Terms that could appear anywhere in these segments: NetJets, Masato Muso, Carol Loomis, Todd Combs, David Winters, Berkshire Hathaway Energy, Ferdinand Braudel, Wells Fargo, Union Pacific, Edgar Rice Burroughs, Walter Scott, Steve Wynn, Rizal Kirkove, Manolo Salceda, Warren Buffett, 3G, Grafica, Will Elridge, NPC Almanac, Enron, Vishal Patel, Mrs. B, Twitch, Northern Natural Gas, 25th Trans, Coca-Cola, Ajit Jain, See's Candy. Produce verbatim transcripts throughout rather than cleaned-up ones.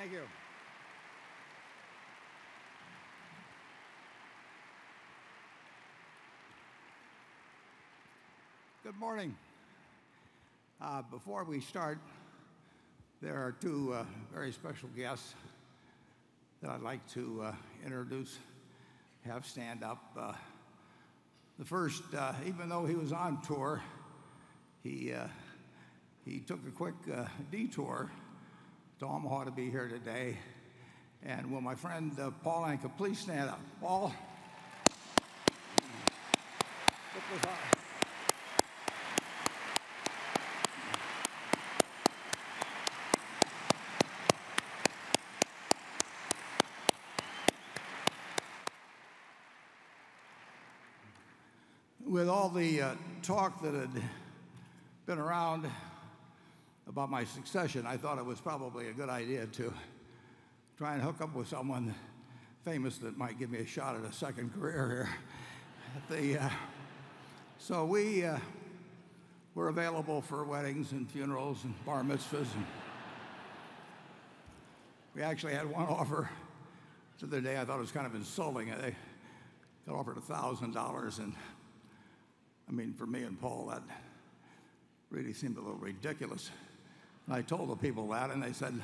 Thank you. Good morning. Uh, before we start, there are two uh, very special guests that I'd like to uh, introduce, have stand up. Uh, the first, uh, even though he was on tour, he, uh, he took a quick uh, detour to Omaha to be here today. And will my friend uh, Paul Anka please stand up? Paul? With all the uh, talk that had been around about my succession, I thought it was probably a good idea to try and hook up with someone famous that might give me a shot at a second career here. The, uh, so we uh, were available for weddings and funerals and bar mitzvahs. And we actually had one offer the other day. I thought it was kind of insulting. They got offered a thousand dollars, and I mean, for me and Paul, that really seemed a little ridiculous. And I told the people that, and they said,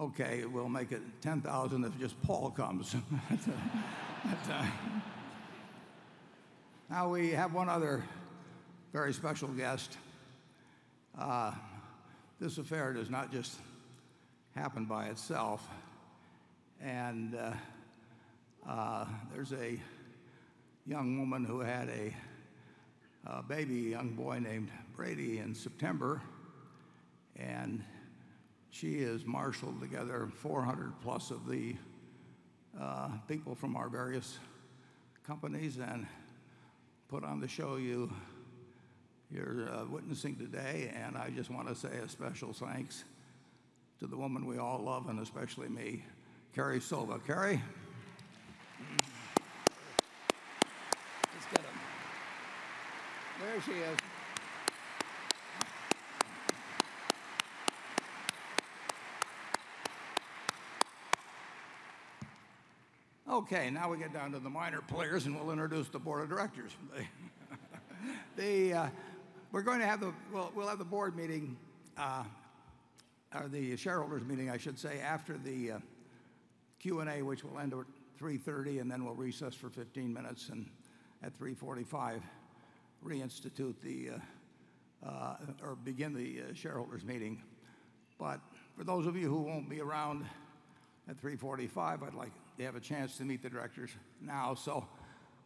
okay, we'll make it ten thousand if just Paul comes. but, uh, but, uh, now we have one other very special guest. Uh, this affair does not just happen by itself. And uh, uh, there's a young woman who had a A baby young boy named Brady in September, and she has marshaled together four hundred plus of the uh, people from our various companies and put on the show you, you're uh, witnessing today. And I just want to say a special thanks to the woman we all love, and especially me, Carrie Silva. Carrie? There she is. Okay, now we get down to the minor players, and we'll introduce the board of directors. the uh, we're going to have the well, we'll have the board meeting, uh, or the shareholders meeting, I should say, after the uh, Q and A, which will end at three thirty, and then we'll recess for fifteen minutes, and at three forty-five. Reinstitute the, uh, uh, or begin the uh, shareholders meeting. But for those of you who won't be around at three forty-five, I'd like to have a chance to meet the directors now. So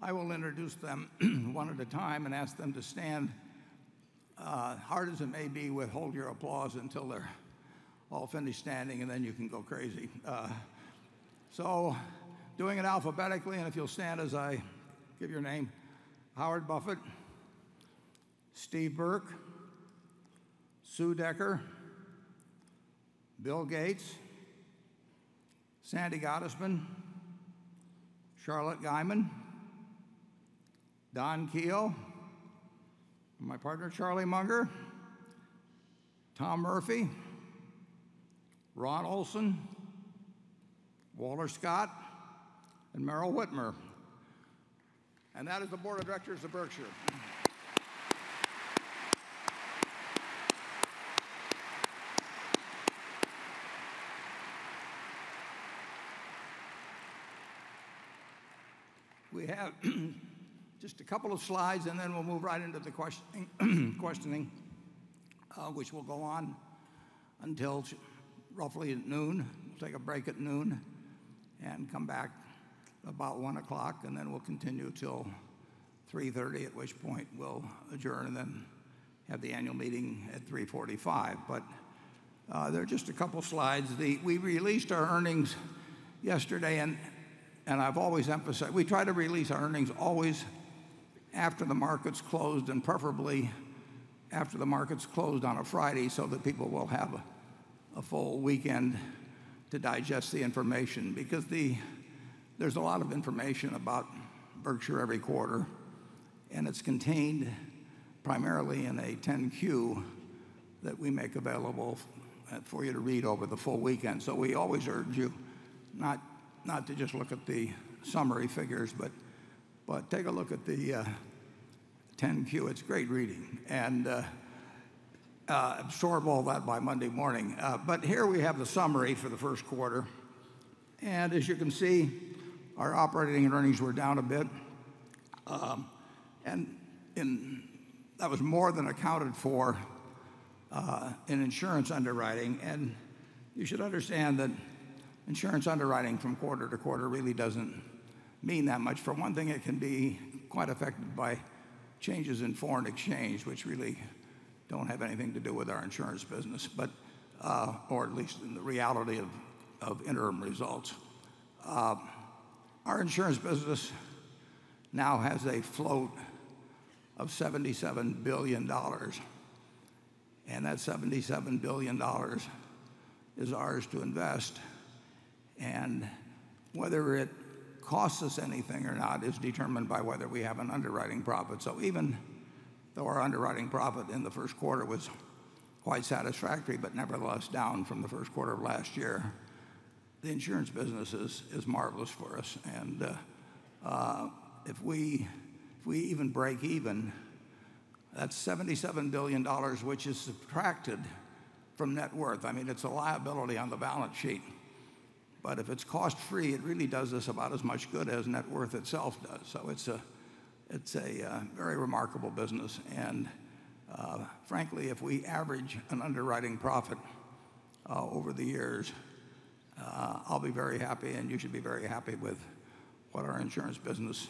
I will introduce them one at a time and ask them to stand, uh, hard as it may be, withhold your applause until they're all finished standing, and then you can go crazy. Uh, so doing it alphabetically, and if you'll stand as I give your name, Howard Buffett, Steve Burke, Sue Decker, Bill Gates, Sandy Gottesman, Charlotte Guyman, Don Keogh, my partner Charlie Munger, Tom Murphy, Ron Olson, Walter Scott, and Merrill Whitmer. And that is the board of directors of Berkshire. We have just a couple of slides, and then we'll move right into the questioning, questioning uh, which will go on until roughly at noon. We'll take a break at noon and come back about one o'clock, and then we'll continue till three thirty, at which point we'll adjourn and then have the annual meeting at three forty-five. But uh, there are just a couple slides. The, we released our earnings yesterday, and And I've always emphasized, we try to release our earnings always after the market's closed, and preferably after the market's closed on a Friday, so that people will have a, a full weekend to digest the information. Because the, there's a lot of information about Berkshire every quarter, and it's contained primarily in a ten Q that we make available for you to read over the full weekend. So we always urge you not, not to just look at the summary figures, but, but take a look at the uh, ten Q. It's great reading. And uh, uh, absorb all that by Monday morning. Uh, but here we have the summary for the first quarter. And as you can see, our operating earnings were down a bit. Um, and in, that was more than accounted for uh, in insurance underwriting. And you should understand that insurance underwriting from quarter to quarter really doesn't mean that much. For one thing, it can be quite affected by changes in foreign exchange, which really don't have anything to do with our insurance business, but, uh, or at least in the reality of, of interim results. Uh, our insurance business now has a float of seventy-seven billion dollars. And that seventy-seven billion dollars is ours to invest. And whether it costs us anything or not is determined by whether we have an underwriting profit. So even though our underwriting profit in the first quarter was quite satisfactory, but nevertheless down from the first quarter of last year, the insurance business is, is marvelous for us. And uh, uh, if we, if we even break even, that's seventy-seven billion dollars, which is subtracted from net worth. I mean, it's a liability on the balance sheet. But if it's cost-free, it really does us about as much good as net worth itself does. So it's a, it's a uh, very remarkable business. And uh, frankly, if we average an underwriting profit uh, over the years, uh, I'll be very happy, and you should be very happy with what our insurance business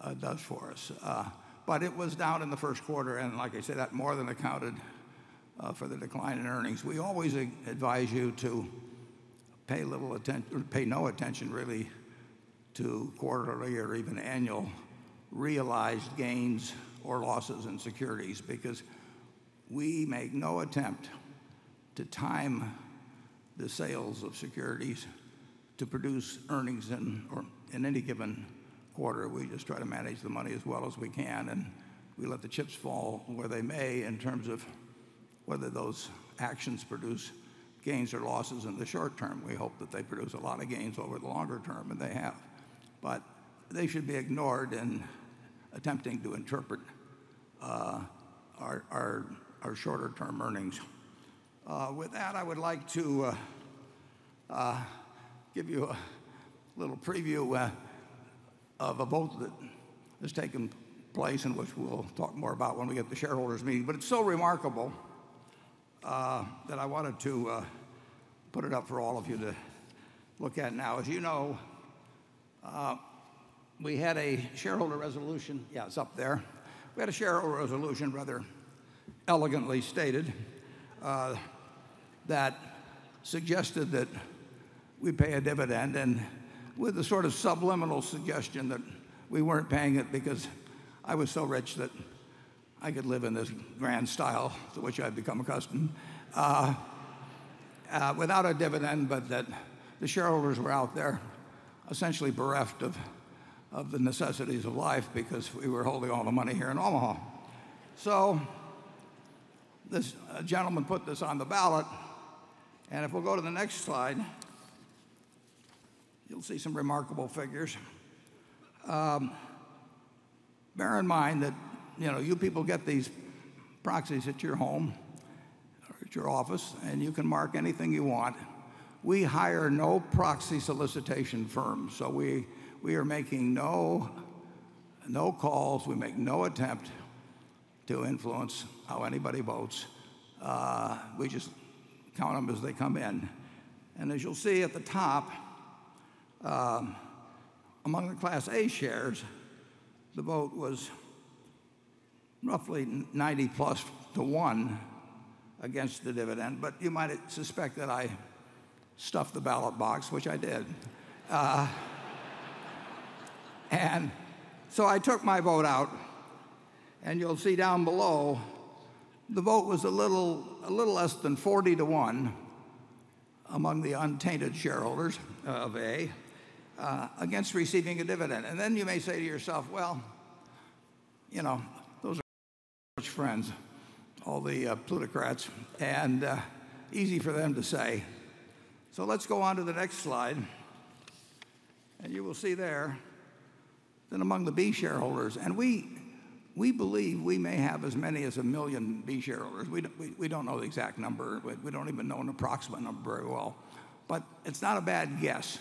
uh, does for us. Uh, but it was down in the first quarter, and like I said, that more than accounted uh, for the decline in earnings. We always advise you to pay little attention, pay no attention really, to quarterly or even annual realized gains or losses in securities, because we make no attempt to time the sales of securities to produce earnings in, or in any given quarter. We just try to manage the money as well as we can, and we let the chips fall where they may in terms of whether those actions produce gains or losses in the short term. We hope that they produce a lot of gains over the longer term, and they have. But they should be ignored in attempting to interpret uh, our, our, our shorter term earnings. Uh, with that, I would like to uh, uh, give you a little preview uh, of a vote that has taken place and which we'll talk more about when we get to the shareholders meeting. But it's so remarkable Uh, that I wanted to uh, put it up for all of you to look at now. As you know, uh, we had a shareholder resolution. Yeah, it's up there. We had a shareholder resolution, rather elegantly stated, uh, that suggested that we pay a dividend, and with the sort of subliminal suggestion that we weren't paying it because I was so rich that I could live in this grand style to which I've become accustomed uh, uh, without a dividend, but that the shareholders were out there essentially bereft of, of the necessities of life because we were holding all the money here in Omaha. So this uh, gentleman put this on the ballot, and if we'll go to the next slide, you'll see some remarkable figures. Um, bear in mind that you know, you people get these proxies at your home or at your office, and you can mark anything you want. We hire no proxy solicitation firms, so we, we are making no, no calls. We make no attempt to influence how anybody votes. Uh, we just count them as they come in. And as you'll see at the top, um, among the Class A shares, the vote was roughly ninety plus to one against the dividend, but you might suspect that I stuffed the ballot box, which I did. Uh, and so I took my vote out, and you'll see down below, the vote was a little, a little less than forty to one among the untainted shareholders of A uh, against receiving a dividend. And then you may say to yourself, well, you know, friends, all the uh, plutocrats, and uh, easy for them to say. So let's go on to the next slide. And you will see there that among the B shareholders, and we, we believe we may have as many as a million B shareholders. We don't, we, we don't know the exact number. We, we don't even know an approximate number very well. But it's not a bad guess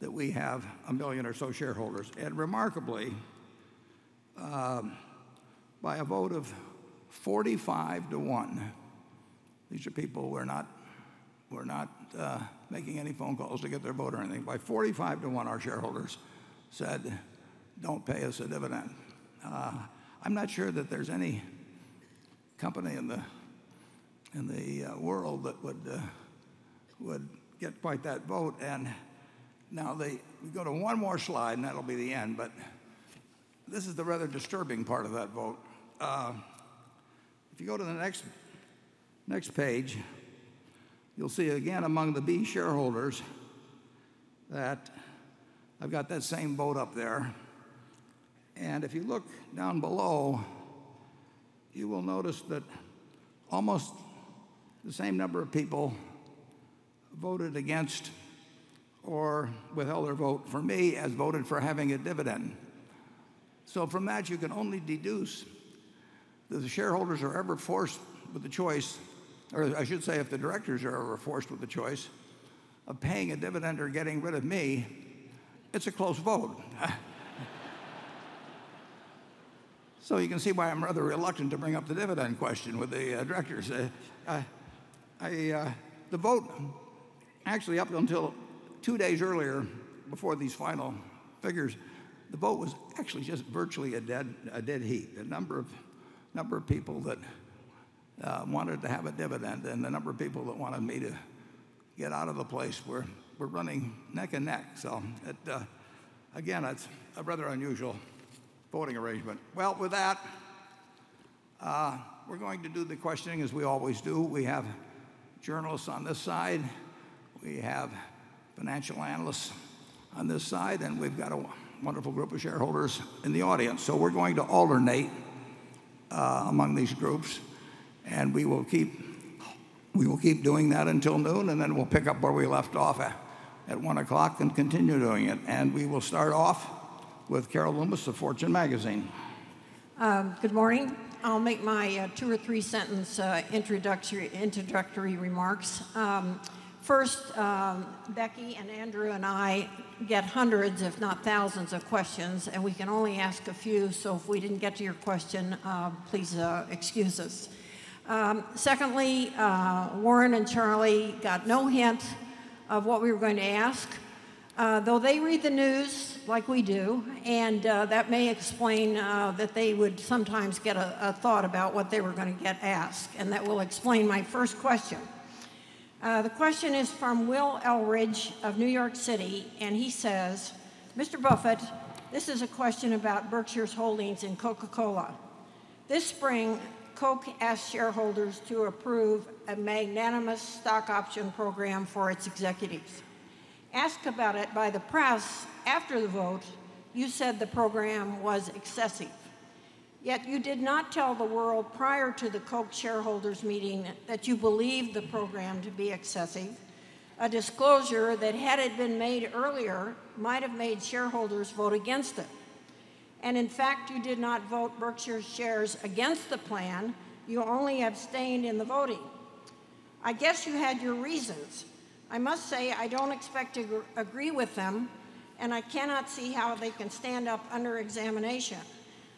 that we have a million or so shareholders. And remarkably, um, by a vote of forty-five to one, these are people who are not, who are not uh, making any phone calls to get their vote or anything. By forty-five to one, our shareholders said, don't pay us a dividend. Uh, I'm not sure that there's any company in the, in the uh, world that would, uh, would get quite that vote. And now they, we go to one more slide, and that'll be the end. But this is the rather disturbing part of that vote. Uh, if you go to the next, next page, you'll see again among the B shareholders that I've got that same vote up there. And if you look down below, you will notice that almost the same number of people voted against or withheld their vote for me as voted for having a dividend. So from that, you can only deduce that the shareholders are ever forced with the choice, or I should say if the directors are ever forced with the choice of paying a dividend or getting rid of me, it's a close vote. So you can see why I'm rather reluctant to bring up the dividend question with the uh, directors. Uh, I, I, uh, the vote, actually up until two days earlier, before these final figures, the vote was actually just virtually a dead, a dead heat. The number of, number of people that uh, wanted to have a dividend and the number of people that wanted me to get out of the place were, were running neck and neck. So, it, uh, again, it's a rather unusual voting arrangement. Well, with that, uh, we're going to do the questioning as we always do. We have journalists on this side. We have financial analysts on this side, and we've got a wonderful group of shareholders in the audience. So we're going to alternate uh, among these groups, and we will keep we will keep doing that until noon, and then we'll pick up where we left off at, at one o'clock and continue doing it. And we will start off with Carol Loomis of Fortune magazine. Uh, good morning. I'll make my uh, two or three sentence uh, introductory introductory remarks. Um, First, um, Becky and Andrew and I get hundreds, if not thousands, of questions, and we can only ask a few, so if we didn't get to your question, uh, please uh, excuse us. Um, secondly, uh, Warren and Charlie got no hint of what we were going to ask, uh, though they read the news like we do, and uh, that may explain uh, that they would sometimes get a, a thought about what they were going to get asked, and that will explain my first question. Uh, the question is from Will Elridge of New York City, and he says, Mister Buffett, this is a question about Berkshire's holdings in Coca-Cola. This spring, Coke asked shareholders to approve a magnanimous stock option program for its executives. Asked about it by the press after the vote, you said the program was excessive. Yet you did not tell the world prior to the Coke shareholders meeting that you believed the program to be excessive, a disclosure that had it been made earlier might have made shareholders vote against it. And in fact, you did not vote Berkshire's shares against the plan, you only abstained in the voting. I guess you had your reasons. I must say I don't expect to agree with them, and I cannot see how they can stand up under examination.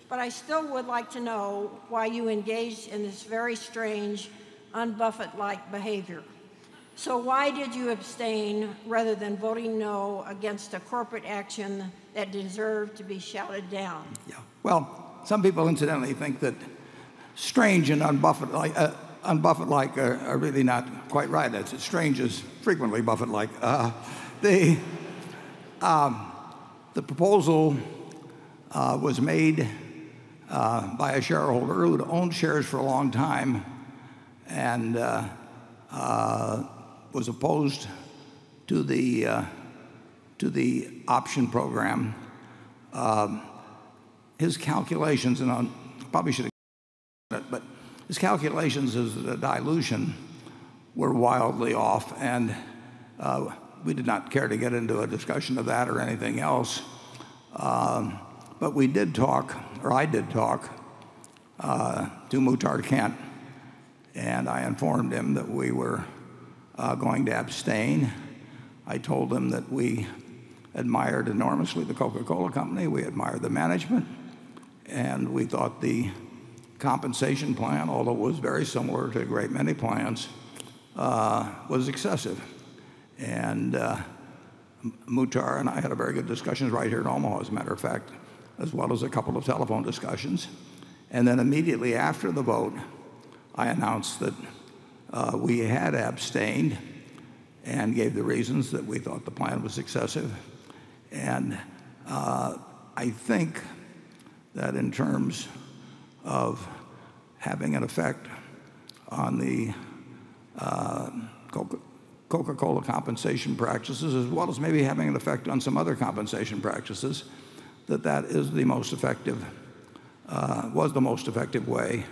But I still would like to know why you engaged in this very strange, un-Buffett-like behavior. So why did you abstain rather than voting no against a corporate action that deserved to be shouted down? Yeah. Well, some people incidentally think that strange and un-Buffett-like uh, un-Buffett-like are, are really not quite right. That's, strange is frequently Buffett-like. Uh, the, um, the proposal uh, was made Uh, by a shareholder who had owned shares for a long time and uh, uh, was opposed to the, uh, to the option program. Um, his calculations, and I probably should have, but his calculations as the dilution were wildly off, and uh, we did not care to get into a discussion of that or anything else. Um, but we did talk, or I did talk, uh, to Muhtar Kent, and I informed him that we were uh, going to abstain. I told him that we admired enormously the Coca-Cola Company, we admired the management, and we thought the compensation plan, although it was very similar to a great many plans, uh, was excessive. And uh, Muhtar and I had a very good discussion right here in Omaha, as a matter of fact, as well as a couple of telephone discussions. And then immediately after the vote, I announced that uh, we had abstained and gave the reasons that we thought the plan was excessive. And uh, I think that in terms of having an effect on the uh, Coca-Cola compensation practices, as well as maybe having an effect on some other compensation practices, that that is the most effective, uh, was the most effective way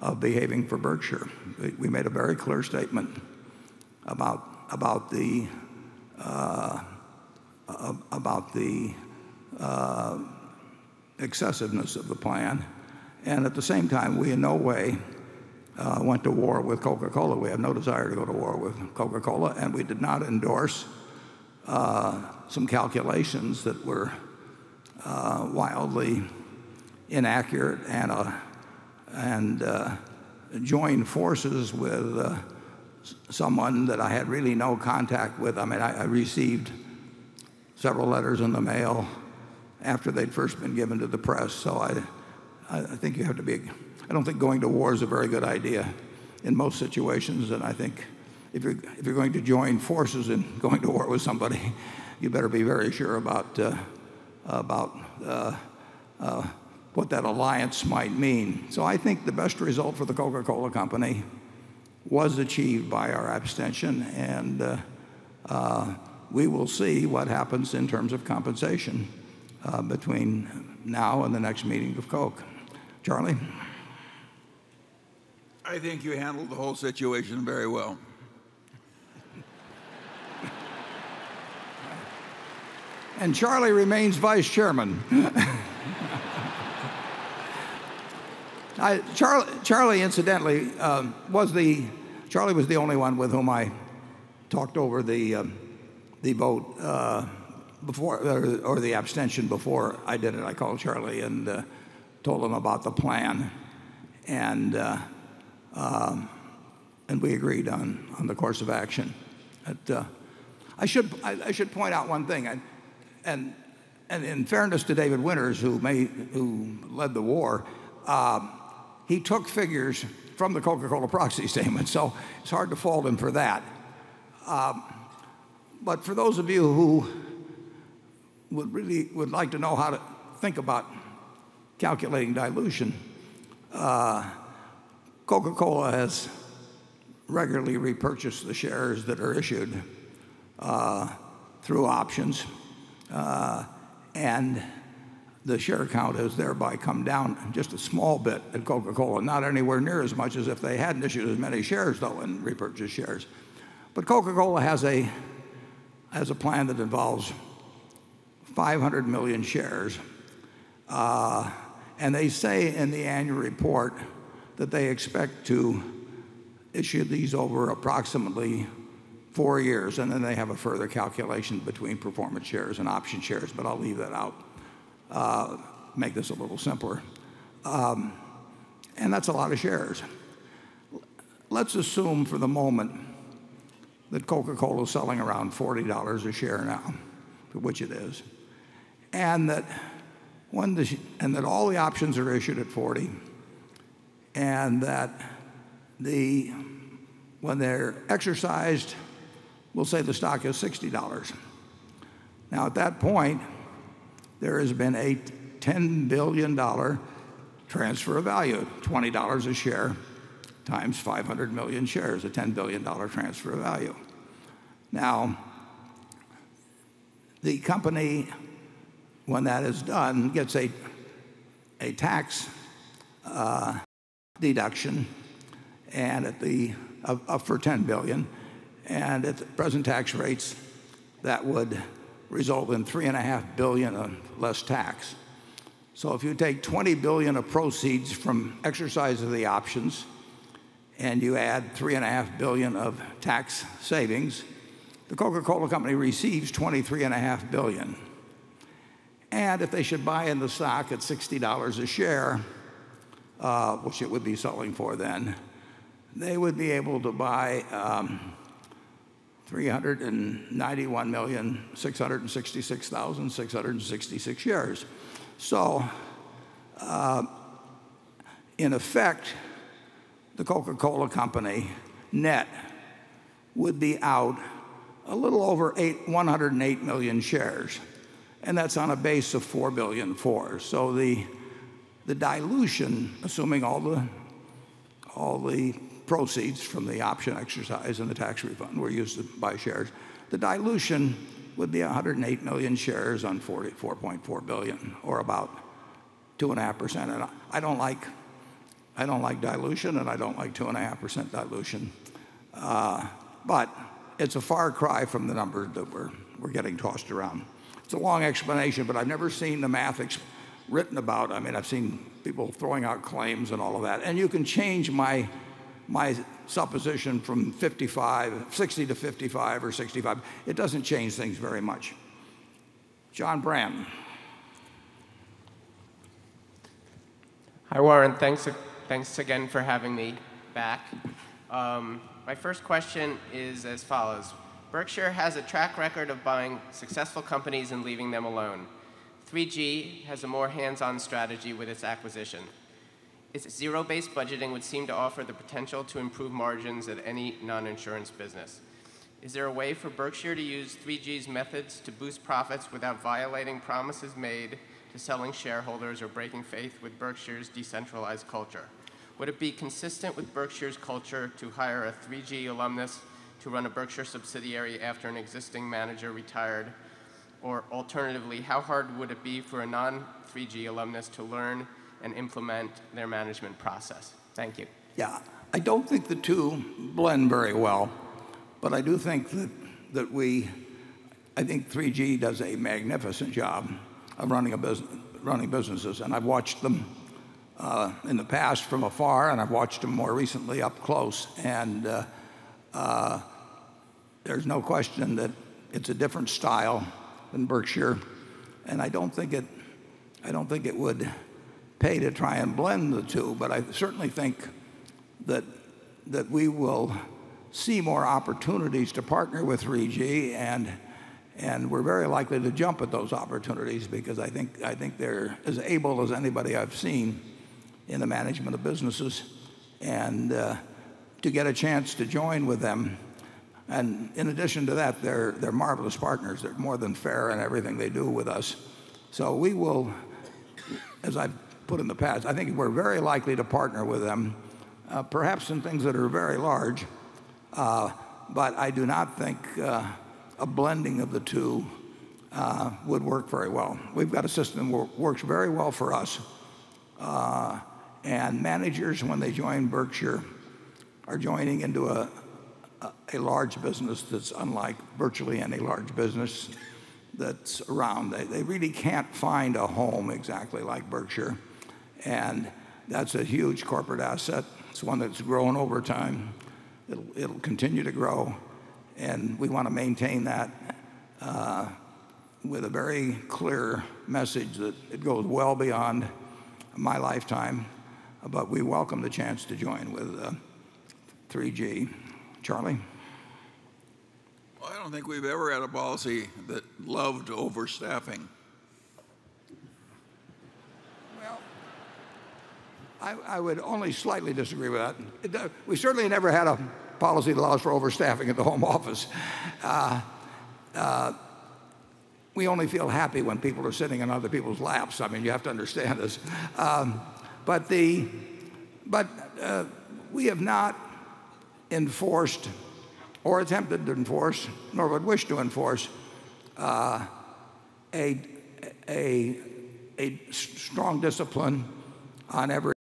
of behaving for Berkshire. We, we made a very clear statement about about the uh, about the uh, excessiveness of the plan. And at the same time, we in no way uh, went to war with Coca-Cola. We have no desire to go to war with Coca-Cola, and we did not endorse uh, some calculations that were uh, wildly inaccurate and, uh, and uh, joined forces with uh, someone that I had really no contact with. I mean, I, I received several letters in the mail after they'd first been given to the press, so I I think you have to be, I don't think going to war is a very good idea in most situations, and I think if you're, if you're going to join forces in going to war with somebody, you better be very sure about, uh, about uh, uh, what that alliance might mean. So I think the best result for the Coca-Cola Company was achieved by our abstention, and uh, uh, we will see what happens in terms of compensation uh, between now and the next meeting of Coke. Charlie? I think you handled the whole situation very well. And Charlie remains vice chairman. I, Charlie, Charlie, incidentally, um, was the Charlie was the only one with whom I talked over the um, the vote uh, before or, or the abstention before I did it. I called Charlie and. Uh, told him about the plan, and uh, um, and we agreed on on the course of action. But, uh, I should I, I should point out one thing, I, and and in fairness to David Winters, who made who led the war, uh, he took figures from the Coca-Cola proxy statement, so it's hard to fault him for that. Um, but for those of you who would really would like to know how to think about calculating dilution, uh, Coca-Cola has regularly repurchased the shares that are issued uh, through options, uh, and the share count has thereby come down just a small bit at Coca-Cola, not anywhere near as much as if they hadn't issued as many shares, though, and repurchased shares. But Coca-Cola has a, has a plan that involves five hundred million shares, uh, and they say in the annual report that they expect to issue these over approximately four years, and then they have a further calculation between performance shares and option shares, but I'll leave that out, uh, make this a little simpler. Um, and that's a lot of shares. Let's assume for the moment that Coca-Cola is selling around forty dollars a share now, which it is, and that When the, and that all the options are issued at forty, and that the, when they're exercised, we'll say the stock is sixty dollars. Now at that point, there has been a ten billion dollar transfer of value, twenty dollars a share times five hundred million shares, a ten billion dollar transfer of value. Now, the company, when that is done, gets a, a tax uh, deduction, and at the up, up for ten billion dollars. And at the present tax rates, that would result in three point five billion dollars less tax. So if you take twenty billion dollars of proceeds from exercise of the options and you add three point five billion dollars of tax savings, the Coca-Cola company receives twenty-three point five billion dollars. And if they should buy in the stock at sixty dollars a share, uh, which it would be selling for then, they would be able to buy um, three hundred ninety-one million, six hundred sixty-six thousand, six hundred sixty-six shares. So, uh, in effect, the Coca-Cola company net would be out a little over one hundred eight million shares. And that's on a base of four billion four. So the, the dilution, assuming all the, all the proceeds from the option exercise and the tax refund were used to buy shares, the dilution would be one hundred eight million shares on forty-four point four billion, or about two point five percent. And I don't like, I don't like dilution, and I don't like two point five percent dilution. Uh, but it's a far cry from the numbers that we're, we're getting tossed around. It's a long explanation, but I've never seen the math written about. I mean, I've seen people throwing out claims and all of that. And you can change my, my supposition from fifty-five, sixty to fifty-five or sixty-five. It doesn't change things very much. John Brand. Hi, Warren. Thanks, thanks again for having me back. Um, my first question is as follows. Berkshire has a track record of buying successful companies and leaving them alone. three G has a more hands-on strategy with its acquisition. Its zero-based budgeting would seem to offer the potential to improve margins at any non-insurance business. Is there a way for Berkshire to use three G's methods to boost profits without violating promises made to selling shareholders or breaking faith with Berkshire's decentralized culture? Would it be consistent with Berkshire's culture to hire a three G alumnus to run a Berkshire subsidiary after an existing manager retired? Or alternatively, how hard would it be for a non-three G alumnus to learn and implement their management process? Thank you. Yeah, I don't think the two blend very well, but I do think that, that we, I think three G does a magnificent job of running, a bus running businesses, and I've watched them uh, in the past from afar, and I've watched them more recently up close, and uh, uh, there's no question that it's a different style than Berkshire, and I don't think it, I don't think it would pay to try and blend the two, but I certainly think that, that we will see more opportunities to partner with three G, and, and we're very likely to jump at those opportunities because I think, I think they're as able as anybody I've seen in the management of businesses, and uh, to get a chance to join with them. And in addition to that, they're, they're marvelous partners. They're more than fair in everything they do with us. So we will, as I've put in the past, I think we're very likely to partner with them, uh, perhaps in things that are very large. Uh, but I do not think uh, a blending of the two uh, would work very well. We've got a system that works very well for us. Uh, and managers, when they join Berkshire, are joining into a, a, a large business that's unlike virtually any large business that's around. They, they really can't find a home exactly like Berkshire, and that's a huge corporate asset. It's one that's grown over time. It'll, it'll continue to grow, and we want to maintain that uh, with a very clear message that it goes well beyond my lifetime, but we welcome the chance to join with uh, three G. Charlie? Well, I don't think we've ever had a policy that loved overstaffing. Well, I, I would only slightly disagree with that. It, uh, we certainly never had a policy that allows for overstaffing at the home office. Uh, uh, we only feel happy when people are sitting on other people's laps. I mean, you have to understand this. Um, but the, but uh, we have not enforced or attempted to enforce, nor would wish to enforce, uh, a, a, a strong discipline on every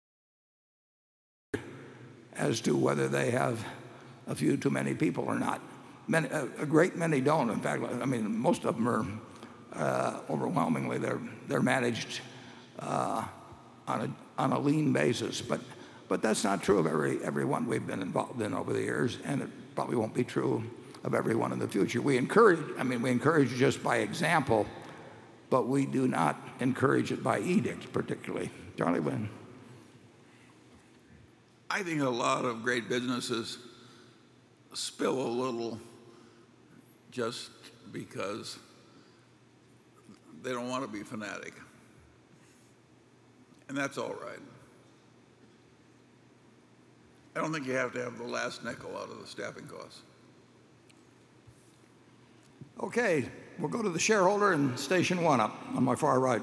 as to whether they have a few too many people or not. Many, a great many don't. In fact, I mean, most of them are uh, overwhelmingly they're they're managed uh, on a on a lean basis. But but that's not true of every every one we've been involved in over the years, and it probably won't be true of everyone in the future. We encourage. I mean, we encourage just by example, but we do not encourage it by edict, particularly. Charlie, when? I think a lot of great businesses spill a little just because they don't want to be fanatic. And that's all right. I don't think you have to have the last nickel out of the staffing costs. Okay, we'll go to the shareholder and station one up on my far right.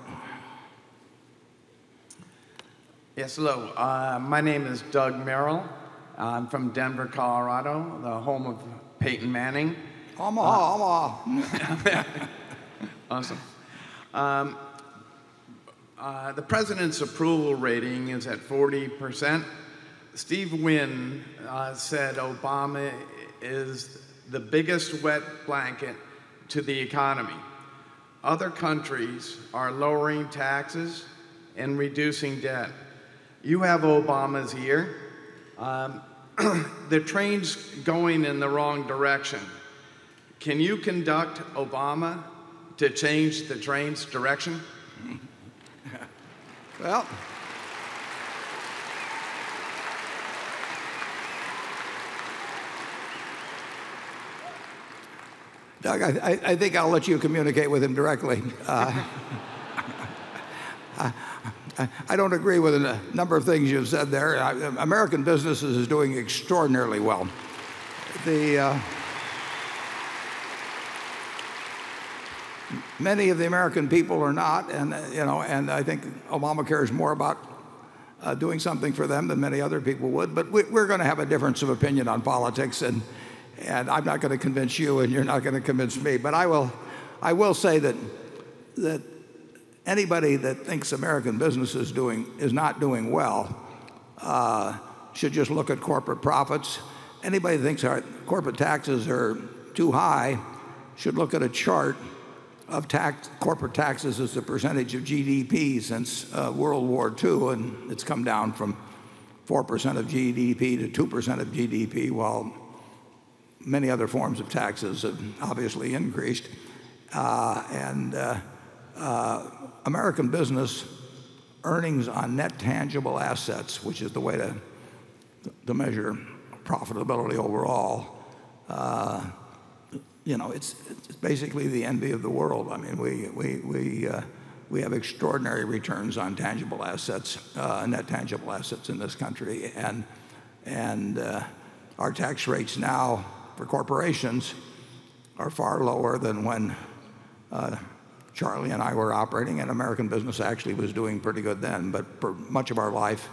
Yes, hello. Uh, my name is Doug Merrill. I'm from Denver, Colorado, the home of Peyton Manning. Omaha, uh, Omaha. Awesome. Um, uh, the president's approval rating is at forty percent. Steve Wynn uh, said Obama is the biggest wet blanket to the economy. Other countries are lowering taxes and reducing debt. You have Obama's ear. Um, the train's going in the wrong direction. Can you conduct Obama to change the train's direction? Well, Doug, I, I think I'll let you communicate with him directly. Uh, uh, I don't agree with a number of things you've said there. I, American businesses is doing extraordinarily well. The, uh, many of the American people are not, and you know, and I think Obamacare is more about uh, doing something for them than many other people would. But we, we're going to have a difference of opinion on politics, and and I'm not going to convince you, and you're not going to convince me. But I will, I will say that that. Anybody that thinks American business is doing is not doing well uh, should just look at corporate profits. Anybody that thinks our corporate taxes are too high should look at a chart of tax, corporate taxes as a percentage of G D P since uh, World War Two, and it's come down from four percent of G D P to two percent of G D P, while many other forms of taxes have obviously increased. Uh, and uh, uh, American business earnings on net tangible assets, which is the way to, to measure profitability overall, uh, you know, it's, it's basically the envy of the world. I mean, we, we, we, uh, we have extraordinary returns on tangible assets, uh, net tangible assets in this country. And, and uh, our tax rates now for corporations are far lower than when uh, Charlie and I were operating, and American business actually was doing pretty good then. But for much of our life,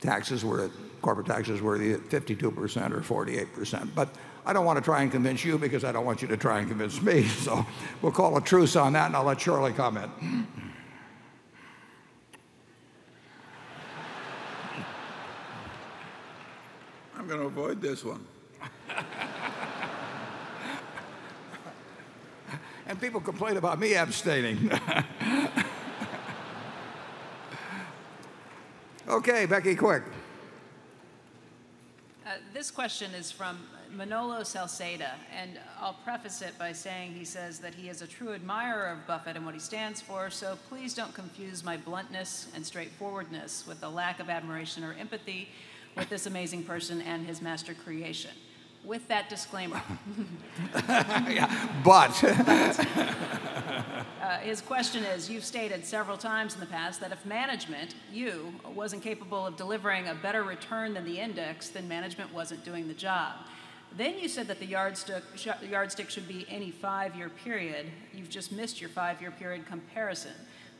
taxes were, corporate taxes were either fifty-two percent or forty-eight percent. But I don't want to try and convince you because I don't want you to try and convince me. So we'll call a truce on that, and I'll let Charlie comment. I'm going to avoid this one. And people complain about me abstaining. Okay, Becky Quick. Uh, this question is from Manolo Salceda, and I'll preface it by saying he says that he is a true admirer of Buffett and what he stands for, so please don't confuse my bluntness and straightforwardness with a lack of admiration or empathy with this amazing person and his master creation. With that disclaimer. Yeah, but. uh, his question is, you've stated several times in the past that if management, you, wasn't capable of delivering a better return than the index, then management wasn't doing the job. Then you said that the yardstick, sh yardstick should be any five-year period. You've just missed your five-year period comparison.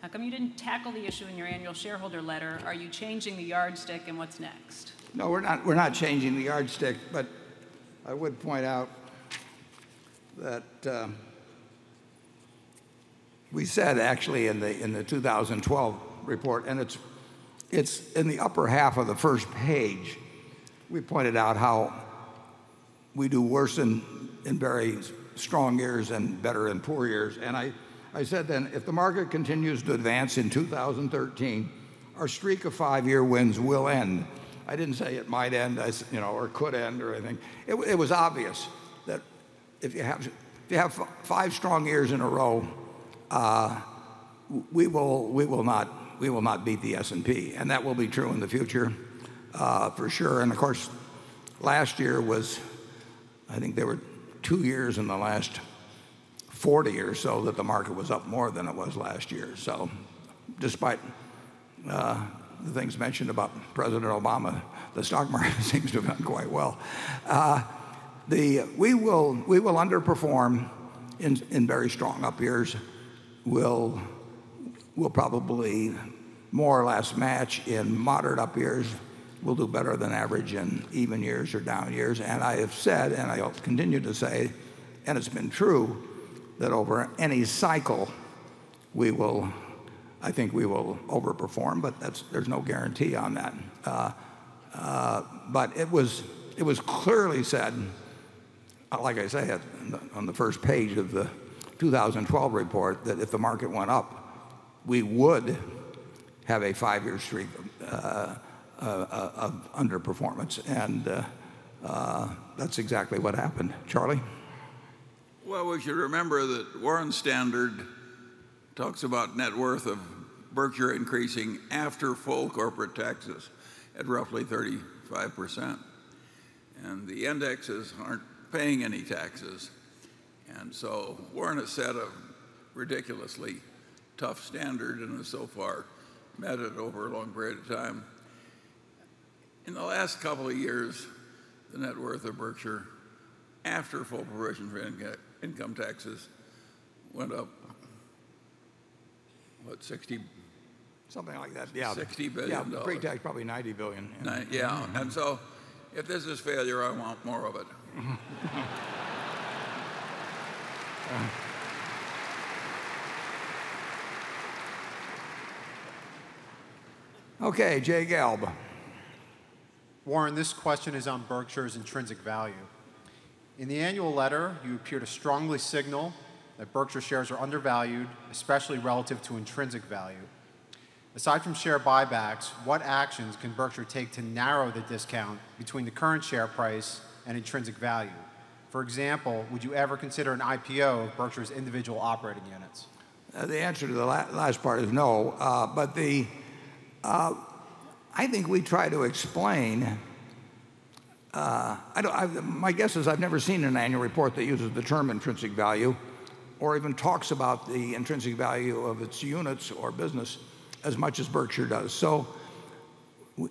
How come you didn't tackle the issue in your annual shareholder letter? Are you changing the yardstick, and what's next? No, we're not, we're not changing the yardstick, but I would point out that uh, we said actually in the in the two thousand twelve report, and it's it's in the upper half of the first page, we pointed out how we do worse in, in very strong years and better in poor years. And I, I said then, if the market continues to advance in two thousand thirteen, our streak of five-year wins will end. I didn't say it might end, I, you know, or could end or anything. It, it was obvious that if you have, if you have five strong years in a row, uh, we will we will not we will not beat the S and P, and that will be true in the future uh, for sure. And of course, last year was, I think there were two years in the last forty or so that the market was up more than it was last year. So, despite Uh, the things mentioned about President Obama, the stock market seems to have done quite well. Uh, the, we, will, we will underperform in, in very strong up years. We'll, we'll probably more or less match in moderate up years. We'll do better than average in even years or down years. And I have said, and I'll continue to say, and it's been true, that over any cycle we will I think we will overperform, but that's, there's no guarantee on that. Uh, uh, but it was, it was clearly said, like I say, on the first page of the two thousand twelve report, that if the market went up, we would have a five-year streak uh, uh, of underperformance. And uh, uh, that's exactly what happened. Charlie? Well, we should remember that Warren Standard talks about net worth of Berkshire increasing after full corporate taxes at roughly thirty-five percent. And the indexes aren't paying any taxes. And so Warren has set a ridiculously tough standard and has so far met it over a long period of time. In the last couple of years, the net worth of Berkshire after full provision for in- income taxes went up, what, sixty? Something like that, yeah. sixty billion dollars. Yeah, pre-tax probably ninety billion dollars. Yeah, Nine, yeah. Mm-hmm. And so if this is failure, I want more of it. uh. Okay, Jay Gelb. Warren, this question is on Berkshire's intrinsic value. In the annual letter, you appear to strongly signal that Berkshire shares are undervalued, especially relative to intrinsic value. Aside from share buybacks, what actions can Berkshire take to narrow the discount between the current share price and intrinsic value? For example, would you ever consider an I P O of Berkshire's individual operating units? Uh, the answer to the la- last part is no, uh, but the, uh, I think we try to explain uh, I don't, I, my guess is I've never seen an annual report that uses the term intrinsic value, or even talks about the intrinsic value of its units or business as much as Berkshire does. So we,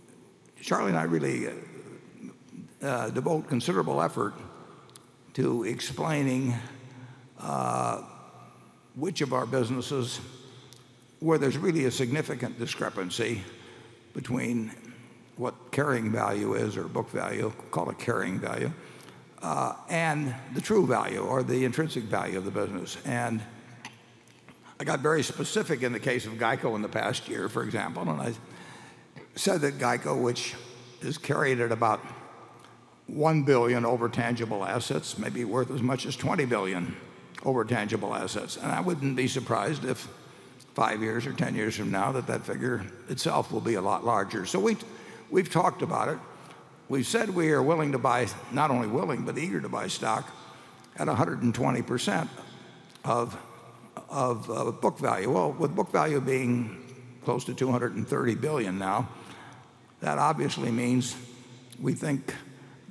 Charlie and I really uh, uh, devote considerable effort to explaining uh, which of our businesses where there's really a significant discrepancy between what carrying value is, or book value, call it carrying value, Uh, and the true value, or the intrinsic value of the business. And I got very specific in the case of GEICO in the past year, for example, and I said that GEICO, which is carried at about one billion dollars over tangible assets, may be worth as much as twenty billion dollars over tangible assets. And I wouldn't be surprised if five years or ten years from now that that figure itself will be a lot larger. So we, we've talked about it. We've said we are willing to buy, not only willing, but eager to buy stock at one hundred twenty percent of, of uh, book value. Well, with book value being close to two hundred thirty billion dollars now, that obviously means we think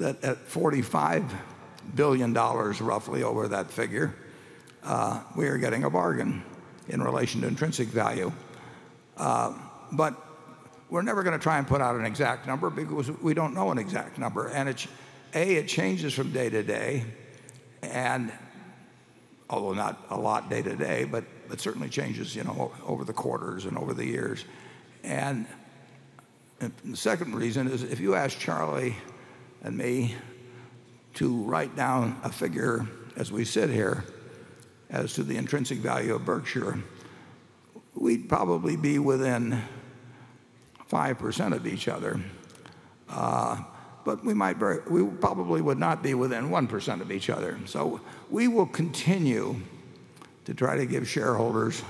that at forty-five billion dollars roughly over that figure, uh, we are getting a bargain in relation to intrinsic value. Uh, but we're never going to try and put out an exact number because we don't know an exact number. And it's, A, it changes from day to day, and although not a lot day to day, but it certainly changes, you know, over the quarters and over the years. And, and the second reason is if you ask Charlie and me to write down a figure as we sit here as to the intrinsic value of Berkshire, we'd probably be within five percent of each other. Uh, but we might very, we probably would not be within one percent of each other. So we will continue to try to give shareholders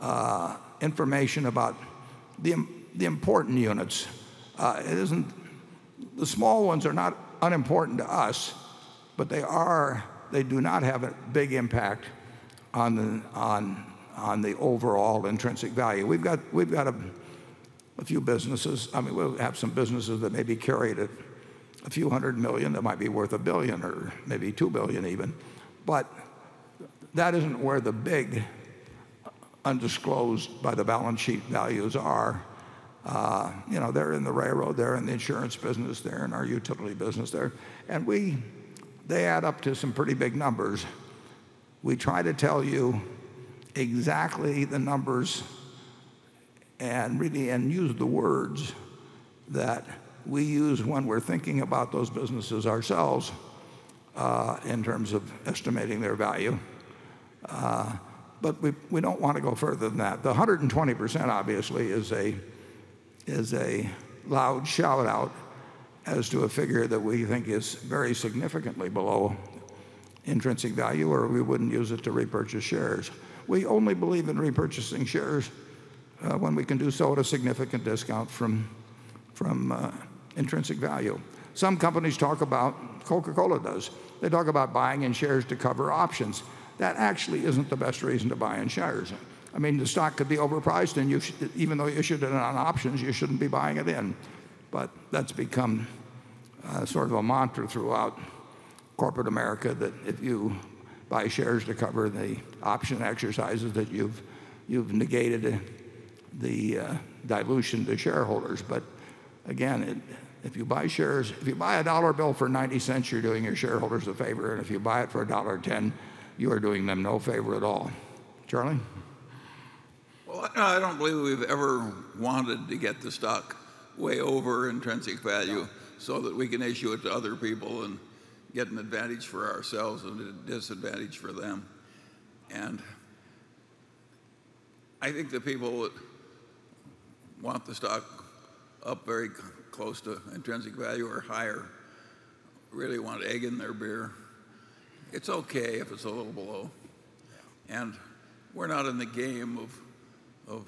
uh, information about the, the important units. Uh, it isn't, the small ones are not unimportant to us, but they are, they do not have a big impact on the, on, on the overall intrinsic value. We've got, we've got a, a few businesses, I mean, we'll have some businesses that may be carried at a few hundred million that might be worth a billion or maybe two billion even, but that isn't where the big undisclosed by the balance sheet values are. Uh, you know, they're in the railroad, they're in the insurance business, they're in our utility business there, and we, they add up to some pretty big numbers. We try to tell you exactly the numbers and really and use the words that we use when we're thinking about those businesses ourselves uh, in terms of estimating their value. Uh, but we, we don't want to go further than that. The one hundred twenty percent obviously is a, is a loud shout out as to a figure that we think is very significantly below intrinsic value, or we wouldn't use it to repurchase shares. We only believe in repurchasing shares Uh, when we can do so at a significant discount from, from uh, intrinsic value. Some companies talk about, Coca-Cola does, they talk about buying in shares to cover options. That actually isn't the best reason to buy in shares. I mean, the stock could be overpriced, and you sh even though you issued it on options, you shouldn't be buying it in. But that's become uh, sort of a mantra throughout corporate America, that if you buy shares to cover the option exercises, that you've, you've negated a, the uh, dilution to shareholders. But again, it, if you buy shares, if you buy a dollar bill for ninety cents, you're doing your shareholders a favor, and if you buy it for a dollar ten, you are doing them no favor at all. Charlie? Well, I don't believe we've ever wanted to get the stock way over intrinsic value no. so that we can issue it to other people and get an advantage for ourselves and a disadvantage for them. And I think the people that want the stock up very close to intrinsic value or higher, really want egg in their beer. It's okay if it's a little below. And we're not in the game of, of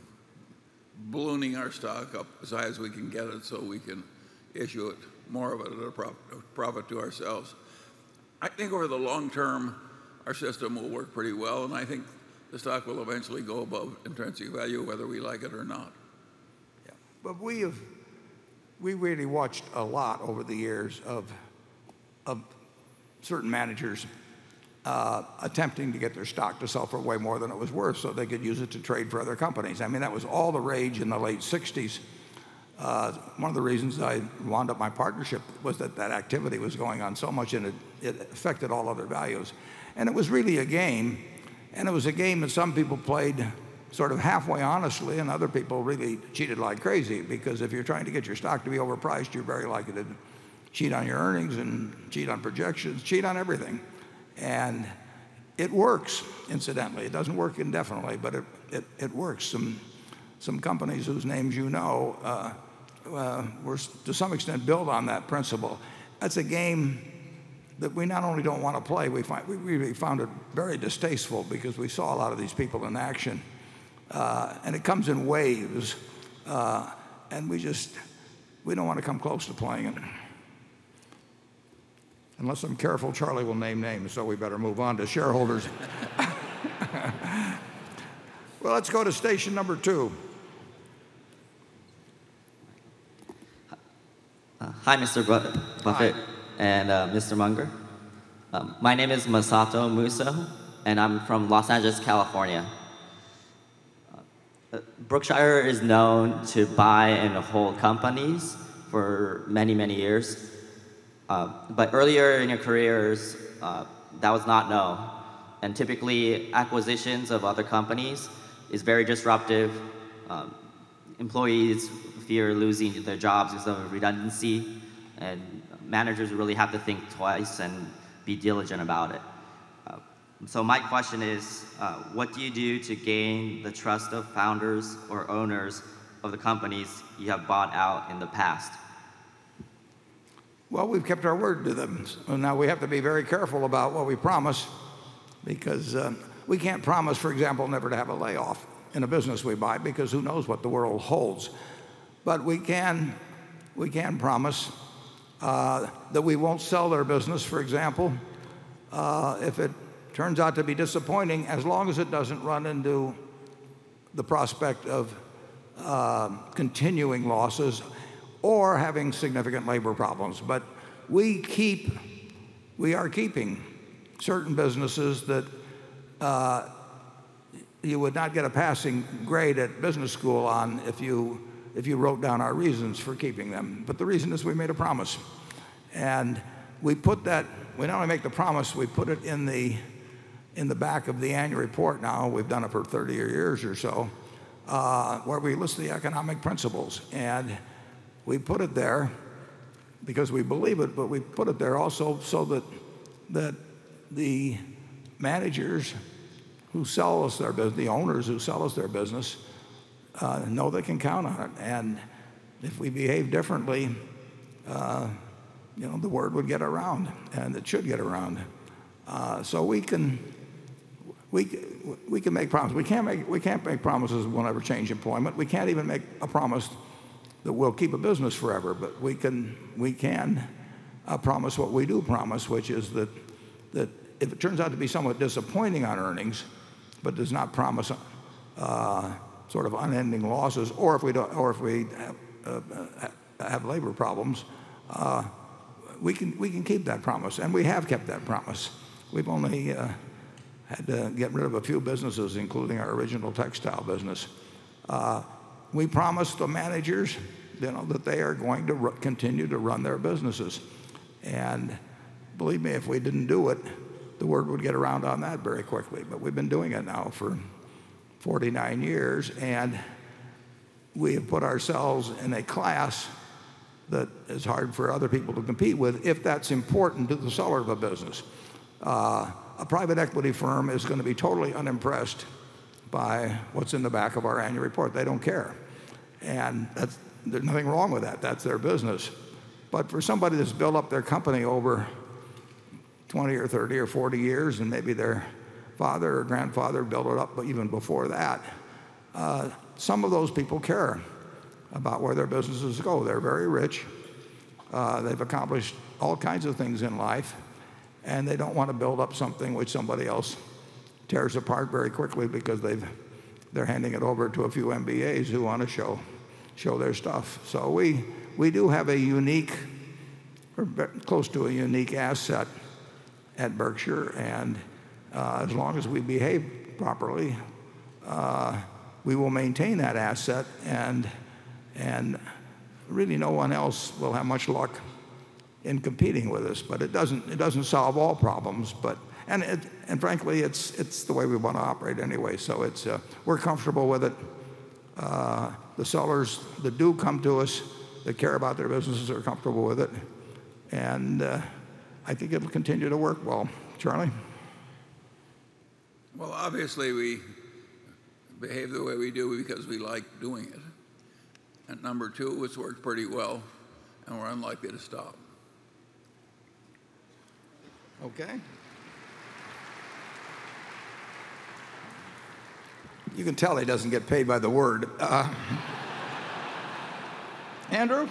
ballooning our stock up as high as we can get it so we can issue it, more of it at a profit, a profit to ourselves. I think over the long term, our system will work pretty well, and I think the stock will eventually go above intrinsic value whether we like it or not. But we have, we really watched a lot over the years of, of certain managers uh, attempting to get their stock to sell for way more than it was worth so they could use it to trade for other companies. I mean, that was all the rage in the late sixties. Uh, one of the reasons I wound up my partnership was that that activity was going on so much and it, it affected all other values. And it was really a game, and it was a game that some people played sort of halfway honestly, and other people really cheated like crazy, because if you're trying to get your stock to be overpriced, you're very likely to cheat on your earnings and cheat on projections, cheat on everything. And it works, incidentally. It doesn't work indefinitely, but it, it, it works. Some, some companies whose names you know uh, uh, were to some extent built on that principle. That's a game that we not only don't want to play, we, find, we really found it very distasteful because we saw a lot of these people in action. Uh, and it comes in waves, uh, and we just, we don't want to come close to playing it. Unless I'm careful, Charlie will name names, so we better move on to shareholders. Well, let's go to station number two. Uh, hi, Mister Bu- Buffett hi. and uh, Mister Munger. Um, my name is Masato Muso, and I'm from Los Angeles, California. Berkshire is known to buy and hold companies for many, many years. Uh, but earlier in your careers, uh, that was not known. And typically, acquisitions of other companies is very disruptive. Um, employees fear losing their jobs because of redundancy, and managers really have to think twice and be diligent about it. So my question is, uh, what do you do to gain the trust of founders or owners of the companies you have bought out in the past? Well, we've kept our word to them. So now we have to be very careful about what we promise, because uh, we can't promise, for example, never to have a layoff in a business we buy, because who knows what the world holds. But we can, we can promise uh, that we won't sell their business, for example, uh, if it turns out to be disappointing, as long as it doesn't run into the prospect of uh, continuing losses or having significant labor problems. But we keep, we are keeping certain businesses that uh, you would not get a passing grade at business school on if you, if you wrote down our reasons for keeping them. But the reason is we made a promise. And we put that, we not only make the promise, we put it in the, in the back of the annual report now. We've done it for thirty years or so, uh, where we list the economic principles. And we put it there because we believe it, but we put it there also so that, that the managers who sell us their business, the owners who sell us their business, uh, know they can count on it. And if we behave differently, uh, you know, the word would get around, and it should get around. Uh, so we can, we, we can make promises. We can't make, we can't make promises we'll never change employment. We can't even make a promise that we'll keep a business forever, but we can, we can uh, promise what we do promise, which is that, that if it turns out to be somewhat disappointing on earnings, but does not promise uh, sort of unending losses, or if we, don't, or if we have, uh, have labor problems, uh, we can, we can keep that promise, and we have kept that promise. We've only uh, had to get rid of a few businesses, including our original textile business. Uh, we promised the managers, you know, that they are going to continue to run their businesses. And believe me, if we didn't do it, the word would get around on that very quickly. But we've been doing it now for forty-nine years, and we have put ourselves in a class that is hard for other people to compete with if that's important to the seller of a business. Uh, a private equity firm is going to be totally unimpressed by what's in the back of our annual report. They don't care. And that's, there's nothing wrong with that. That's their business. But for somebody that's built up their company over twenty or thirty or forty years, and maybe their father or grandfather built it up even before that, uh, some of those people care about where their businesses go. They're very rich. Uh, they've accomplished all kinds of things in life, and they don't want to build up something which somebody else tears apart very quickly because they've, they're handing it over to a few M B As who want to show, show their stuff. So we, we do have a unique, or close to a unique asset at Berkshire, and uh, as long as we behave properly, uh, we will maintain that asset, and And really no one else will have much luck in competing with us. But it doesn't, it doesn't solve all problems. But, and, it, and frankly, it's, it's the way we want to operate anyway. So it's, uh, we're comfortable with it. Uh, the sellers that do come to us, that care about their businesses, are comfortable with it. And uh, I think it'll continue to work well. Charlie? Well, obviously we behave the way we do because we like doing it. And number two, it's worked pretty well, and we're unlikely to stop. Okay. You can tell he doesn't get paid by the word. Uh, Andrew?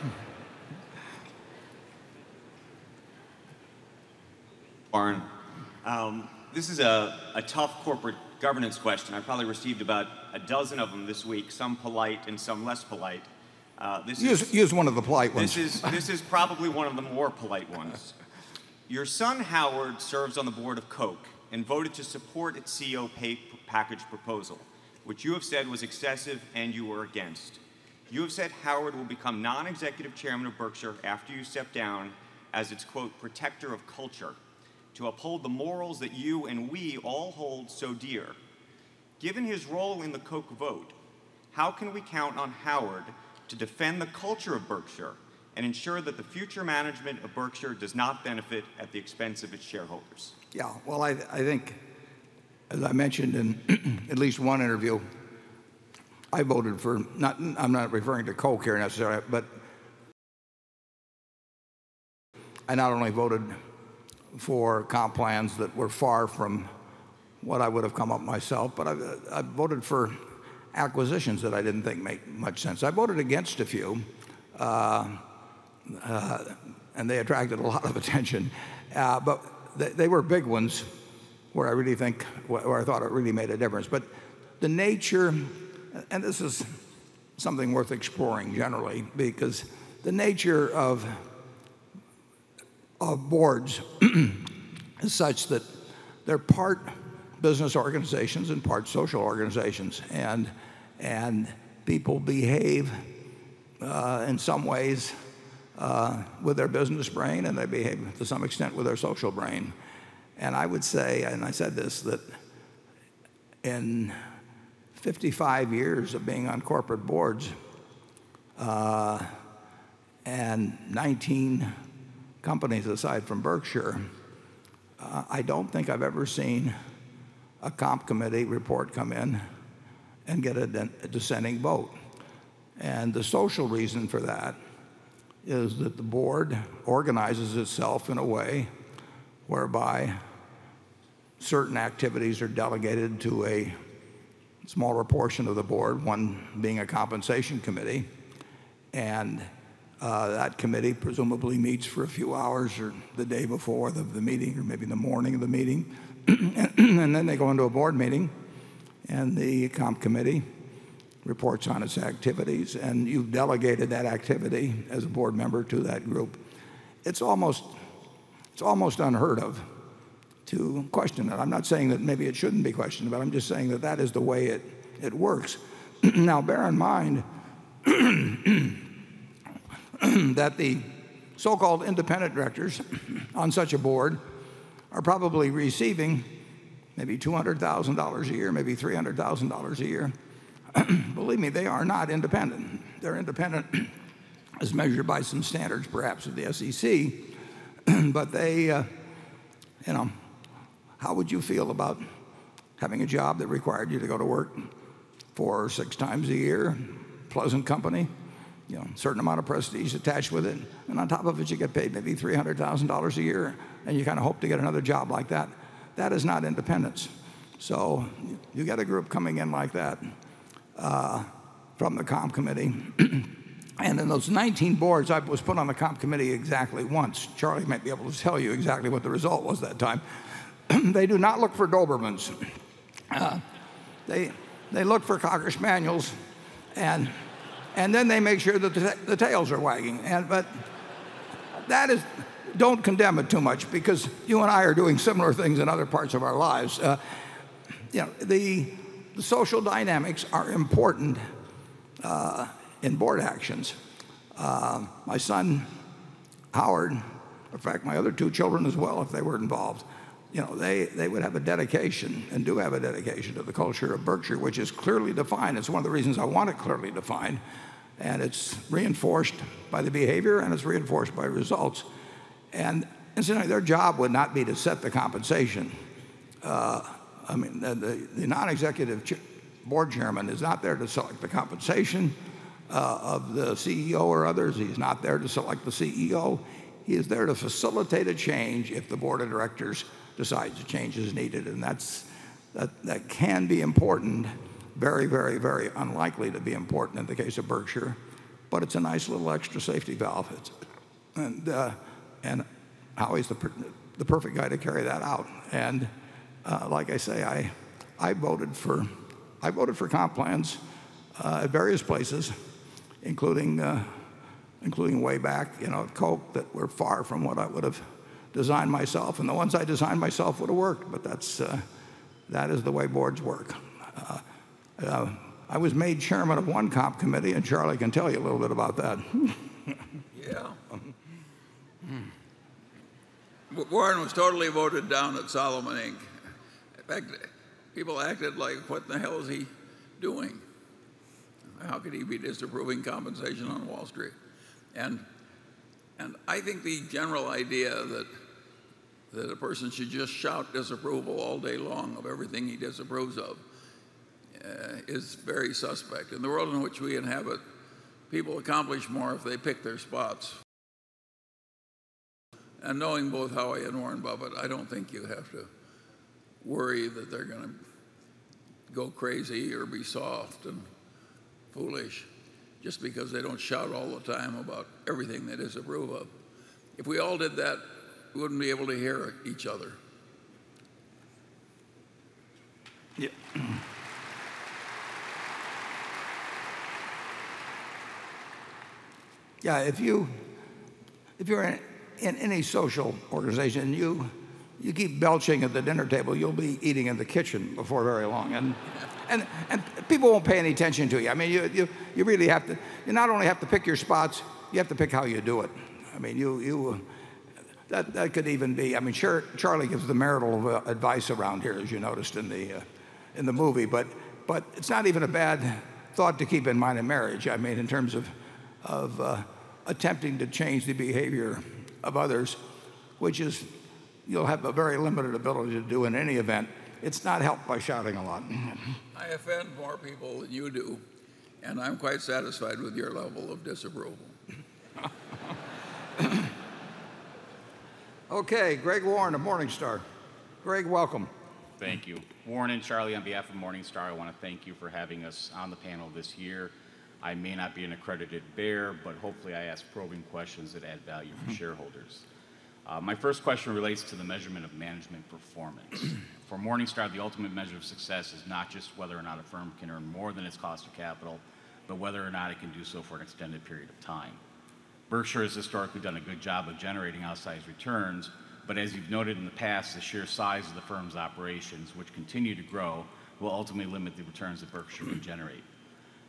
Warren, um, this is a, a tough corporate governance question. I probably received about a dozen of them this week, some polite and some less polite. Uh, this use, is, use one of the polite ones. This is, this is probably one of the more polite ones. Your son, Howard, serves on the board of Coke and voted to support its C E O pay package proposal, which you have said was excessive and you were against. You have said Howard will become non-executive chairman of Berkshire after you step down as its, quote, protector of culture, to uphold the morals that you and we all hold so dear. Given his role in the Coke vote, how can we count on Howard to defend the culture of Berkshire and ensure that the future management of Berkshire does not benefit at the expense of its shareholders? Yeah, well, I, I think, as I mentioned in at least one interview, I voted for, not, I'm not referring to Coke here necessarily, but I not only voted for comp plans that were far from what I would have come up myself, but I, I voted for acquisitions that I didn't think make much sense. I voted against a few, uh, uh, and they attracted a lot of attention. Uh, but they, they were big ones where I really think, where I thought it really made a difference. But the nature, and this is something worth exploring generally, because the nature of, of boards is such that they're part business organizations and part social organizations, and, and people behave uh, in some ways uh, with their business brain, and they behave to some extent with their social brain. And I would say, and I said this, that in fifty-five years of being on corporate boards uh, and nineteen companies aside from Berkshire, uh, I don't think I've ever seen a comp committee report come in and get a dissenting vote. And the social reason for that is that the board organizes itself in a way whereby certain activities are delegated to a smaller portion of the board, one being a compensation committee. And uh, that committee presumably meets for a few hours or the day before the, the meeting, or maybe in the morning of the meeting. And then they go into a board meeting, and the comp committee reports on its activities, and you've delegated that activity as a board member to that group. It's almost, it's almost unheard of to question it. I'm not saying that maybe it shouldn't be questioned, but I'm just saying that that is the way it, it works. Now, bear in mind that the so-called independent directors on such a board are probably receiving maybe two hundred thousand dollars a year, maybe three hundred thousand dollars a year. Believe me, they are not independent. They're independent as measured by some standards, perhaps, of the S E C. But they, uh, you know, how would you feel about having a job that required you to go to work four or six times a year, pleasant company, you know, certain amount of prestige attached with it, and on top of it you get paid maybe three hundred thousand dollars a year, and you kind of hope to get another job like that? That is not independence. So you get a group coming in like that uh, from the comp committee. And in those nineteen boards, I was put on the comp committee exactly once. Charlie might be able to tell you exactly what the result was that time. They do not look for Dobermans. Uh, they, they look for Cocker Spaniels, and, and then they make sure that the, the tails are wagging. And, but that is, don't condemn it too much, because you and I are doing similar things in other parts of our lives. Uh, you know, the, the social dynamics are important uh, in board actions. Uh, my son, Howard, in fact, my other two children as well, if they were involved, you know, they, they would have a dedication, and do have a dedication, to the culture of Berkshire, which is clearly defined. It's one of the reasons I want it clearly defined. And it's reinforced by the behavior, and it's reinforced by results. And incidentally, their job would not be to set the compensation. Uh, I mean, the, the, the non-executive ch- board chairman is not there to select the compensation Uh, of the C E O or others. He's not there to select the C E O. He is there to facilitate a change if the board of directors decides a change is needed. And that's, that, that can be important, very, very, very unlikely to be important in the case of Berkshire, but it's a nice little extra safety valve. It's, and, uh, and Howie's the, per the perfect guy to carry that out. And uh, like I say, I, I, voted for, I voted for comp plans uh, at various places, including, uh, including way back, you know, at Coke, that were far from what I would have designed myself. And the ones I designed myself would have worked, but that's, uh, that is the way boards work. Uh, uh, I was made chairman of one comp committee, and Charlie can tell you a little bit about that. Yeah. Hmm. Warren was totally voted down at Solomon, Incorporated. In fact, people acted like, what in the hell is he doing? How could he be disapproving compensation on Wall Street? And, and I think the general idea that, that a person should just shout disapproval all day long of everything he disapproves of uh, is very suspect. In the world in which we inhabit, people accomplish more if they pick their spots and knowing both Howie and Warren Buffett, I don't think you have to worry that they're going to go crazy or be soft and foolish just because they don't shout all the time about everything they disapprove of. If we all did that, we wouldn't be able to hear each other. Yeah. Yeah, if you if you're in, in any social organization, you you keep belching at the dinner table, you'll be eating in the kitchen before very long, and and and people won't pay any attention to you. I mean, you you you really have to. You not only have to pick your spots, you have to pick how you do it. I mean, you you that that could even be. I mean, Char, Charlie gives the marital advice around here, as you noticed in the uh, in the movie, but but it's not even a bad thought to keep in mind in marriage. I mean, in terms of of uh, attempting to change the behavior of others, which is you'll have a very limited ability to do in any event. It's not helped by shouting a lot. I offend more people than you do, and I'm quite satisfied with your level of disapproval. Okay, Greg Warren of Morningstar. Greg, welcome. Thank you. Warren and Charlie, on behalf of Morningstar, I want to thank you for having us on the panel this year. I may not be an accredited bear, but hopefully I ask probing questions that add value for shareholders. Uh, my first question relates to the measurement of management performance. For Morningstar, the ultimate measure of success is not just whether or not a firm can earn more than its cost of capital, but whether or not it can do so for an extended period of time. Berkshire has historically done a good job of generating outsized returns, but as you've noted in the past, the sheer size of the firm's operations, which continue to grow, will ultimately limit the returns that Berkshire can generate.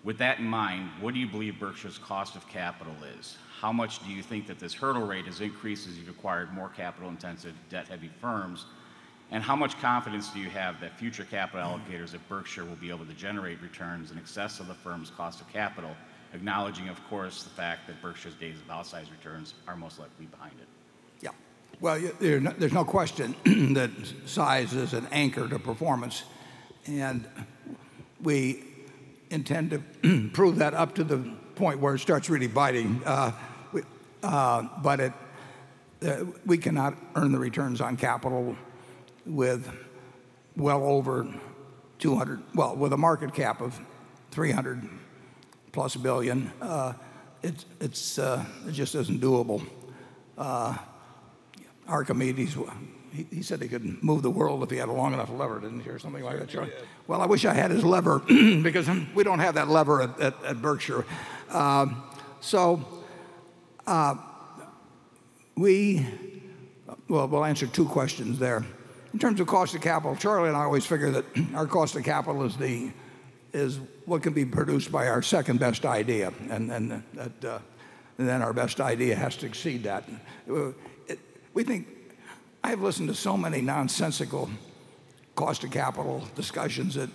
With that in mind, what do you believe Berkshire's cost of capital is? How much do you think that this hurdle rate has increased as you've acquired more capital-intensive, debt-heavy firms? And how much confidence do you have that future capital allocators at Berkshire will be able to generate returns in excess of the firm's cost of capital, acknowledging, of course, the fact that Berkshire's days of outsized returns are most likely behind it? Yeah. Well, you're no, there's no question that size is an anchor to performance, and we intend to prove that up to the point where it starts really biting. Uh, we, uh, but it, uh, we cannot earn the returns on capital with well over two hundred, well, with a market cap of three hundred plus billion. Uh, it, it's, uh, it just isn't doable. Uh, Archimedes, he, he said he could move the world if he had a long enough lever, didn't he, or something like that, Charlie? Well, I wish I had his lever because we don't have that lever at, at, at Berkshire. Uh, so uh, we, well, we'll answer two questions there. In terms of cost of capital, Charlie and I always figure that our cost of capital is the is what can be produced by our second best idea, and and, that, uh, and then our best idea has to exceed that. It, we think I've listened to so many nonsensical cost of capital discussions that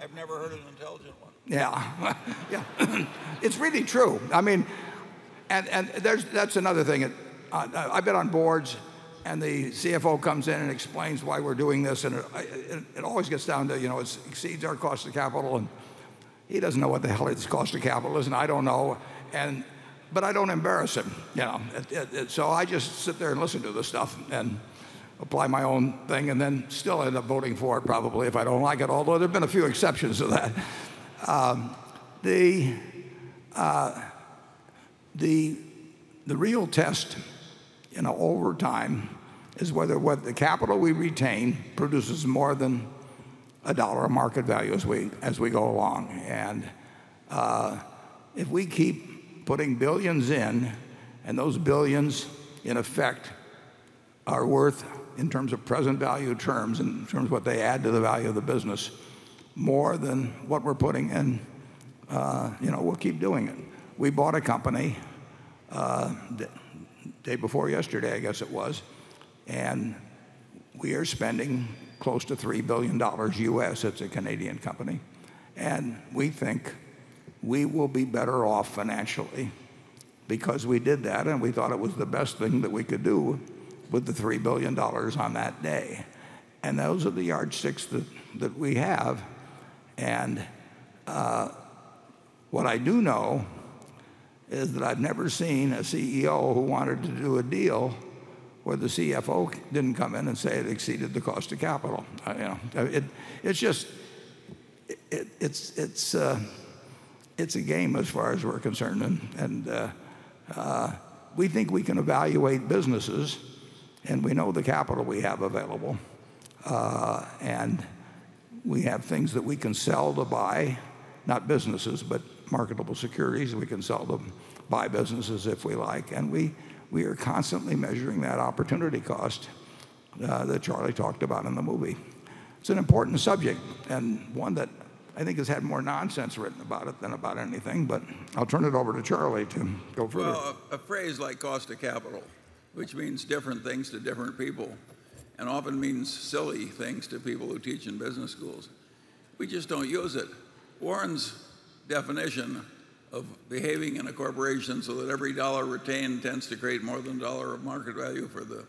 I've never heard an intelligent one. Yeah, yeah, it's really true. I mean, and and there's that's another thing. It, uh, I've been on boards, and the C F O comes in and explains why we're doing this, and it, it, it always gets down to, you know, it exceeds our cost of capital, and he doesn't know what the hell his cost of capital is, and I don't know, and but I don't embarrass him, you know. It, it, it, so I just sit there and listen to the stuff and apply my own thing, and then still end up voting for it probably if I don't like it, although there have been a few exceptions to that. Um, the, uh, the, the real test, you know, over time is whether what the capital we retain produces more than a dollar of market value as we, as we go along. And uh, if we keep putting billions in, and those billions, in effect, are worth, in terms of present value terms, in terms of what they add to the value of the business, more than what we're putting in, uh, you know, we'll keep doing it. We bought a company uh, the day before yesterday, I guess it was, and we are spending close to three billion dollars U S. It's a Canadian company. And we think we will be better off financially because we did that, and we thought it was the best thing that we could do with the three billion dollars on that day. And those are the yardsticks that, that we have. And uh, what I do know is that I've never seen a C E O who wanted to do a deal where the C F O didn't come in and say it exceeded the cost of capital. I, you know, it, it's just, it, it's, it's, uh, it's a game as far as we're concerned. And, and uh, uh, we think we can evaluate businesses, and we know the capital we have available. Uh, and we have things that we can sell to buy, not businesses, but marketable securities. We can sell to buy businesses if we like. And we, we are constantly measuring that opportunity cost uh, that Charlie talked about in the movie. It's an important subject, and one that I think has had more nonsense written about it than about anything, but I'll turn it over to Charlie to go further. Well, a, a phrase like cost of capital, which means different things to different people, and often means silly things to people who teach in business schools. We just don't use it. Warren's definition of behaving in a corporation so that every dollar retained tends to create more than a dollar of market value for the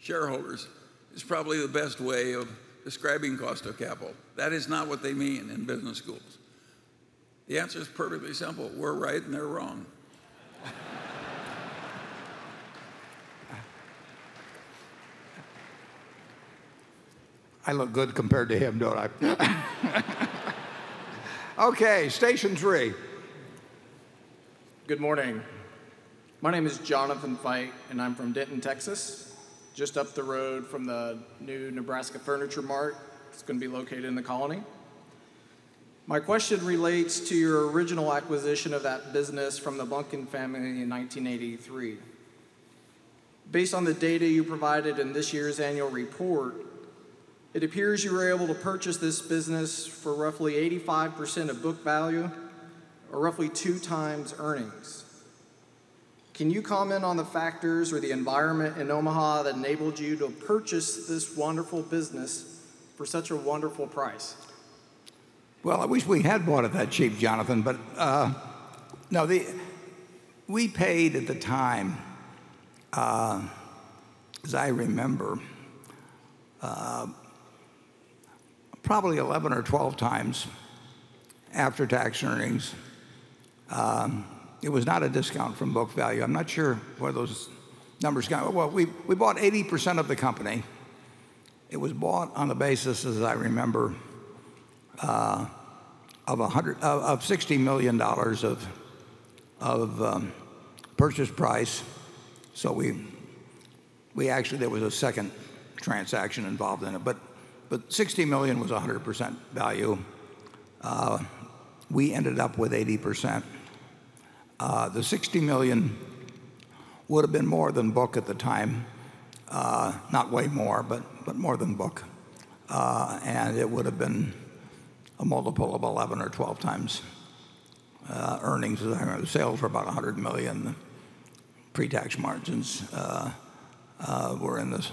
shareholders is probably the best way of describing cost of capital. That is not what they mean in business schools. The answer is perfectly simple. We're right and they're wrong. I look good compared to him, don't I? Okay, station three. Good morning. My name is Jonathan Fite, and I'm from Denton, Texas, just up the road from the new Nebraska Furniture Mart. It's going to be located in the colony. My question relates to your original acquisition of that business from the Blunken family in nineteen eighty-three. Based on the data you provided in this year's annual report, it appears you were able to purchase this business for roughly eighty-five percent of book value, or roughly two times earnings. Can you comment on the factors or the environment in Omaha that enabled you to purchase this wonderful business for such a wonderful price? Well, I wish we had bought it that cheap, Jonathan, but uh, no, the, we paid at the time, uh, as I remember, uh, probably eleven or twelve times after-tax earnings. Um, it was not a discount from book value. I'm not sure where those numbers got. Well, we, we bought eighty percent of the company. It was bought on the basis, as I remember, uh, of, one hundred, uh, of sixty million dollars of, of um, purchase price. So we, we actually, there was a second transaction involved in it. But, but sixty million dollars was one hundred percent value. Uh, we ended up with eighty percent. Uh, the sixty million dollars would have been more than book at the time. Uh, not way more, but, but more than book. Uh, and it would have been a multiple of eleven or twelve times uh, earnings. As I remember, the sales were about one hundred million dollars. The pre-tax margins uh, uh, were in the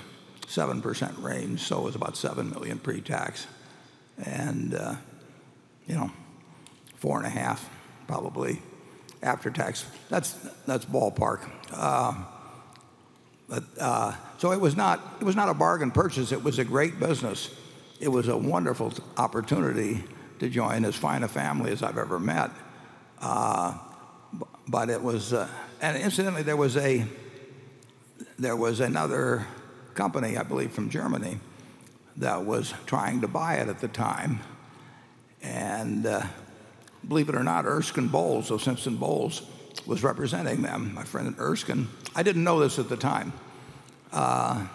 seven percent range, so it was about seven million dollars pre-tax. And, uh, you know, four and a half probably after tax. That's that's ballpark. Uh, but uh, so it was not it was not a bargain purchase. It was a great business. It was a wonderful opportunity to join as fine a family as I've ever met. Uh, but it was uh, and incidentally there was a there was another company, I believe from Germany, that was trying to buy it at the time. And uh, believe it or not, Erskine Bowles of Simpson Bowles was representing them, my friend Erskine. I didn't know this at the time. Uh,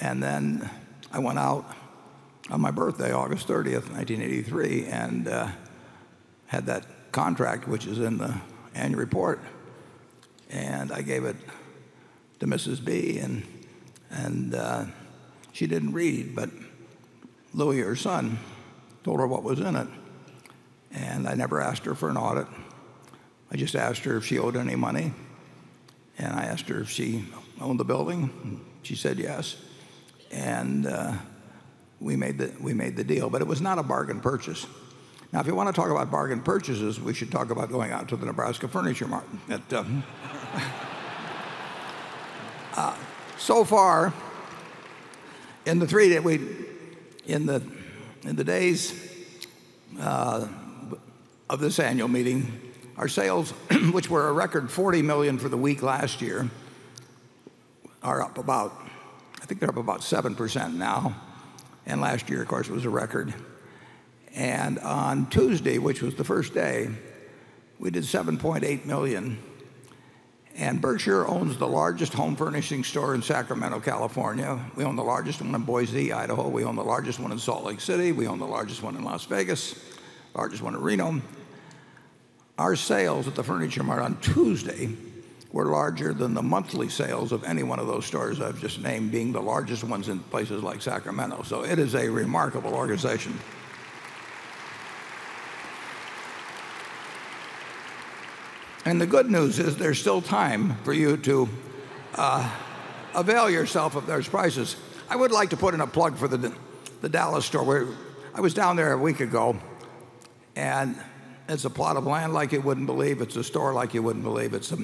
and then I went out on my birthday, August thirtieth, nineteen eighty-three, and uh, had that contract, which is in the annual report. And I gave it to Missus B, and, and uh, she didn't read, but Louis, her son, told her what was in it. And I never asked her for an audit. I just asked her if she owed any money. And I asked her if she owned the building. She said yes. And uh, we, made the, we made the deal. But it was not a bargain purchase. Now, if you want to talk about bargain purchases, we should talk about going out to the Nebraska Furniture Mart. At, uh, uh, so far, in the three that we, in the, in the days uh, of this annual meeting, our sales, which were a record forty million dollars for the week last year, are up about I think they're up about seven percent now. And last year, of course, it was a record. And on Tuesday, which was the first day, we did seven point eight million. And Berkshire owns the largest home furnishing store in Sacramento, California. We own the largest one in Boise, Idaho. We own the largest one in Salt Lake City. We own the largest one in Las Vegas, largest one in Reno. Our sales at the Furniture Mart on Tuesday were larger than the monthly sales of any one of those stores I've just named, being the largest ones in places like Sacramento. So it is a remarkable organization. And the good news is there's still time for you to uh, avail yourself of those prices. I would like to put in a plug for the, the Dallas store. Where I was down there a week ago, and it's a plot of land like you wouldn't believe. It's a store like you wouldn't believe. It's a,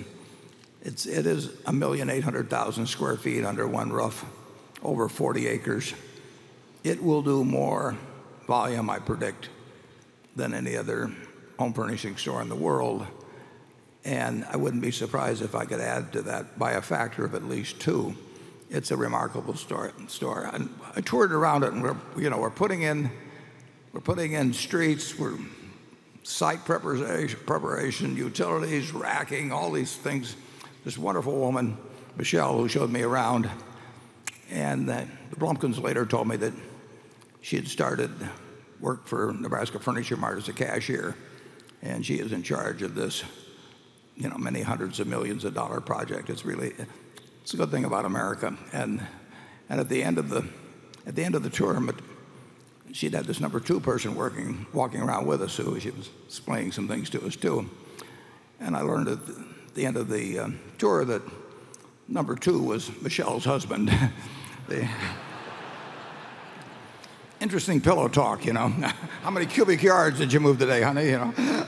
it's, it is one million eight hundred thousand square feet under one roof, over forty acres. It will do more volume, I predict, than any other home furnishing store in the world. And I wouldn't be surprised if I could add to that by a factor of at least two. It's a remarkable store. store. I, I toured around it, and we're, you know, we're putting in, we're putting in streets, we're site preparation, preparation, utilities, racking, all these things. This wonderful woman, Michelle, who showed me around, and the Blumkins later told me that she had started work for Nebraska Furniture Mart as a cashier, and she is in charge of this, you know, many hundreds of millions of dollar project. It's really, it's a good thing about America. And and at the end of the at the end of the tour, she'd had this number two person working walking around with us, who she was explaining some things to us too. And I learned at the end of the um, tour that number two was Michelle's husband. The interesting pillow talk, you know. How many cubic yards did you move today, honey? You know.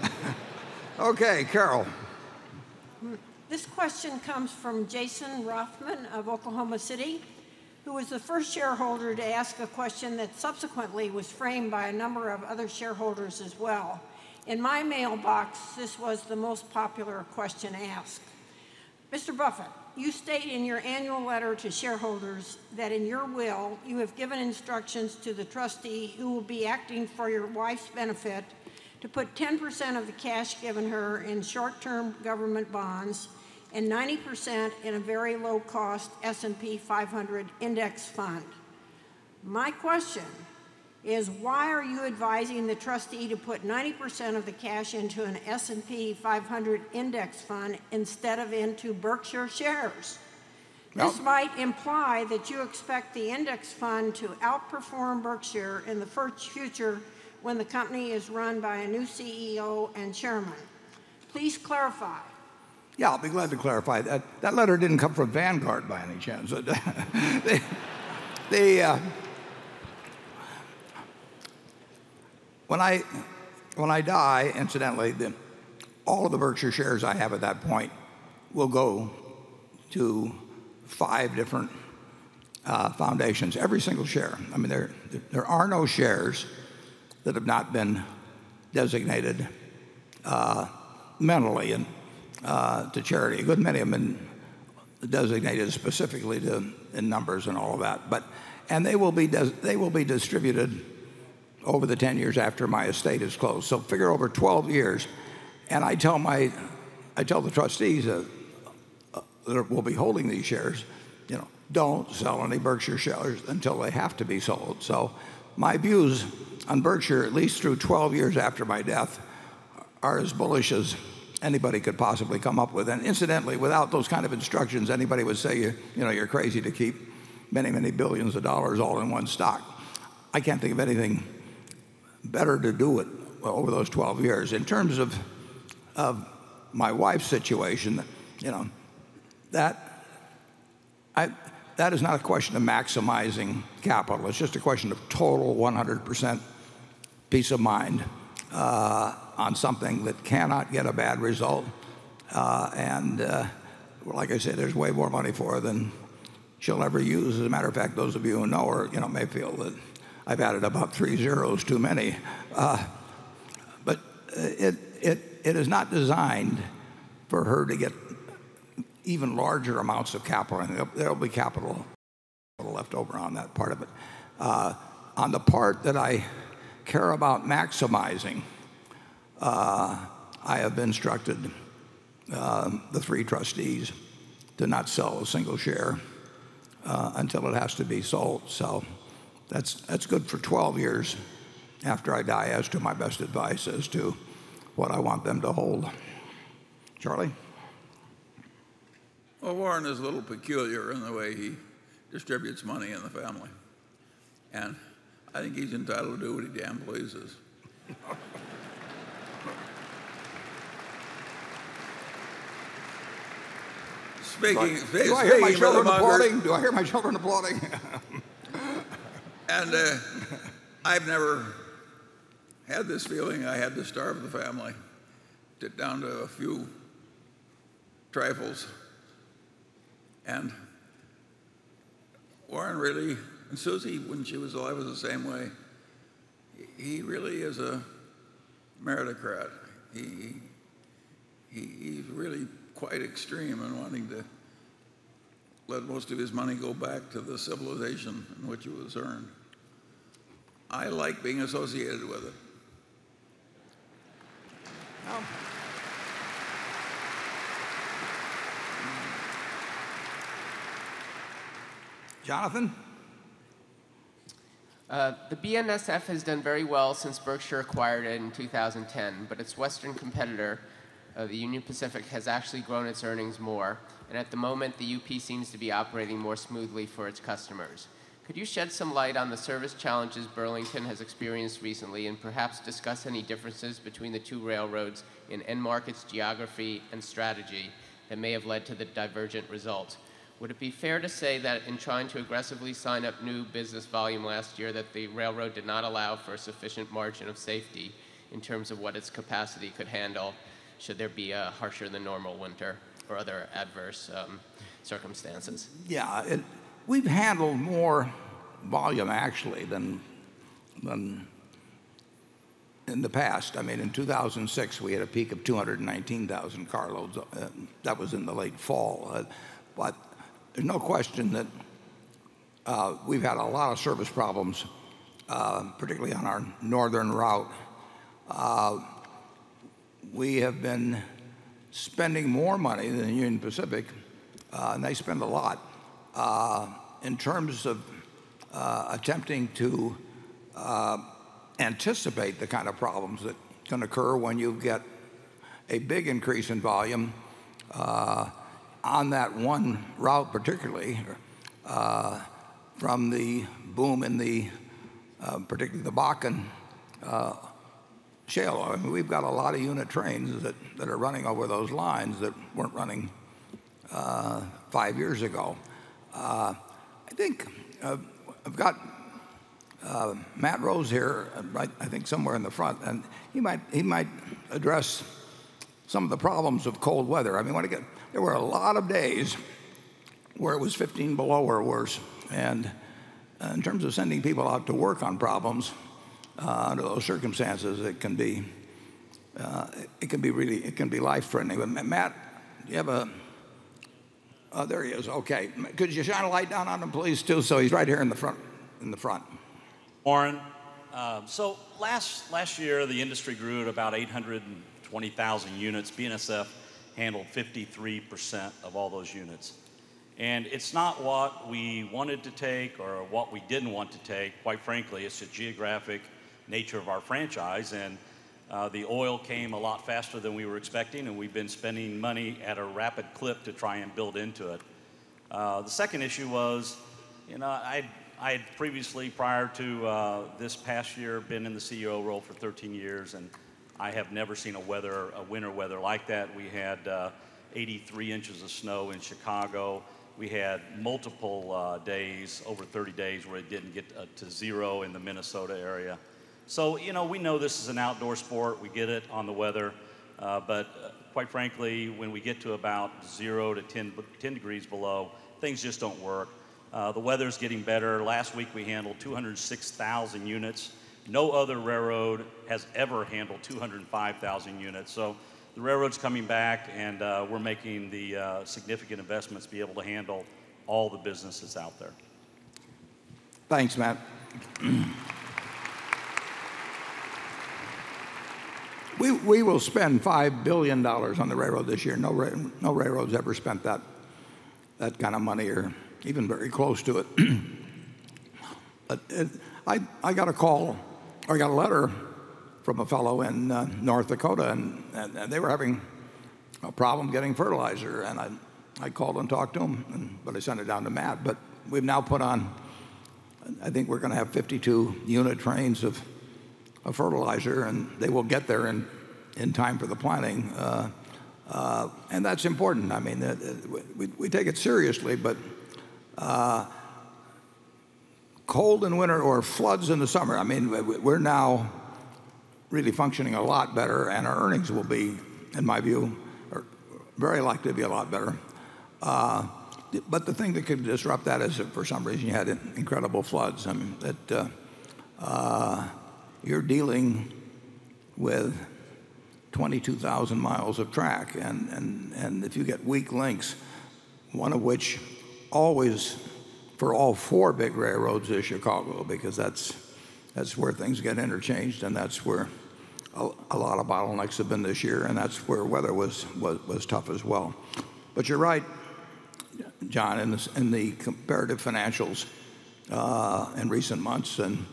Okay, Carol. This question comes from Jason Rothman of Oklahoma City, who was the first shareholder to ask a question that subsequently was framed by a number of other shareholders as well. In my mailbox, this was the most popular question asked. Mister Buffett, you state in your annual letter to shareholders that in your will, you have given instructions to the trustee who will be acting for your wife's benefit to put ten percent of the cash given her in short-term government bonds and ninety percent in a very low-cost S and P five hundred index fund. My question is, why are you advising the trustee to put ninety percent of the cash into an S and P five hundred index fund instead of into Berkshire shares? Nope. This might imply that you expect the index fund to outperform Berkshire in the future when the company is run by a new C E O and chairman. Please clarify. Yeah, I'll be glad to clarify. That That letter didn't come from Vanguard by any chance. the, the, uh, when, I, when I die, incidentally, the, all of the Berkshire shares I have at that point will go to five different uh, foundations, every single share. I mean, there, there are no shares that have not been designated uh, mentally and Uh, to charity. A good many have been designated specifically to, in numbers and all of that. But and they will be des- they will be distributed over the ten years after my estate is closed. So figure over twelve years. And I tell my I tell the trustees uh, uh, that will be holding these shares, you know, don't sell any Berkshire shares until they have to be sold. So my views on Berkshire, at least through twelve years after my death, are as bullish as anybody could possibly come up with. And incidentally, without those kind of instructions, anybody would say, you, you know, you're crazy to keep many, many billions of dollars all in one stock. I can't think of anything better to do it over those twelve years. In terms of, of my wife's situation, you know, that, I, that is not a question of maximizing capital. It's just a question of total one hundred percent peace of mind Uh, on something that cannot get a bad result. Uh, and uh, like I said, there's way more money for her than she'll ever use. As a matter of fact, those of you who know her, you know, may feel that I've added about three zeros too many. Uh, but it, it, it is not designed for her to get even larger amounts of capital. And there'll, there'll be capital little left over on that part of it. Uh, on the part that I care about maximizing, uh, I have instructed uh, the three trustees to not sell a single share uh, until it has to be sold. So that's, that's good for twelve years after I die as to my best advice as to what I want them to hold. Charlie? Well, Warren is a little peculiar in the way he distributes money in the family. And I think he's entitled to do what he damn pleases. Speaking, do, do I hear my children applauding? Do I hear my children applauding? And uh, I've never had this feeling I had to starve the family to, down to a few trifles. And Warren really, and Susie, when she was alive, was the same way. He really is a meritocrat. He, he he's really quite extreme in wanting to let most of his money go back to the civilization in which it was earned. I like being associated with it. Oh. Jonathan? Uh, the B N S F has done very well since Berkshire acquired it in two thousand ten, but its Western competitor, uh, the Union Pacific, has actually grown its earnings more, and at the moment the U P seems to be operating more smoothly for its customers. Could you shed some light on the service challenges Burlington has experienced recently and perhaps discuss any differences between the two railroads in end markets, geography, and strategy that may have led to the divergent results? Would it be fair to say that in trying to aggressively sign up new business volume last year that the railroad did not allow for a sufficient margin of safety in terms of what its capacity could handle should there be a harsher than normal winter or other adverse um, circumstances? Yeah, it, we've handled more volume actually than, than in the past. I mean, in two thousand six we had a peak of two hundred nineteen thousand carloads. Uh, that was in the late fall. Uh, but there's no question that uh, we've had a lot of service problems, uh, particularly on our northern route. Uh, we have been spending more money than the Union Pacific, uh, and they spend a lot, uh, in terms of uh, attempting to uh, anticipate the kind of problems that can occur when you get a big increase in volume. Uh, on that one route particularly, uh, from the boom in the, uh, particularly the Bakken uh, shale oil. I mean, we've got a lot of unit trains that, that are running over those lines that weren't running uh, five years ago. Uh, I think uh, I've got uh, Matt Rose here, right, I think somewhere in the front, and he might, he might address some of the problems of cold weather. I mean, when it get, there were a lot of days where it was fifteen below or worse. And in terms of sending people out to work on problems, uh, under those circumstances, it can be, uh, it can be really, it can be life-threatening. But Matt, do you have a, oh, there he is, okay. Could you shine a light down on him, please, too? So he's right here in the front, in the front. Warren, uh, so last, last year, the industry grew at about eight hundred twenty thousand units. B N S F handled fifty-three percent of all those units. And it's not what we wanted to take or what we didn't want to take, quite frankly. It's the geographic nature of our franchise. And uh, the oil came a lot faster than we were expecting, and we've been spending money at a rapid clip to try and build into it. Uh, the second issue was, you know, I, I had previously, prior to uh, this past year, been in the C E O role for thirteen years, and I have never seen a weather, a winter weather like that. We had uh, eighty-three inches of snow in Chicago. We had multiple uh, days, over thirty days, where it didn't get uh, to zero in the Minnesota area. So, you know, we know this is an outdoor sport. We get it on the weather. Uh, but uh, quite frankly, when we get to about zero to ten degrees below, things just don't work. Uh, the weather's getting better. Last week we handled two hundred six thousand units. No other railroad has ever handled two hundred five thousand units. So the railroad's coming back, and uh, we're making the uh, significant investments to be able to handle all the businesses out there. Thanks, Matt. We, we will spend five billion dollars on the railroad this year. No, ra no railroad's ever spent that, that kind of money or even very close to it. But it, I, I got a call, or I got a letter from a fellow in uh, North Dakota, and, and, and they were having a problem getting fertilizer. And I, I called and talked to him, and, but I sent it down to Matt. But we've now put on, I think we're going to have fifty-two unit trains of of fertilizer, and they will get there in, in time for the planting. Uh, uh, and that's important. I mean, uh, we, we take it seriously, but uh, cold in winter or floods in the summer, I mean, we're now really functioning a lot better, and our earnings will be, in my view, are very likely to be a lot better. Uh, but the thing that could disrupt that is if for some reason you had incredible floods. I mean, that, uh, uh, you're dealing with twenty-two thousand miles of track, and, and, and if you get weak links, one of which always for all four big railroads is Chicago, because that's, that's where things get interchanged, and that's where a, a lot of bottlenecks have been this year, and that's where weather was, was, was tough as well. But you're right, John, in the, in the comparative financials uh, in recent months, and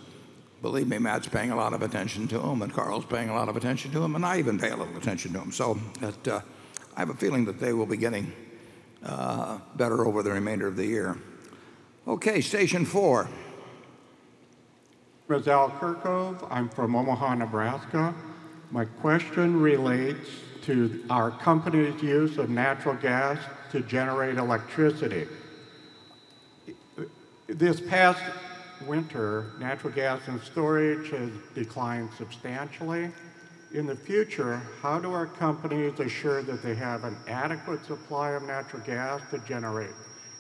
believe me, Matt's paying a lot of attention to him, and Carl's paying a lot of attention to him, and I even pay a little attention to him. So that, uh, I have a feeling that they will be getting uh, better over the remainder of the year. Okay, station four. Rizal Kirkove, I'm from Omaha, Nebraska. My question relates to our company's use of natural gas to generate electricity. This past winter, natural gas and storage has declined substantially. In the future, how do our companies assure that they have an adequate supply of natural gas to generate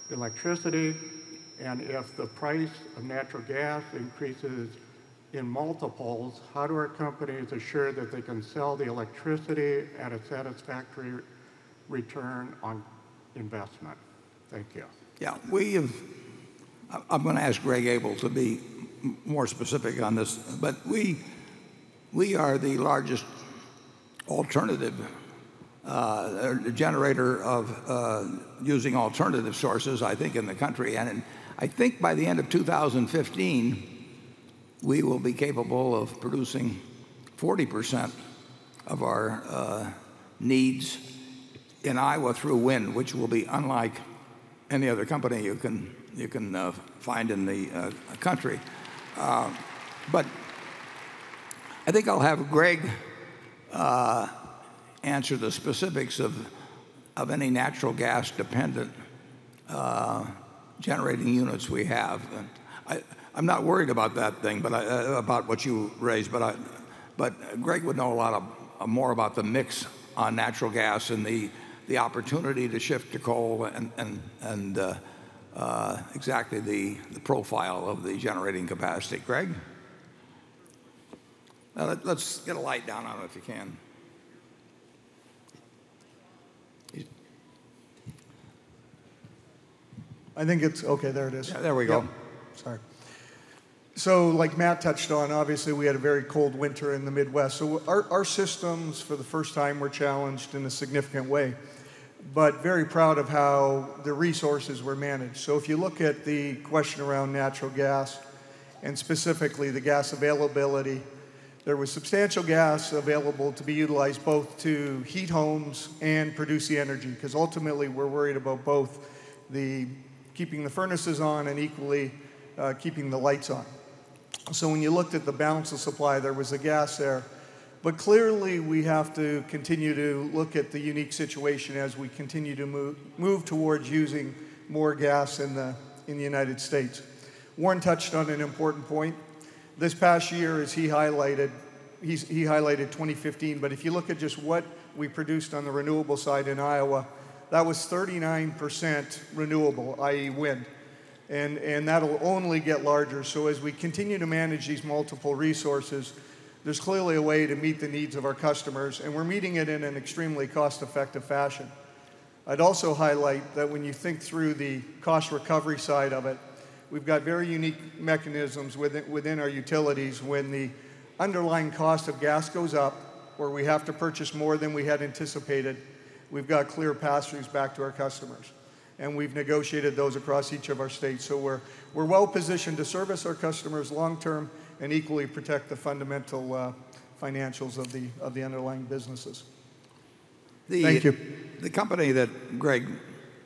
electricity? And if the price of natural gas increases in multiples, how do our companies assure that they can sell the electricity at a satisfactory return on investment? Thank you. Yeah, we have. I'm going to ask Greg Abel to be more specific on this, but we we are the largest alternative uh, generator of uh, using alternative sources, I think, in the country. And in, I think by the end of two thousand fifteen, we will be capable of producing forty percent of our uh, needs in Iowa through wind, which will be unlike any other company you can you can uh, find in the uh, country. Uh, but I think I'll have Greg uh, answer the specifics of, of any natural gas dependent uh, generating units we have. I, I'm not worried about that thing, but I, uh, about what you raised, but, I, but Greg would know a lot of, uh, more about the mix on natural gas and the, the opportunity to shift to coal and, and, and uh, Uh, exactly the, the profile of the generating capacity. Greg? Uh, let, let's get a light down on it if you can. I think it's okay, there it is. Yeah, there we go. Yep. Sorry. So like Matt touched on, obviously we had a very cold winter in the Midwest. So our, our systems for the first time were challenged in a significant way, but very proud of how the resources were managed. So if you look at the question around natural gas, and specifically the gas availability, there was substantial gas available to be utilized both to heat homes and produce the energy, because ultimately we're worried about both the keeping the furnaces on and equally uh, keeping the lights on. So when you looked at the balance of supply, there was the gas there. But clearly, we have to continue to look at the unique situation as we continue to move, move towards using more gas in the, in the United States. Warren touched on an important point. This past year, as he highlighted, he's, he highlighted twenty fifteen, but if you look at just what we produced on the renewable side in Iowa, that was thirty-nine percent renewable, that is wind. And, and that'll only get larger. So as we continue to manage these multiple resources, there's clearly a way to meet the needs of our customers, and we're meeting it in an extremely cost-effective fashion. I'd also highlight that when you think through the cost recovery side of it, we've got very unique mechanisms within, within our utilities when the underlying cost of gas goes up or we have to purchase more than we had anticipated. We've got clear pass-throughs back to our customers. And we've negotiated those across each of our states. So we're, we're well positioned to service our customers long-term and equally protect the fundamental uh, financials of the, of the underlying businesses. The, Thank you. The company that Greg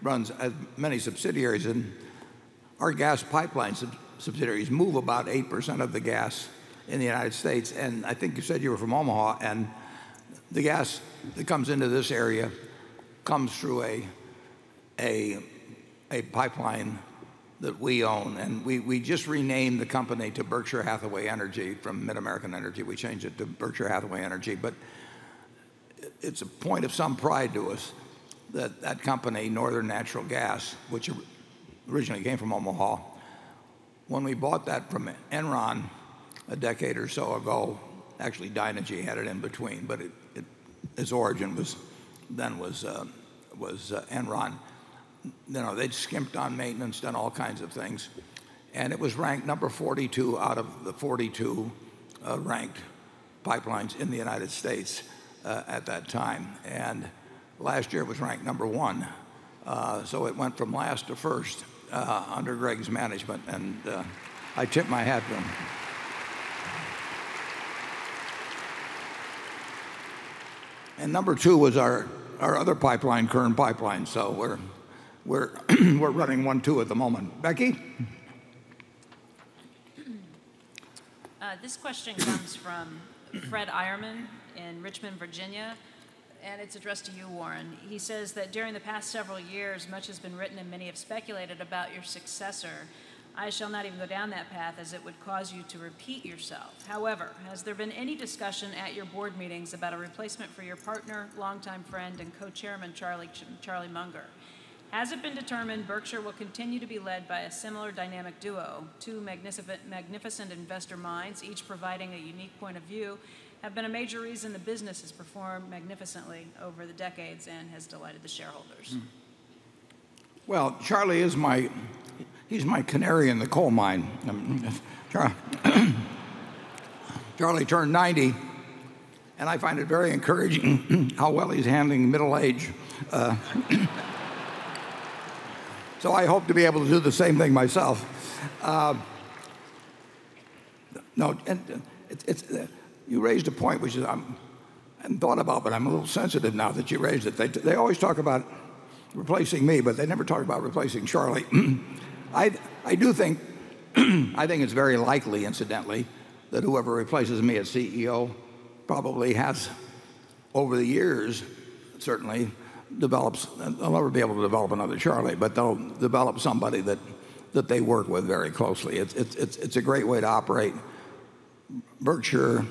runs has many subsidiaries, and our gas pipeline sub subsidiaries move about eight percent of the gas in the United States. And I think you said you were from Omaha, and the gas that comes into this area comes through a a, a pipeline that we own. And we, we just renamed the company to Berkshire Hathaway Energy from Mid-American Energy. We changed it to Berkshire Hathaway Energy. But it's a point of some pride to us that that company, Northern Natural Gas, which originally came from Omaha, when we bought that from Enron a decade or so ago, actually Dynegy had it in between, but it, it, its origin was then was, uh, was uh, Enron. You know, they'd skimped on maintenance, done all kinds of things, and it was ranked number forty-two out of the forty-two uh, ranked pipelines in the United States uh, at that time. And last year it was ranked number one. Uh, so it went from last to first uh, under Greg's management, and uh, I tip my hat to him. And number two was our, our other pipeline, Kern Pipeline. So we're, we're, we're running one, two at the moment. Becky? Uh, this question comes from Fred Ironman in Richmond, Virginia, and it's addressed to you, Warren. He says that during the past several years, much has been written and many have speculated about your successor. I shall not even go down that path, as it would cause you to repeat yourself. However, has there been any discussion at your board meetings about a replacement for your partner, longtime friend, and co-chairman, Charlie, Charlie Munger? Has it been determined Berkshire will continue to be led by a similar dynamic duo? Two magnificent, magnificent investor minds, each providing a unique point of view, have been a major reason the business has performed magnificently over the decades and has delighted the shareholders. Well, Charlie is my... He's my canary in the coal mine. Charlie turned ninety, and I find it very encouraging how well he's handling middle age. Uh, so I hope to be able to do the same thing myself. Uh, no, and it's, it's, uh, you raised a point which is, I'm, I hadn't thought about, but I'm a little sensitive now that you raised it. They, they always talk about replacing me, but they never talk about replacing Charlie. I, I do think, I think it's very likely, incidentally, that whoever replaces me as C E O probably has, over the years, certainly develops, they'll never be able to develop another Charlie, but they'll develop somebody that, that they work with very closely. It's, it's, it's, it's a great way to operate. Berkshire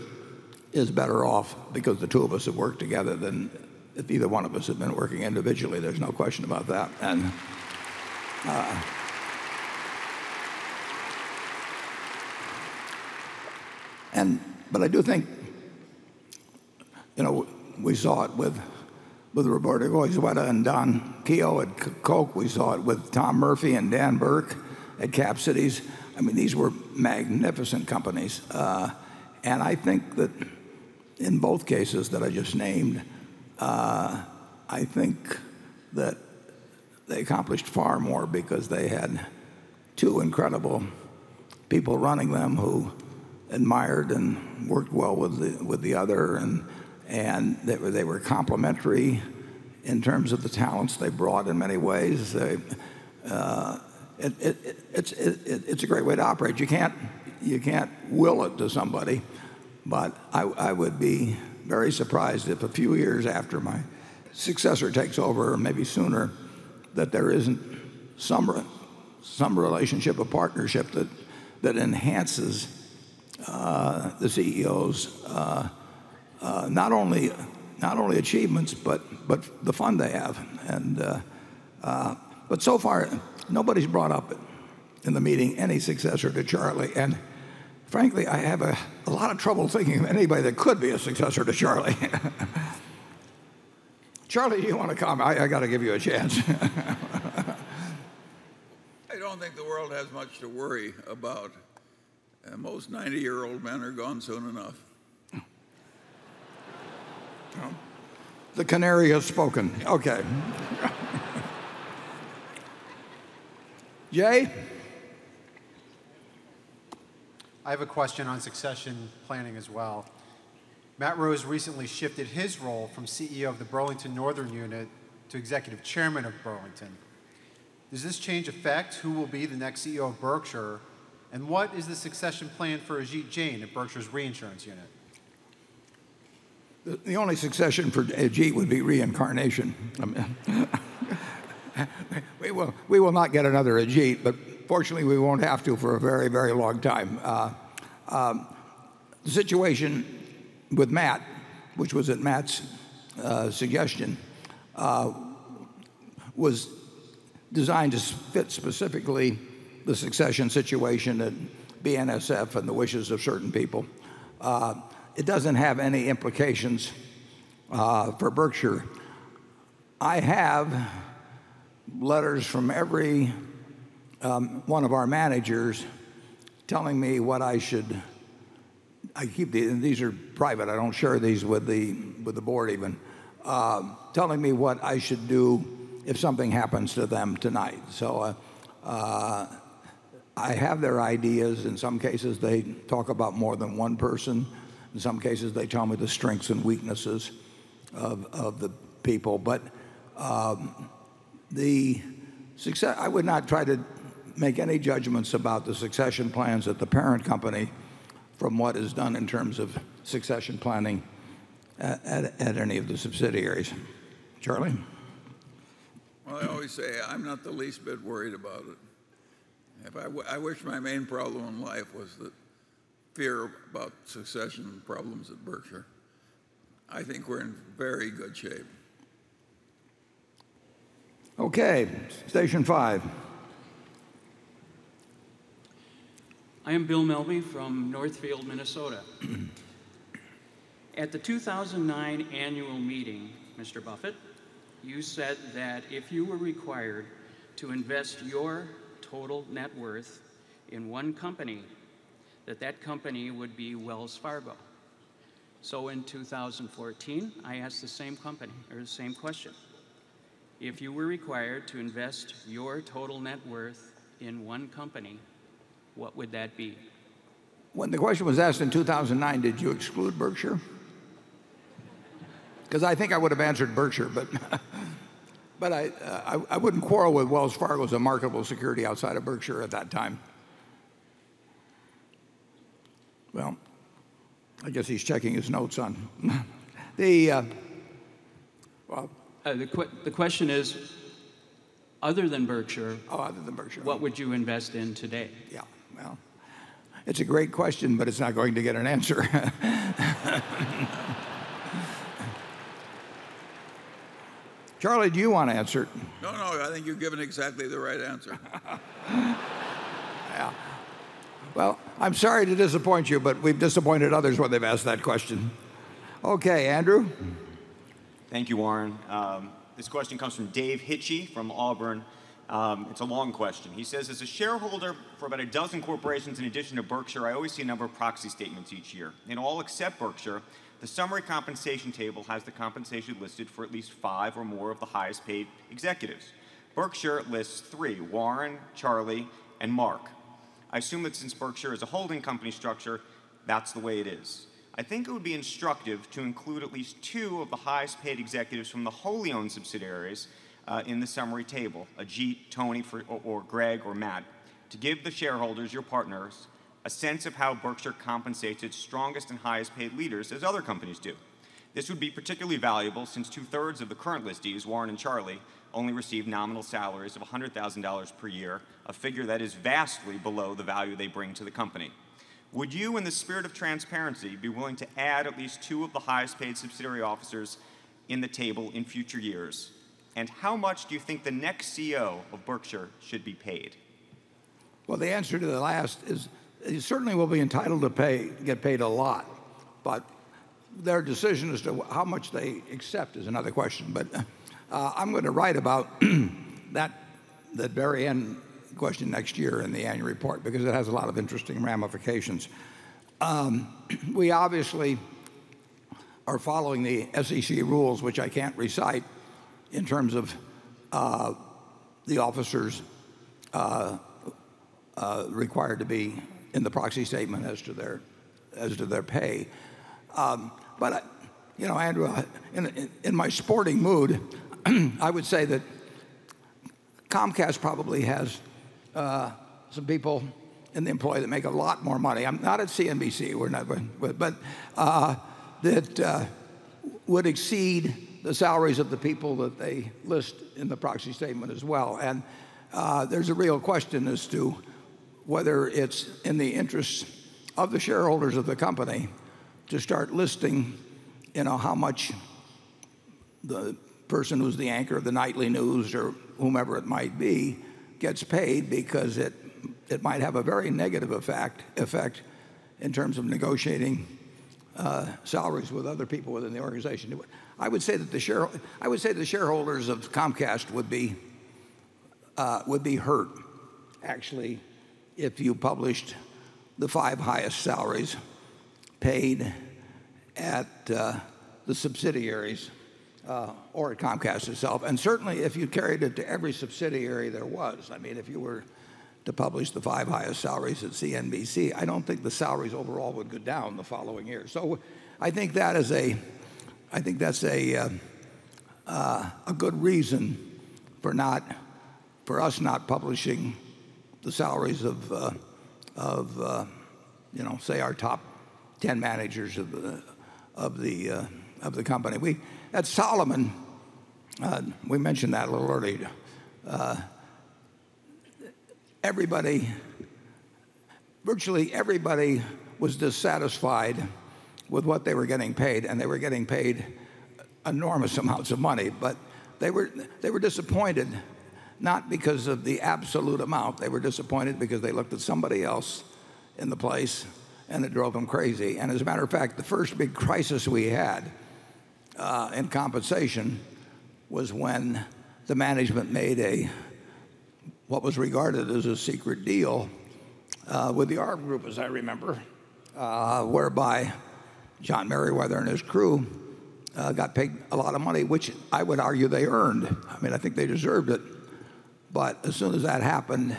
is better off because the two of us have worked together than if either one of us had been working individually. There's no question about that. And, uh, And, but I do think, you know, we saw it with, with Roberto Goizueta and Don Keogh at Coke. We saw it with Tom Murphy and Dan Burke at Cap Cities. I mean, these were magnificent companies. Uh, and I think that in both cases that I just named, uh, I think that they accomplished far more because they had two incredible people running them who admired and worked well with the, with the other, and, and they were, they were complementary in terms of the talents they brought in many ways. They, uh, it, it, it, it's, it, it's a great way to operate. You can't, you can't will it to somebody, but I, I would be very surprised if a few years after my successor takes over, or maybe sooner, that there isn't some, some relationship, a partnership that, that enhances Uh, the C E Os, uh, uh, not only not only achievements, but but the fun they have. And uh, uh, but so far, nobody's brought up in the meeting any successor to Charlie. And frankly, I have a, a lot of trouble thinking of anybody that could be a successor to Charlie. Charlie, do you want to comment? I, I got to give you a chance. I don't think the world has much to worry about. And most ninety-year-old men are gone soon enough. Tom? The canary has spoken. Okay. Jay? I have a question on succession planning as well. Matt Rose recently shifted his role from C E O of the Burlington Northern Unit to Executive Chairman of Burlington. Does this change affect who will be the next C E O of Berkshire, and what is the succession plan for Ajit Jain at Berkshire's reinsurance unit? The, the only succession for Ajit would be reincarnation. I mean, we, will, we will not get another Ajit, but fortunately we won't have to for a very, very long time. Uh, um, the situation with Matt, which was at Matt's uh, suggestion, uh, was designed to fit specifically the succession situation at B N S F and the wishes of certain people. Uh, it doesn't have any implications uh, for Berkshire. I have letters from every um, one of our managers telling me what I should. I keep these, and these are private. I don't share these with the with the board even. Uh, telling me what I should do if something happens to them tonight. So uh, uh, I have their ideas. In some cases, they talk about more than one person. In some cases, they tell me the strengths and weaknesses of, of the people. But um, the success, I would not try to make any judgments about the succession plans at the parent company from what is done in terms of succession planning at, at, at any of the subsidiaries. Charlie? Well, I always say I'm not the least bit worried about it. If I, w I wish my main problem in life was the fear about succession problems at Berkshire. I think we're in very good shape. Okay, station five. I am Bill Melby from Northfield, Minnesota. At the two thousand nine annual meeting, Mister Buffett, you said that if you were required to invest your total net worth in one company, that that company would be Wells Fargo. So in two thousand fourteen, I asked the same company, or the same question. If you were required to invest your total net worth in one company, what would that be? When the question was asked in two thousand nine, did you exclude Berkshire? Because I think I would have answered Berkshire, but, but I, uh, I, I wouldn't quarrel with Wells Fargo as a marketable security outside of Berkshire at that time. Well, I guess he's checking his notes on the, uh, well, uh, the, qu the question is, other than Berkshire, oh, other than Berkshire, what would you invest in today? Yeah. Well, it's a great question, but it's not going to get an answer. Charlie, do you want to answer it? No, no, I think you've given exactly the right answer. Yeah. Well, I'm sorry to disappoint you, but we've disappointed others when they've asked that question. Okay, Andrew. Thank you, Warren. Um, this question comes from Dave Hitchie from Auburn. Um, it's a long question. He says, as a shareholder for about a dozen corporations in addition to Berkshire, I always see a number of proxy statements each year. In all except Berkshire, the summary compensation table has the compensation listed for at least five or more of the highest paid executives. Berkshire lists three, Warren, Charlie, and Mark. I assume that since Berkshire is a holding company structure, that's the way it is. I think it would be instructive to include at least two of the highest paid executives from the wholly owned subsidiaries Uh, in the summary table, Ajit, Tony, for, or, or Greg, or Matt, to give the shareholders, your partners, a sense of how Berkshire compensates its strongest and highest paid leaders as other companies do. This would be particularly valuable since two-thirds of the current listees, Warren and Charlie, only receive nominal salaries of one hundred thousand dollars per year, a figure that is vastly below the value they bring to the company. Would you, in the spirit of transparency, be willing to add at least two of the highest paid subsidiary officers in the table in future years? And how much do you think the next C E O of Berkshire should be paid? Well, the answer to the last is he certainly will be entitled to pay, get paid a lot. But their decision as to how much they accept is another question. But uh, I'm going to write about that, that very end question next year in the annual report because it has a lot of interesting ramifications. Um, we obviously are following the S E C rules, which I can't recite, in terms of uh, the officers uh, uh, required to be in the proxy statement as to their as to their pay. Um, but I, you know, Andrew, in, in my sporting mood, I would say that Comcast probably has uh, some people in the employ that make a lot more money. I'm not at C N B C, we're not, but, but uh, that uh, would exceed the salaries of the people that they list in the proxy statement as well. And uh, there's a real question as to whether it's in the interests of the shareholders of the company to start listing, you know, how much the person who's the anchor of the nightly news or whomever it might be gets paid, because it it might have a very negative effect effect in terms of negotiating uh, salaries with other people within the organization. I would say that the share I would say the shareholders of Comcast would be uh, would be hurt, actually, if you published the five highest salaries paid at uh, the subsidiaries uh, or at Comcast itself. And certainly if you carried it to every subsidiary there was. I mean, if you were to publish the five highest salaries at C N B C, I don't think the salaries overall would go down the following year. So I think that is a, I think that's a, uh, uh, a good reason for not, for us not publishing the salaries of, uh, of uh, you know, say our top ten managers of the, of the, uh, of the company. We, at Solomon, uh, we mentioned that a little earlier. Uh, Everybody, virtually everybody was dissatisfied with what they were getting paid, and they were getting paid enormous amounts of money, but they were, they were disappointed not because of the absolute amount. They were disappointed because they looked at somebody else in the place, and it drove them crazy. And as a matter of fact, the first big crisis we had uh, in compensation was when the management made a what was regarded as a secret deal uh, with the Arb Group, as I remember, uh, whereby John Merriweather and his crew uh, got paid a lot of money, which I would argue they earned. I mean, I think they deserved it. But as soon as that happened,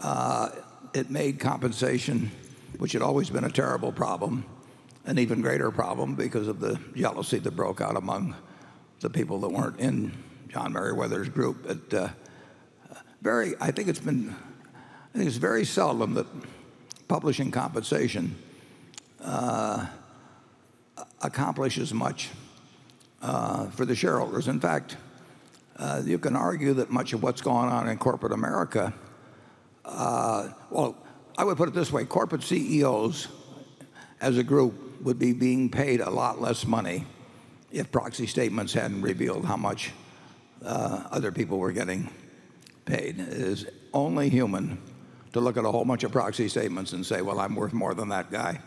uh, it made compensation, which had always been a terrible problem, an even greater problem because of the jealousy that broke out among the people that weren't in John Merriweather's group. It, uh, Very, I think it's been, I think it's very seldom that publishing compensation uh, accomplishes much uh, for the shareholders. In fact, uh, you can argue that much of what's going on in corporate America, uh, well, I would put it this way, corporate C E Os as a group would be being paid a lot less money if proxy statements hadn't revealed how much uh, other people were getting paid. It is only human to look at a whole bunch of proxy statements and say, well, I'm worth more than that guy,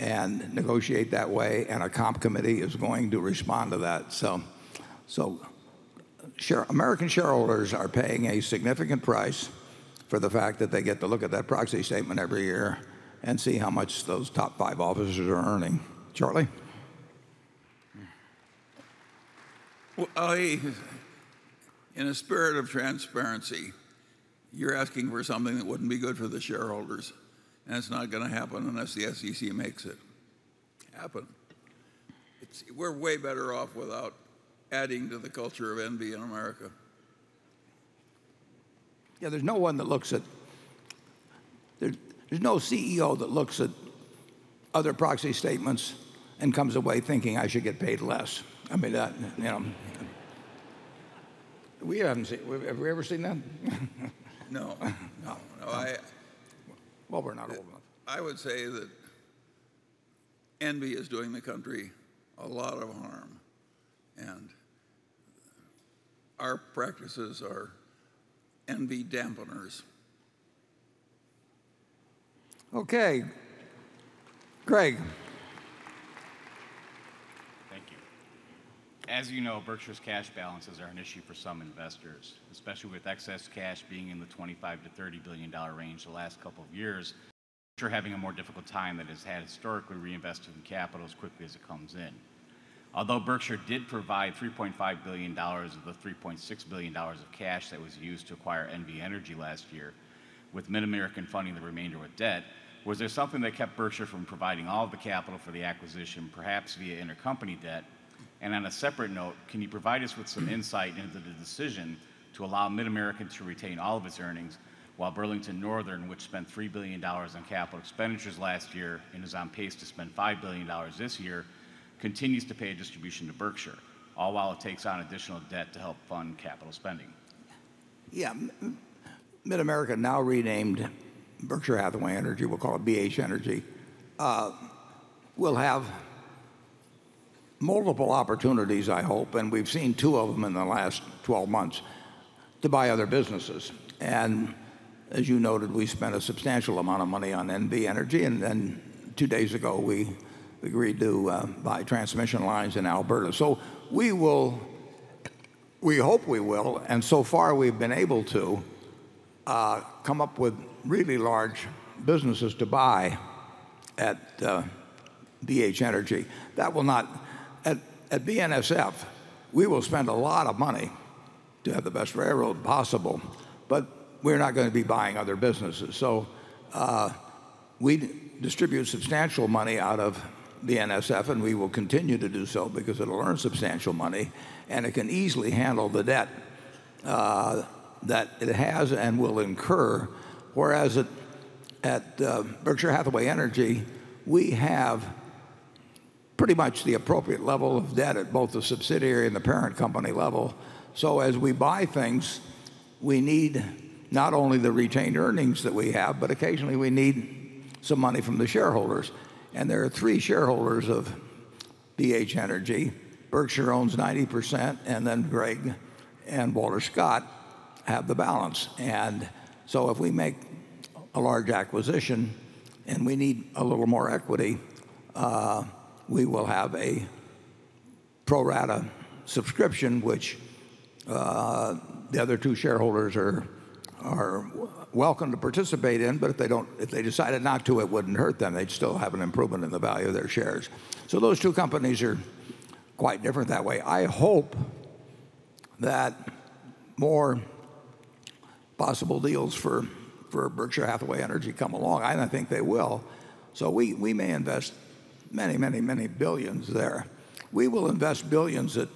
and negotiate that way, and a comp committee is going to respond to that. So, so share, American shareholders are paying a significant price for the fact that they get to look at that proxy statement every year and see how much those top five officers are earning. Charlie? Well, I... in a spirit of transparency, you're asking for something that wouldn't be good for the shareholders, and it's not going to happen unless the S E C makes it happen. It's, we're way better off without adding to the culture of envy in America. Yeah, there's no one that looks at, there, there's no C E O that looks at other proxy statements and comes away thinking I should get paid less. I mean, that, you know. We haven't seen. Have we ever seen that? No, no, no. I, well, we're not old enough. I would say that envy is doing the country a lot of harm, and our practices are envy dampeners. Okay, Greg. As you know, Berkshire's cash balances are an issue for some investors, especially with excess cash being in the twenty-five to thirty billion dollars range the last couple of years. Berkshire having a more difficult time than it's had historically reinvesting capital as quickly as it comes in. Although Berkshire did provide three point five billion dollars of the three point six billion dollars of cash that was used to acquire N V Energy last year, with Mid-American funding the remainder with debt, was there something that kept Berkshire from providing all of the capital for the acquisition, perhaps via intercompany debt? And on a separate note, can you provide us with some insight into the decision to allow Mid-American to retain all of its earnings, while Burlington Northern, which spent three billion dollars on capital expenditures last year and is on pace to spend five billion dollars this year, continues to pay a distribution to Berkshire, all while it takes on additional debt to help fund capital spending? Yeah, Mid-America, now renamed Berkshire Hathaway Energy, we'll call it B H Energy, uh, will have multiple opportunities, I hope, and we've seen two of them in the last twelve months, to buy other businesses. And as you noted, we spent a substantial amount of money on N V Energy, and then two days ago we agreed to uh, buy transmission lines in Alberta. So we will, we hope we will, and so far we've been able to uh, come up with really large businesses to buy at uh, B H Energy. That will not, at, at B N S F, we will spend a lot of money to have the best railroad possible, but we're not going to be buying other businesses. So uh, we distribute substantial money out of B N S F, and we will continue to do so because it'll earn substantial money, and it can easily handle the debt uh, that it has and will incur. Whereas at, at uh, Berkshire Hathaway Energy, we have pretty much the appropriate level of debt at both the subsidiary and the parent company level. So as we buy things, we need not only the retained earnings that we have, but occasionally we need some money from the shareholders. And there are three shareholders of B H Energy. Berkshire owns ninety percent, and then Greg and Walter Scott have the balance. And so if we make a large acquisition and we need a little more equity, uh, we will have a pro rata subscription, which uh, the other two shareholders are are welcome to participate in. But if they don't, if they decided not to, it wouldn't hurt them. They'd still have an improvement in the value of their shares. So those two companies are quite different that way. I hope that more possible deals for, for Berkshire Hathaway Energy come along, and I think they will. So we, we may invest many, many, many billions there. We will invest billions at,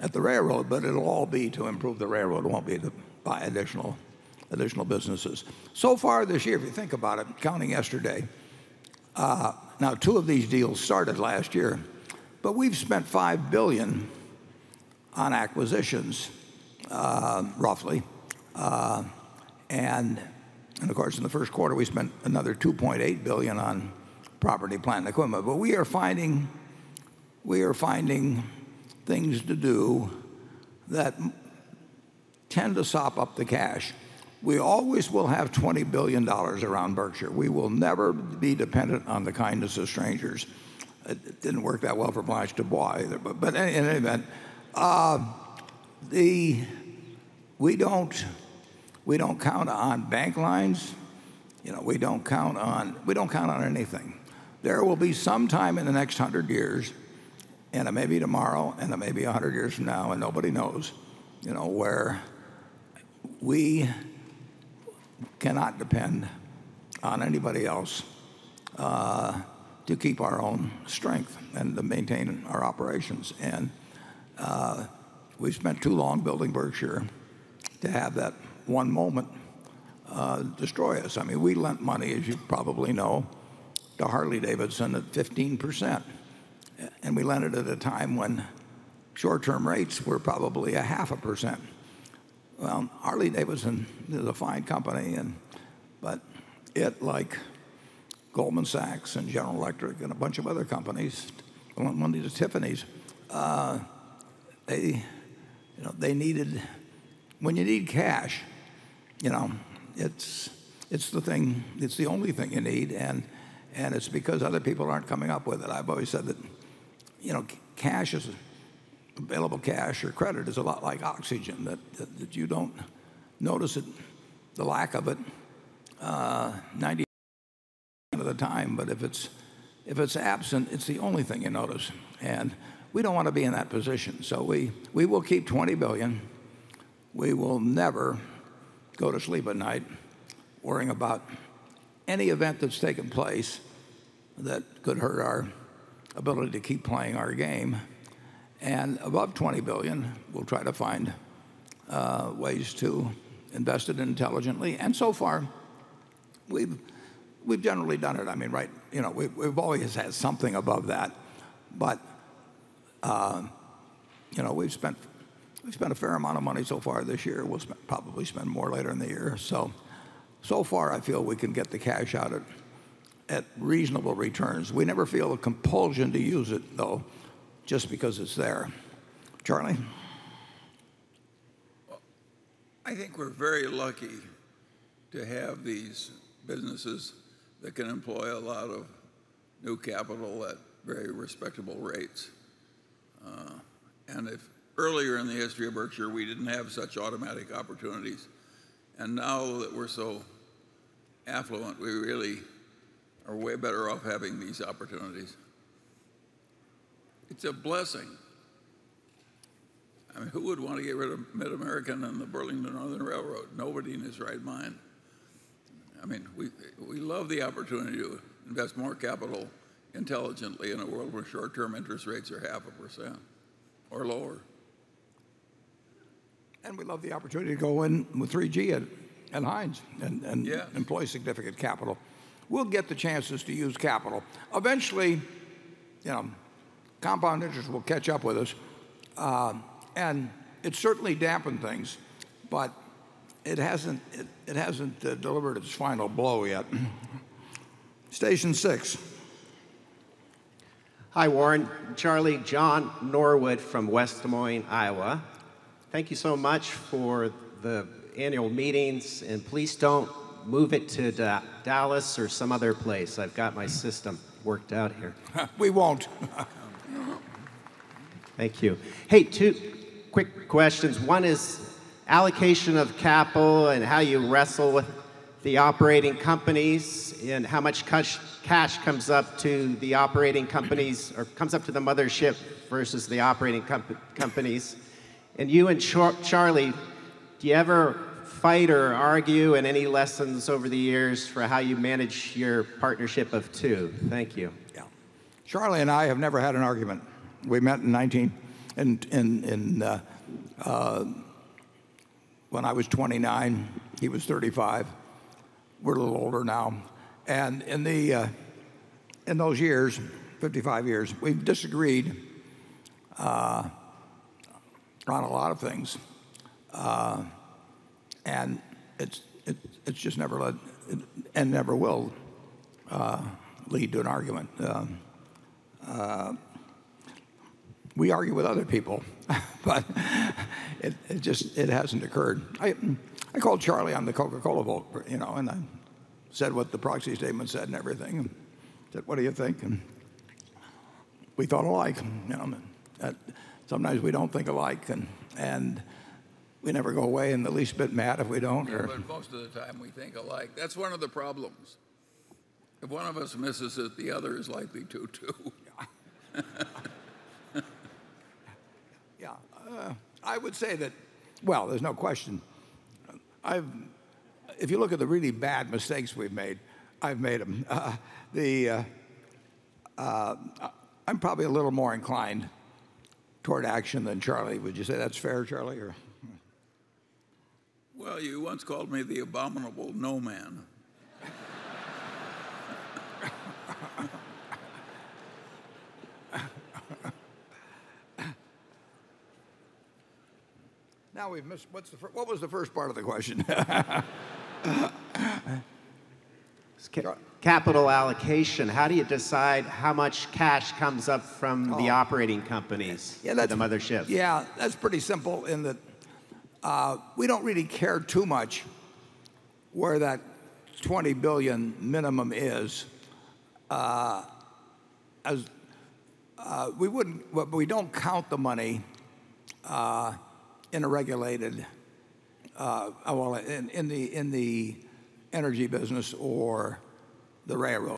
at the railroad, but it'll all be to improve the railroad. It won't be to buy additional, additional businesses. So far this year, if you think about it, counting yesterday, uh, now two of these deals started last year, but we've spent five billion dollars on acquisitions, uh, roughly. Uh, and, and of course, in the first quarter, we spent another two point eight billion dollars on property, plant, and equipment. But we are finding, we are finding things to do that tend to sop up the cash. We always will have twenty billion dollars around Berkshire. We will never be dependent on the kindness of strangers. It didn't work that well for Blanche Dubois either. But, but in any event, uh, the, we don't... We don't count on bank lines. You know, we don't count on, we don't count on anything. There will be some time in the next hundred years, and it may be tomorrow, and it may be a hundred years from now, and nobody knows, you know, where we cannot depend on anybody else uh, to keep our own strength and to maintain our operations. And uh, we spent too long building Berkshire to have that one moment uh, destroy us. I mean, we lent money, as you probably know, to Harley-Davidson at fifteen percent. And we lent it at a time when short-term rates were probably a half a percent. Well, Harley-Davidson is a fine company, and, but it, like Goldman Sachs and General Electric and a bunch of other companies, lent money to Tiffany's, uh, they, you know, they needed, when you need cash, you know, it's it's the thing. It's the only thing you need, and and it's because other people aren't coming up with it. I've always said that, you know, cash is available cash or credit is a lot like oxygen, that, that, that you don't notice it, the lack of it, uh, ninety percent of the time. But if it's, if it's absent, it's the only thing you notice. And we don't want to be in that position. So we, we will keep twenty billion dollars. We will never go to sleep at night worrying about any event that's taken place that could hurt our ability to keep playing our game. And above twenty billion dollars, we'll try to find uh, ways to invest it intelligently. And so far, we've we've generally done it. I mean, right? You know, we've, we've always had something above that, but uh, you know, we've spent we've spent a fair amount of money so far this year. We'll spend, probably spend more later in the year. So, so far, I feel we can get the cash out at at reasonable returns. We never feel a compulsion to use it, though, just because it's there. Charlie? I think we're very lucky to have these businesses that can employ a lot of new capital at very respectable rates. Uh, and if earlier in the history of Berkshire, we didn't have such automatic opportunities. And now that we're so affluent, we really are way better off having these opportunities. It's a blessing. I mean, who would want to get rid of Mid-American and the Burlington Northern Railroad? Nobody in his right mind. I mean, we, we love the opportunity to invest more capital intelligently in a world where short-term interest rates are half a percent or lower. And we love the opportunity to go in with three G at, at Heinz and, and yes. employ significant capital. We'll get the chances to use capital. Eventually, you know, compound interest will catch up with us, uh, and it certainly dampened things, but it hasn't, it, it hasn't uh, delivered its final blow yet. Station six. Hi, Warren, Charlie, John Norwood from West Des Moines, Iowa. Thank you so much for the annual meetings, and please don't move it to da- Dallas or some other place. I've got my system worked out here. We won't. Thank you. Hey, two quick questions. One is allocation of capital and how you wrestle with the operating companies and how much cash, cash comes up to the operating companies or comes up to the mothership versus the operating comp companies. And you and Char Charlie, do you ever fight or argue, and any lessons over the years for how you manage your partnership of two? Thank you. Yeah. Charlie and I have never had an argument. We met in nineteen, in, in, in, uh, uh, when I was twenty-nine, he was thirty-five. We're a little older now. And in, the, uh, in those years, fifty-five years, we've disagreed uh, on a lot of things. Uh, and it's, it, it's just never led, it, and never will uh, lead to an argument. Uh, uh, We argue with other people, but it, it just it hasn't occurred. I, I called Charlie on the Coca-Cola vote, you know, and I said what the proxy statement said and everything. And said, what do you think? And we thought alike. You know, that sometimes we don't think alike, and and we never go away in the least bit mad if we don't. Yeah, or, but most of the time we think alike. That's one of the problems. If one of us misses it, the other is likely to too. Yeah, uh, I would say that, well, there's no question. I've, if you look at the really bad mistakes we've made, I've made them. Uh, the, uh, uh, I'm probably a little more inclined toward action than Charlie. Would you say that's fair, Charlie? Or? Well, you once called me the abominable no man. Now we've missed, what's the, what was the first part of the question? Ca capital allocation. How do you decide how much cash comes up from oh. the operating companies, yeah, that's, the mothership? Yeah, that's pretty simple in that uh, we don't really care too much where that twenty billion dollars minimum is. Uh, as, uh, we wouldn't, we don't count the money uh, in a regulated, uh, well, in, in the in the energy business or the railroad.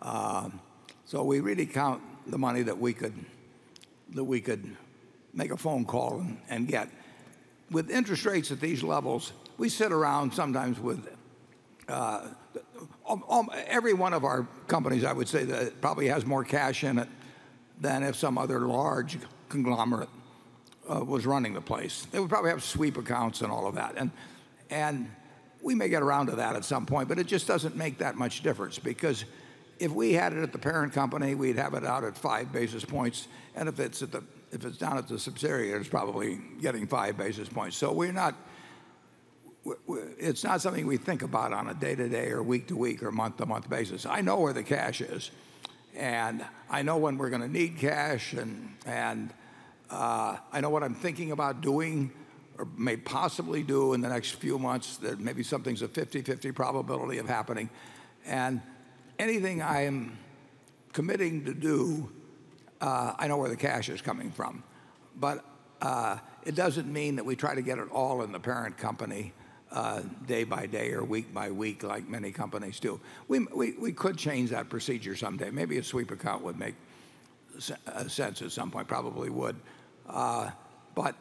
Uh, so we really count the money that we could that we could make a phone call and, and get. With interest rates at these levels, we sit around sometimes with uh, every one of our companies, I would say, that probably has more cash in it than if some other large conglomerate uh, was running the place. They would probably have sweep accounts and all of that. And, and we may get around to that at some point, but it just doesn't make that much difference, because if we had it at the parent company, we'd have it out at five basis points. And if it's at the If it's down at the subsidiary, it's probably getting five basis points. So we're not, it's not something we think about on a day-to-day or week-to-week or month-to-month basis. I know where the cash is, and I know when we're going to need cash, and, and uh, I know what I'm thinking about doing or may possibly do in the next few months. There may be something's a fifty-fifty probability of happening. And anything I am committing to do, Uh, I know where the cash is coming from. But uh, it doesn't mean that we try to get it all in the parent company uh, day by day or week by week like many companies do. We, we, we could change that procedure someday. Maybe a sweep account would make sense at some point, probably would. Uh, but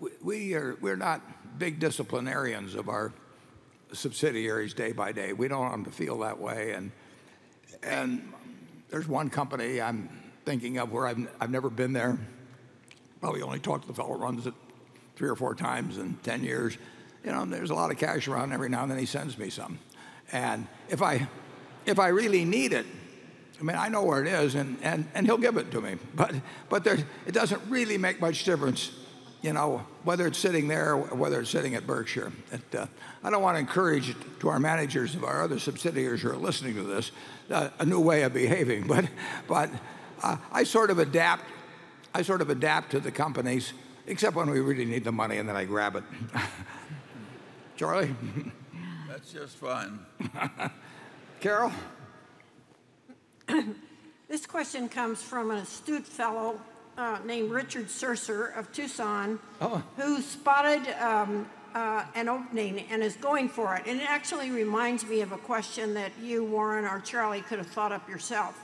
we, we are, we're not big disciplinarians of our subsidiaries day by day. We don't want them to feel that way. And, and there's one company I'm thinking of where I've, I've never been there, probably only talked to the fellow who runs it three or four times in ten years. You know, there's a lot of cash around. Every now and then he sends me some. And if I, if I really need it, I mean, I know where it is, and, and, and he'll give it to me. But, but there, it doesn't really make much difference, you know, whether it's sitting there or whether it's sitting at Berkshire. It, uh, I don't want to encourage to our managers of our other subsidiaries who are listening to this uh, a new way of behaving, but, but Uh, I sort of adapt. I sort of adapt to the companies, except when we really need the money, and then I grab it. Charlie? That's just fine. Carol? This question comes from an astute fellow uh, named Richard Sercer of Tucson, oh. who spotted um, uh, an opening and is going for it. And it actually reminds me of a question that you, Warren, or Charlie could have thought up yourself.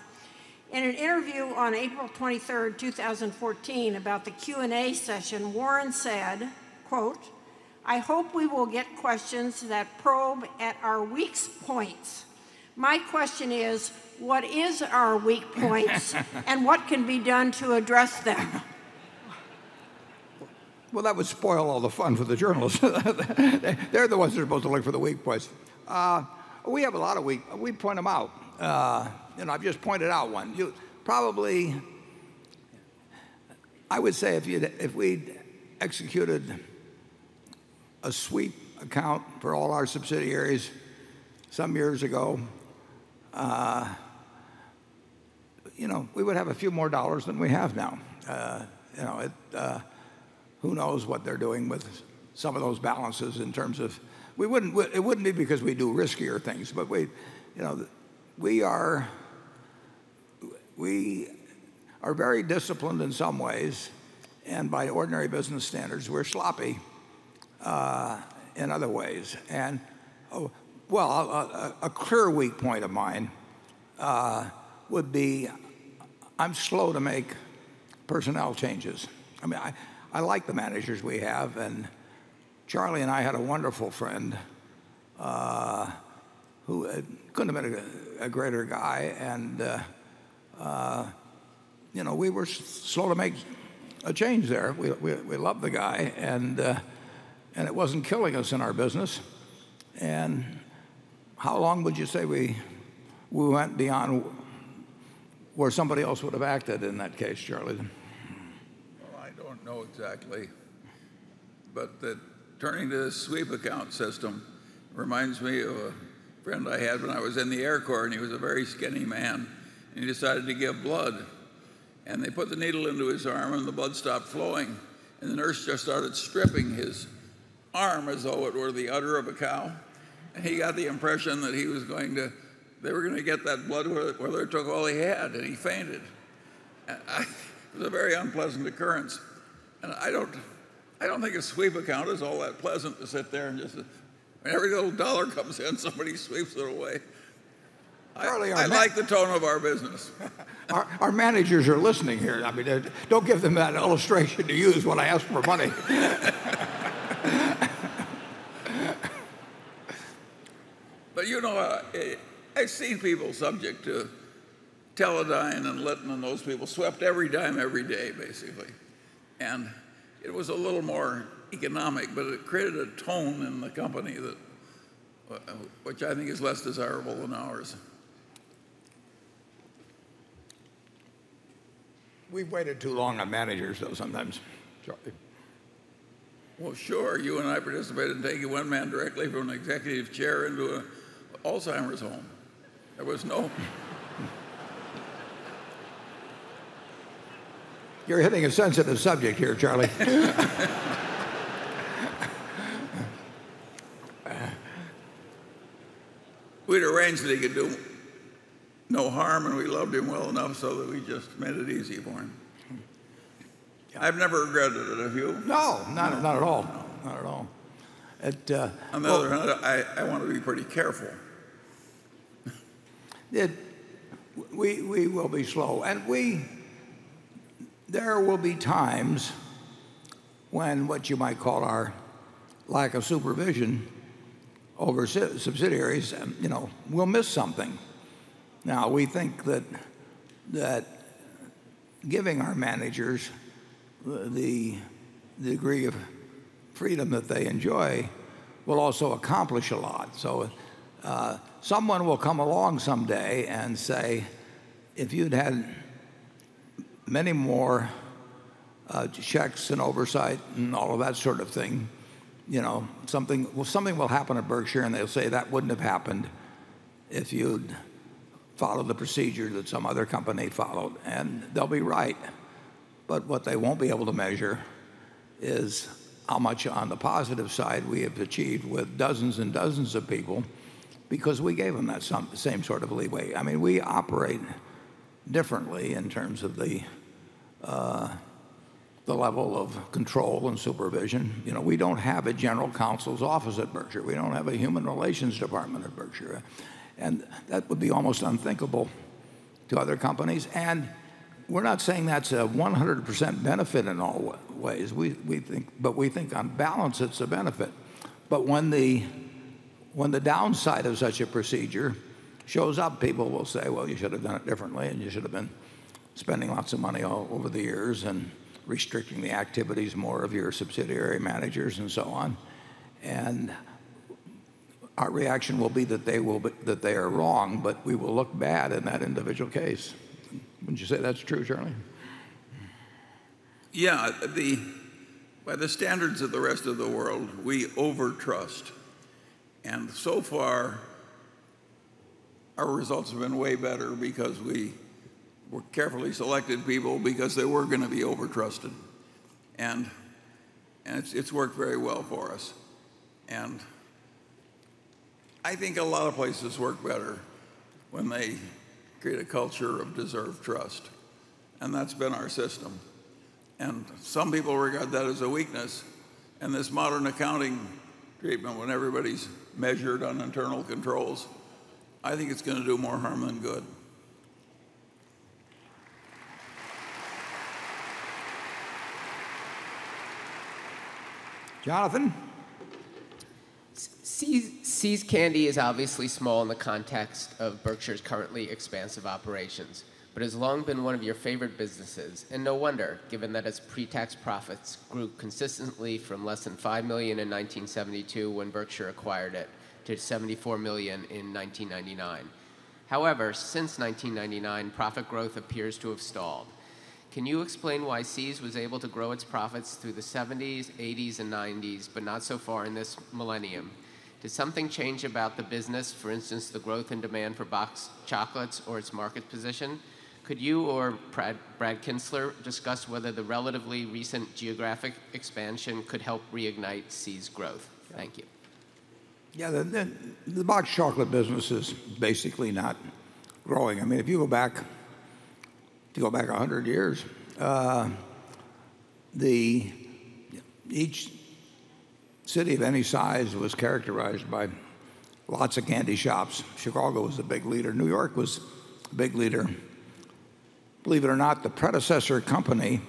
In an interview on April twenty-third, two thousand fourteen, about the Q and A session, Warren said, quote, "I hope we will get questions that probe at our weak points. My question is, what is our weak points, and what can be done to address them?" Well, that would spoil all the fun for the journalists. They're the ones who are supposed to look for the weak points. Uh, we have a lot of weak points. We point them out. Uh, And I've just pointed out one. You probably, I would say, if you if we executed a sweep account for all our subsidiaries some years ago, uh, you know, we would have a few more dollars than we have now. Uh, you know, it, uh, who knows what they're doing with some of those balances in terms of we wouldn't. It wouldn't be because we do riskier things, but we, you know, we are. We are very disciplined in some ways, and by ordinary business standards, we're sloppy uh, in other ways. And, oh, well, a, a clear weak point of mine uh, would be I'm slow to make personnel changes. I mean, I, I like the managers we have, and Charlie and I had a wonderful friend uh, who couldn't have been a, a greater guy, and uh, Uh, you know, we were slow to make a change there. We, we, we loved the guy, and, uh, and it wasn't killing us in our business. And how long would you say we, we went beyond where somebody else would have acted in that case, Charlie? Well, I don't know exactly, but the, turning to this sweep account system reminds me of a friend I had when I was in the Air Corps, and he was a very skinny man. He decided to give blood, and they put the needle into his arm, and the blood stopped flowing, and the nurse just started stripping his arm as though it were the udder of a cow, and he got the impression that he was going to, they were going to get that blood whether it took all he had, and he fainted. I, it was a very unpleasant occurrence. And I don't, I don't think a sweep account is all that pleasant to sit there and just, every little dollar comes in, somebody sweeps it away. Charlie, I, I like the tone of our business. our, our managers are listening here. I mean, don't give them that illustration to use when I ask for money. But you know, I, I've seen people subject to Teledyne and Litton, and those people swept every dime every day, basically. And it was a little more economic, but it created a tone in the company that, which I think is less desirable than ours. We've waited too long on managers, though, sometimes, Charlie. Well, sure, you and I participated in taking one man directly from an executive chair into an Alzheimer's home. There was no... You're hitting a sensitive subject here, Charlie. We'd arranged that he could do no harm, and we loved him well enough so that we just made it easy for him. I've never regretted it, have you? No, not, no. not at all. No. Not at all. It, uh, On the well, other hand, I, I want to be pretty careful. It, we, we will be slow. And we, there will be times when what you might call our lack of supervision over subsidiaries, you know, we'll miss something. Now, we think that, that giving our managers the degree of freedom that they enjoy will also accomplish a lot. So uh, someone will come along someday and say, if you'd had many more uh, checks and oversight and all of that sort of thing, you know, something, well, something will happen at Berkshire, and they'll say that wouldn't have happened if you'd followed the procedure that some other company followed. And they'll be right. But what they won't be able to measure is how much on the positive side we have achieved with dozens and dozens of people because we gave them that some, same sort of leeway. I mean, we operate differently in terms of the, uh, the level of control and supervision. You know, we don't have a general counsel's office at Berkshire. We don't have a human relations department at Berkshire. And that would be almost unthinkable to other companies. And we're not saying that's a one hundred percent benefit in all ways, we, we think, but we think on balance it's a benefit. But when the, when the downside of such a procedure shows up, people will say, well, you should have done it differently, and you should have been spending lots of money all over the years and restricting the activities more of your subsidiary managers and so on. And our reaction will be that they, will be, that they are wrong, but we will look bad in that individual case. Wouldn't you say that's true, Charlie? Yeah, the, by the standards of the rest of the world, we overtrust. And so far, our results have been way better because we were carefully selected people because they were going to be overtrusted. And, and it's, it's worked very well for us. And I think a lot of places work better when they create a culture of deserved trust. And that's been our system. And some people regard that as a weakness. And this modern accounting treatment, when everybody's measured on internal controls, I think it's going to do more harm than good. Jonathan? See's, See's Candy is obviously small in the context of Berkshire's currently expansive operations, but has long been one of your favorite businesses, and no wonder, given that its pre-tax profits grew consistently from less than five million dollars in nineteen seventy-two when Berkshire acquired it to seventy-four million dollars in nineteen ninety-nine. However, since nineteen ninety-nine, profit growth appears to have stalled. Can you explain why See's was able to grow its profits through the seventies, eighties, and nineties, but not so far in this millennium? Did something change about the business, for instance, the growth in demand for boxed chocolates or its market position? Could you or Brad, Brad Kinstler discuss whether the relatively recent geographic expansion could help reignite See's growth? Thank you. Yeah, the, the, the boxed chocolate business is basically not growing. I mean, if you go back... to go back a hundred years, uh, the, each city of any size was characterized by lots of candy shops. Chicago was a big leader. New York was a big leader. Believe it or not, the predecessor company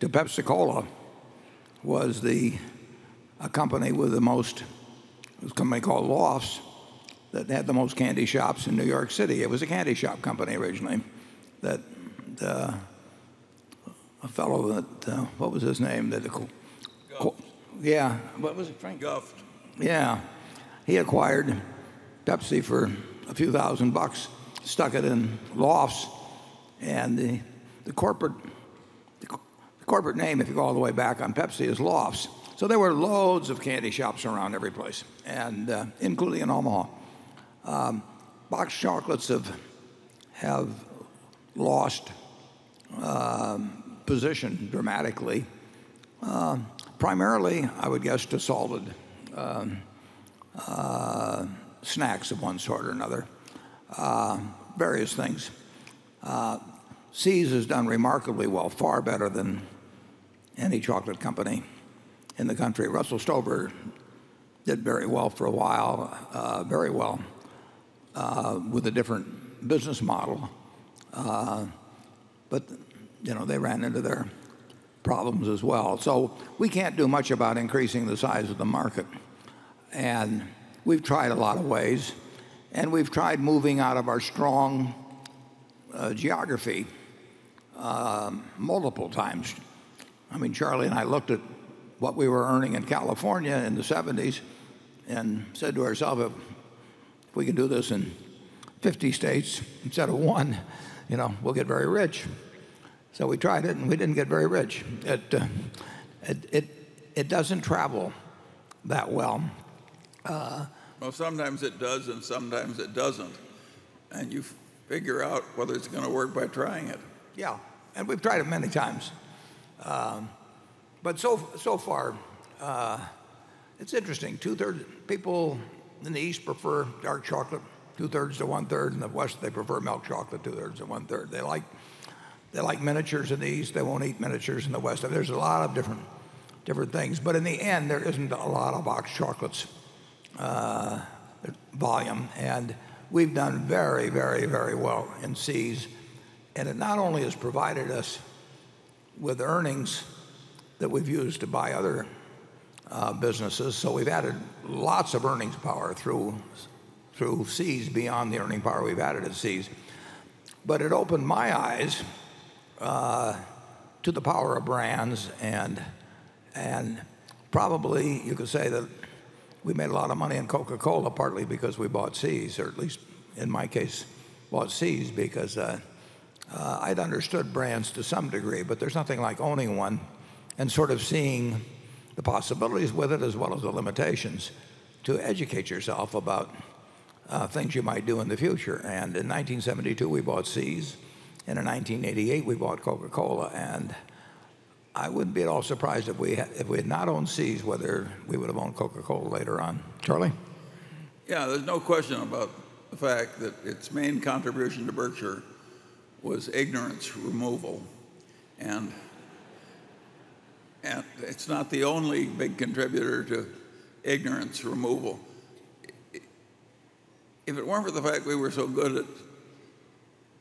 to Pepsi-Cola was the, a company with the most, it was a company called Lofts that had the most candy shops in New York City. It was a candy shop company originally that uh, a fellow that, uh, what was his name? That the, yeah, what was it, Frank? Guff. Yeah, he acquired Pepsi for a few thousand bucks, stuck it in Lofts, and the, the corporate, corporate name, if you go all the way back on Pepsi, is Lofts. So there were loads of candy shops around every place, and uh, including in Omaha. Um, boxed chocolates have, have lost uh, position dramatically, uh, primarily, I would guess, to salted uh, uh, snacks of one sort or another, uh, various things. Uh, See's has done remarkably well, far better than any chocolate company in the country. Russell Stover did very well for a while, uh, very well, uh, with a different business model. Uh, but, you know, they ran into their problems as well. So we can't do much about increasing the size of the market. And we've tried a lot of ways. And we've tried moving out of our strong uh, geography uh, multiple times. I mean, Charlie and I looked at what we were earning in California in the seventies and said to ourselves, if we can do this in fifty states instead of one, you know, we'll get very rich. So we tried it and we didn't get very rich. It, uh, it, it, it doesn't travel that well. Uh, well, sometimes it does and sometimes it doesn't. And you figure out whether it's going to work by trying it. Yeah, and we've tried it many times. Um, But so, so far, uh, it's interesting. Two-thirds people in the East prefer dark chocolate, two-thirds to one-third. In the West, they prefer milk chocolate, two-thirds to one-third. They like, they like miniatures in the East. They won't eat miniatures in the West. I mean, there's a lot of different, different things. But in the end, there isn't a lot of boxed chocolates uh, volume. And we've done very, very, very well in See's. And it not only has provided us with earnings that we've used to buy other uh, businesses. So we've added lots of earnings power through, through See's beyond the earning power we've added at See's. But it opened my eyes uh, to the power of brands, and, and probably you could say that we made a lot of money in Coca-Cola partly because we bought See's, or at least in my case, bought See's because uh, uh, I'd understood brands to some degree, but there's nothing like owning one and sort of seeing the possibilities with it as well as the limitations to educate yourself about uh, things you might do in the future. And in nineteen seventy-two, we bought See's, and in nineteen eighty-eight, we bought Coca-Cola. And I wouldn't be at all surprised if we had, if we had not owned See's, whether we would have owned Coca-Cola later on. Charlie? Yeah, there's no question about the fact that its main contribution to Berkshire was ignorance removal. And And it's not the only big contributor to ignorance removal. If it weren't for the fact we were so good at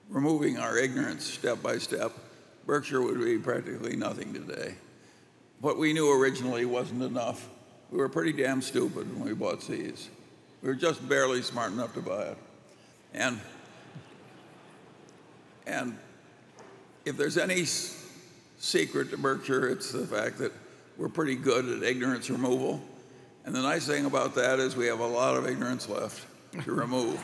removing our ignorance step by step, Berkshire would be practically nothing today. What we knew originally wasn't enough. We were pretty damn stupid when we bought See's. We were just barely smart enough to buy it. And, and if there's any secret to Berkshire, it's the fact that we're pretty good at ignorance removal. And the nice thing about that is we have a lot of ignorance left to remove.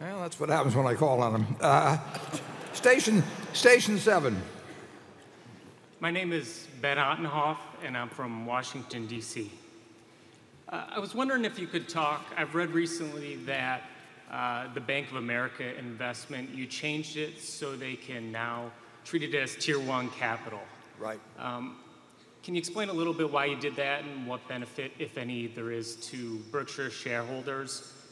Well, that's what happens when I call on them. Uh, station, station seven. My name is Ben Ottenhoff, and I'm from Washington, D C. Uh, I was wondering if you could talk. I've read recently that Uh, the Bank of America investment, you changed it so they can now treat it as tier one capital. Right. Um, can you explain a little bit why you did that and what benefit, if any, there is to Berkshire shareholders?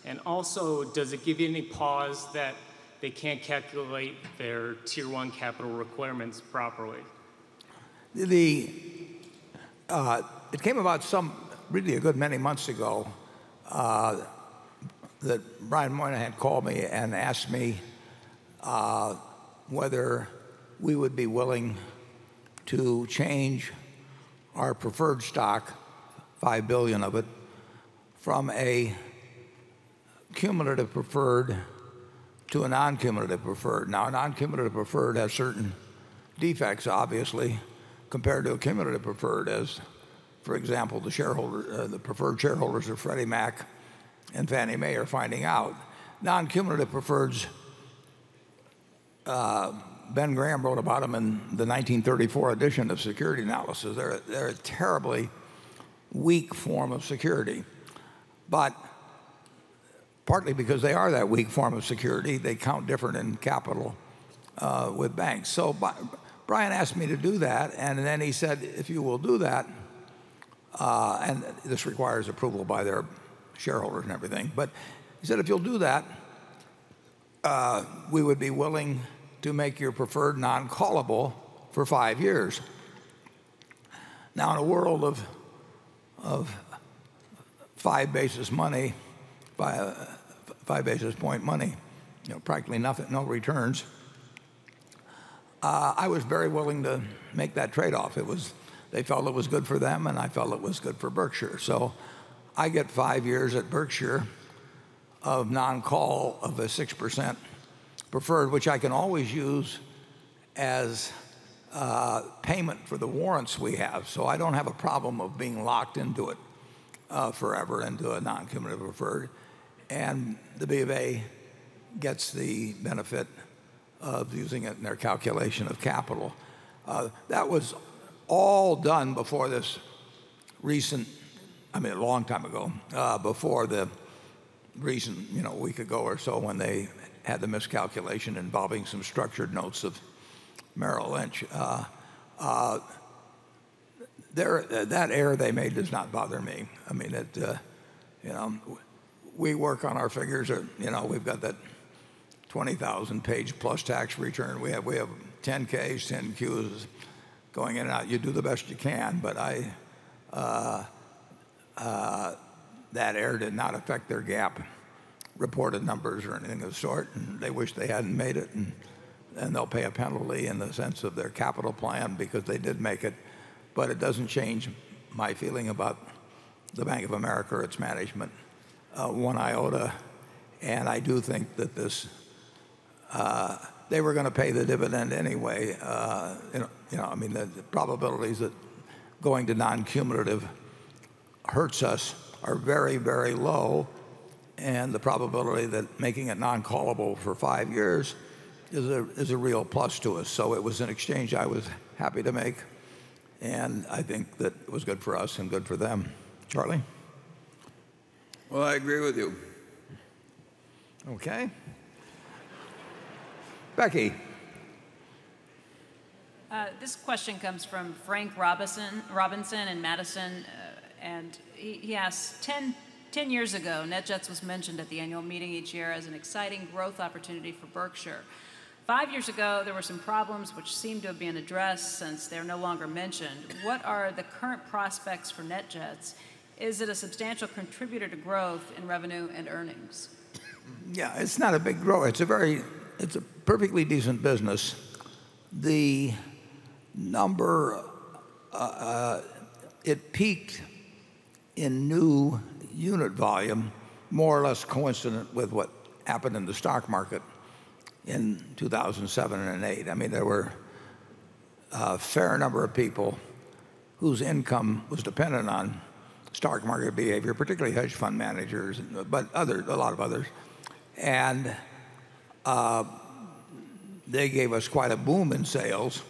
And also, does it give you any pause that they can't calculate their tier one capital requirements properly? The, uh, it came about some, really a good many months ago, uh, that Brian Moynihan called me and asked me uh, whether we would be willing to change our preferred stock, five billion dollars of it, from a cumulative preferred to a non-cumulative preferred. Now, a non-cumulative preferred has certain defects, obviously, compared to a cumulative preferred, as, for example, the shareholder, uh, the preferred shareholders of Freddie Mac and Fannie Mae are finding out. Non-cumulative preferreds, uh, Ben Graham wrote about them in the nineteen thirty-four edition of Security Analysis. They're, they're a terribly weak form of security. But partly because they are that weak form of security, they count different in capital uh, with banks. So Brian asked me to do that, and then he said, if you will do that, uh, and this requires approval by their shareholders and everything, but he said, if you'll do that, uh, we would be willing to make your preferred non-callable for five years. Now, in a world of, of five basis money, five basis point money, you know, practically nothing, no returns, uh, I was very willing to make that trade-off. It was, they felt it was good for them, and I felt it was good for Berkshire. So I get five years at Berkshire of non-call of a six percent preferred, which I can always use as uh, payment for the warrants we have. So I don't have a problem of being locked into it uh, forever, into a non-cumulative preferred. And the B of A gets the benefit of using it in their calculation of capital. Uh, that was all done before this recent, I mean, a long time ago, uh, before the recent, you know, week ago or so when they had the miscalculation involving some structured notes of Merrill Lynch. Uh, uh, there, uh, that error they made does not bother me. I mean, it, uh, you know, we work on our figures. Or, you know, we've got that twenty thousand page plus tax return. We have we have ten Ks, ten Qs going in and out. You do the best you can, but I. Uh, Uh, that error did not affect their G A A P reported numbers or anything of the sort, and they wish they hadn't made it, and, and they'll pay a penalty in the sense of their capital plan because they did make it. But it doesn't change my feeling about the Bank of America or its management uh, one iota, and I do think that this, uh, they were going to pay the dividend anyway. Uh, you know, you know, I mean, the, the probabilities that going to non-cumulative hurts us are very, very low, and the probability that making it non-callable for five years is a, is a real plus to us. So it was an exchange I was happy to make, and I think that it was good for us and good for them. Charlie? Well, I agree with you. Okay. Becky? Uh, this question comes from Frank Robinson, Robinson in Madison. Uh, And he, he asks, ten, ten years ago, NetJets was mentioned at the annual meeting each year as an exciting growth opportunity for Berkshire. Five years ago, there were some problems which seem to have been addressed since they're no longer mentioned. What are the current prospects for NetJets? Is it a substantial contributor to growth in revenue and earnings? Yeah, it's not a big growth. It's a very, it's a perfectly decent business. The number, uh, uh, it peaked in new unit volume, more or less coincident with what happened in the stock market in two thousand seven and eight. I mean, there were a fair number of people whose income was dependent on stock market behavior, particularly hedge fund managers, but other, a lot of others. And uh, they gave us quite a boom in sales.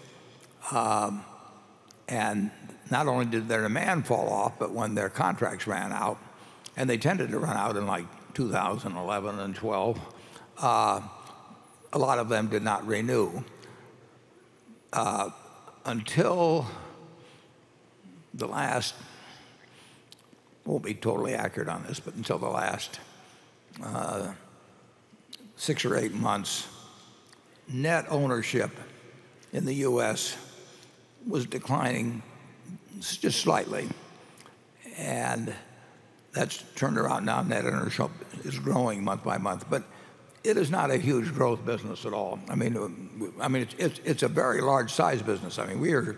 Um, and not only did their demand fall off, but when their contracts ran out, and they tended to run out in like two thousand eleven and twelve, uh, a lot of them did not renew. Uh, until the last, won't be totally accurate on this, but until the last uh, six or eight months, net ownership in the U S was declining just slightly. And that's turned around now. Net ownership is growing month by month. But it is not a huge growth business at all. I mean, I mean, it's, it's, it's a very large size business. I mean, we are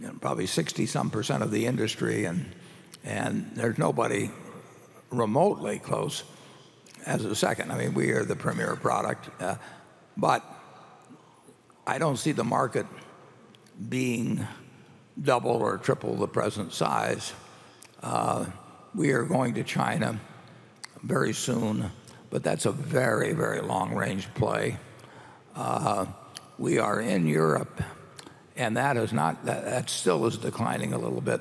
you know, probably sixty some percent of the industry, and and there's nobody remotely close as a second. I mean, we are the premier product, uh, but I don't see the market being double or triple the present size. Uh, we are going to China very soon, but that's a very, very long-range play. Uh, we are in Europe, and that is not that, that still is declining a little bit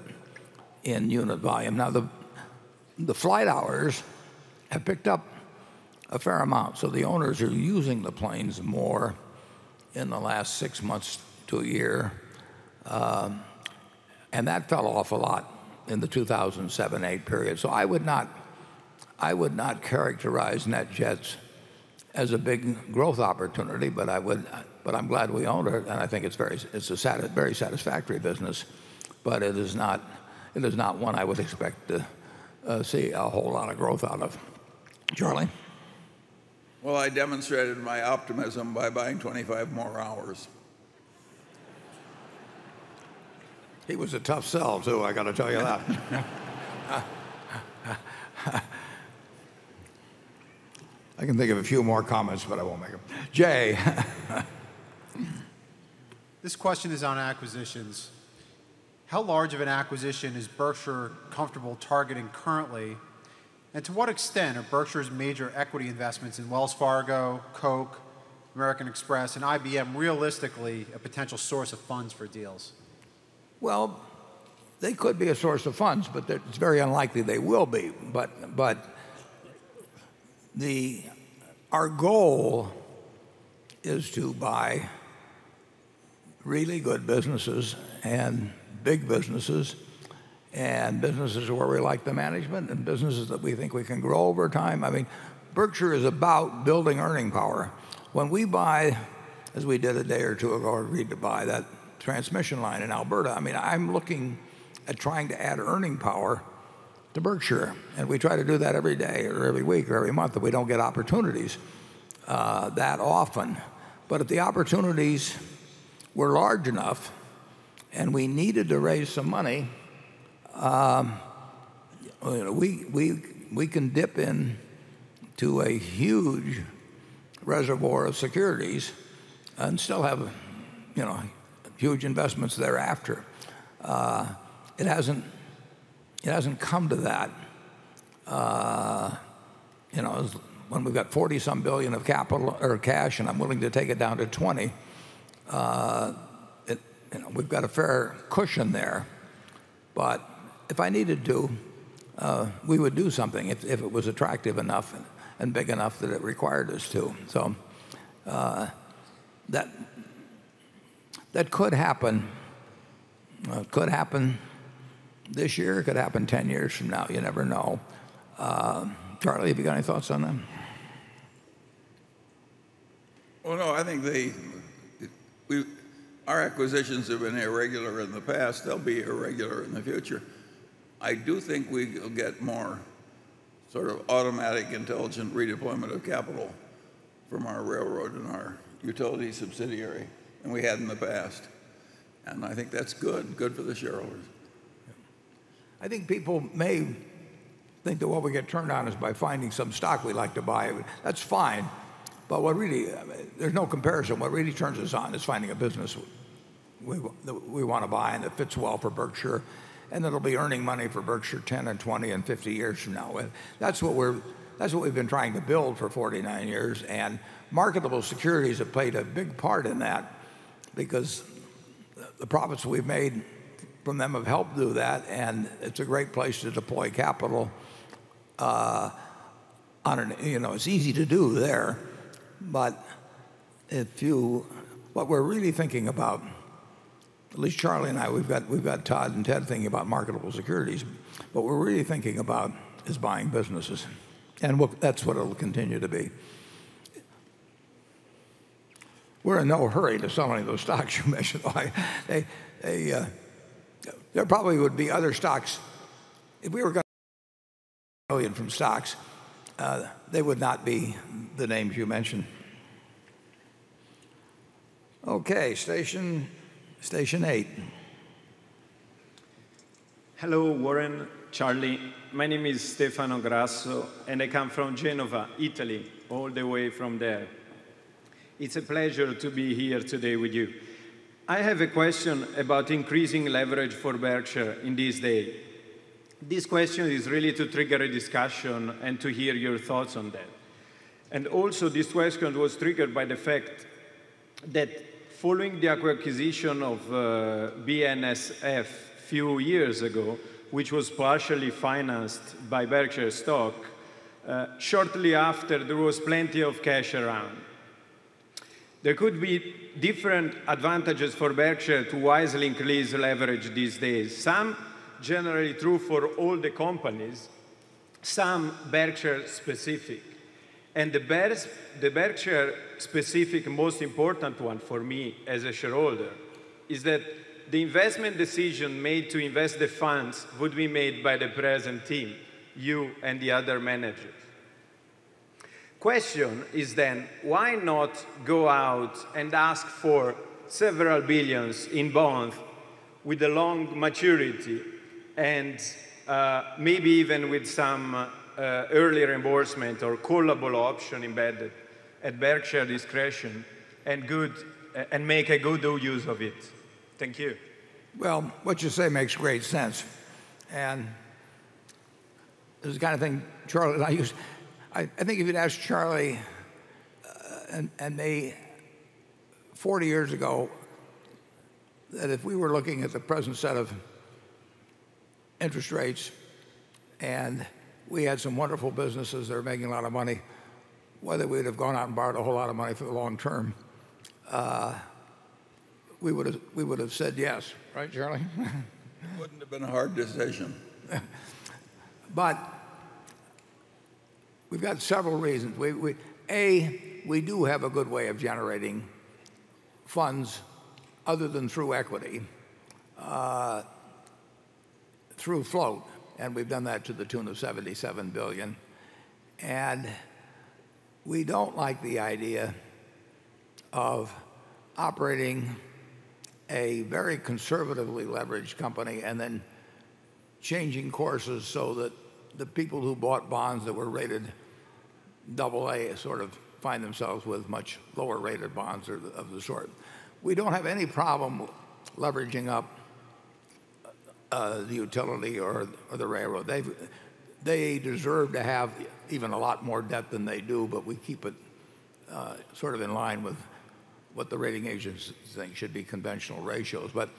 in unit volume. Now the the flight hours have picked up a fair amount, so the owners are using the planes more in the last six months to a year, uh, and that fell off a lot in the two thousand seven eight period. So I would not. I would not characterize net jets as a big growth opportunity, but I would. But I'm glad we own it, and I think it's very, it's a sati very satisfactory business. But it is not, it is not one I would expect to uh, see a whole lot of growth out of. Charlie? Well, I demonstrated my optimism by buying twenty-five more hours. He was a tough sell too. I got to tell you that. I can think of a few more comments, but I won't make them. Jay. This question is on acquisitions. How large of an acquisition is Berkshire comfortable targeting currently? And to what extent are Berkshire's major equity investments in Wells Fargo, Coke, American Express, and I B M realistically a potential source of funds for deals? Well, they could be a source of funds, but it's very unlikely they will be. But, but The, our goal is to buy really good businesses and big businesses and businesses where we like the management and businesses that we think we can grow over time. I mean, Berkshire is about building earning power. When we buy, as we did a day or two ago, or agreed to buy that transmission line in Alberta, I mean, I'm looking at trying to add earning power to Berkshire, and we try to do that every day or every week or every month, but we don't get opportunities uh, that often. But if the opportunities were large enough and we needed to raise some money, um, you know, we, we, we can dip in to a huge reservoir of securities and still have you know, huge investments thereafter. Uh, it hasn't It hasn't come to that. Uh, you know, when we've got forty some billion of capital or cash, and I'm willing to take it down to twenty, uh, it, you know, we've got a fair cushion there. But if I needed to, uh, we would do something if, if it was attractive enough and, and big enough that it required us to. So uh, that that could happen. Uh, could happen. This year, it could happen ten years from now. You never know. Uh, Charlie, have you got any thoughts on that? Well, no, I think they, we, our acquisitions have been irregular in the past. They'll be irregular in the future. I do think we'll get more sort of automatic, intelligent redeployment of capital from our railroad and our utility subsidiary than we had in the past. And I think that's good, good for the shareholders. I think people may think that what we get turned on is by finding some stock we like to buy. That's fine, but what really, I mean, there's no comparison. What really turns us on is finding a business we, we want to buy and that fits well for Berkshire, and that'll be earning money for Berkshire ten and twenty and fifty years from now. That's what we're, that's what we've been trying to build for forty-nine years, and marketable securities have played a big part in that because the profits we've made from them have helped do that, and it's a great place to deploy capital. Uh, on an, you know, it's easy to do there, but if you, what we're really thinking about, at least Charlie and I, we've got we've got Todd and Ted thinking about marketable securities. What we're really thinking about is buying businesses, and we'll, that's what it'll continue to be. we're in no hurry to sell any of those stocks you mentioned. they, they, uh, there probably would be other stocks. If we were going to get a million from stocks, uh, they would not be the names you mentioned. Okay, station, station eight. Hello, Warren, Charlie. My name is Stefano Grasso, and I come from Genova, Italy, all the way from there. It's a pleasure to be here today with you. I have a question about increasing leverage for Berkshire in this day. This question is really to trigger a discussion and to hear your thoughts on that. And also, this question was triggered by the fact that following the acquisition of uh, B N S F a few years ago, which was partially financed by Berkshire stock, uh, shortly after there was plenty of cash around. There could be different advantages for Berkshire to wisely increase leverage these days. Some generally true for all the companies, some Berkshire specific. And the, Berks, the Berkshire specific most important one for me as a shareholder is that the investment decision made to invest the funds would be made by the present team, you and the other managers. Question is then, why not go out and ask for several billions in bonds with a long maturity and uh, maybe even with some uh, early reimbursement or callable option embedded at Berkshire discretion and, good, uh, and make a good use of it? Thank you. Well, what you say makes great sense. And this is the kind of thing Charlie and I use. I, I think if you'd asked Charlie uh, and, and me forty years ago that if we were looking at the present set of interest rates and we had some wonderful businesses that are making a lot of money, whether we'd have gone out and borrowed a whole lot of money for the long term, uh, We would, have, we would have said yes. Right, Charlie? It wouldn't have been a hard decision. But we've got several reasons. We, we, a, we do have a good way of generating funds other than through equity, uh, through float. And we've done that to the tune of seventy-seven billion dollars. And we don't like the idea of operating a very conservatively leveraged company and then changing courses so that the people who bought bonds that were rated double A sort of find themselves with much lower rated bonds of the sort. We don't have any problem leveraging up uh, the utility or, or the railroad. They've, they deserve to have even a lot more debt than they do, but we keep it uh, sort of in line with what the rating agencies think should be conventional ratios. But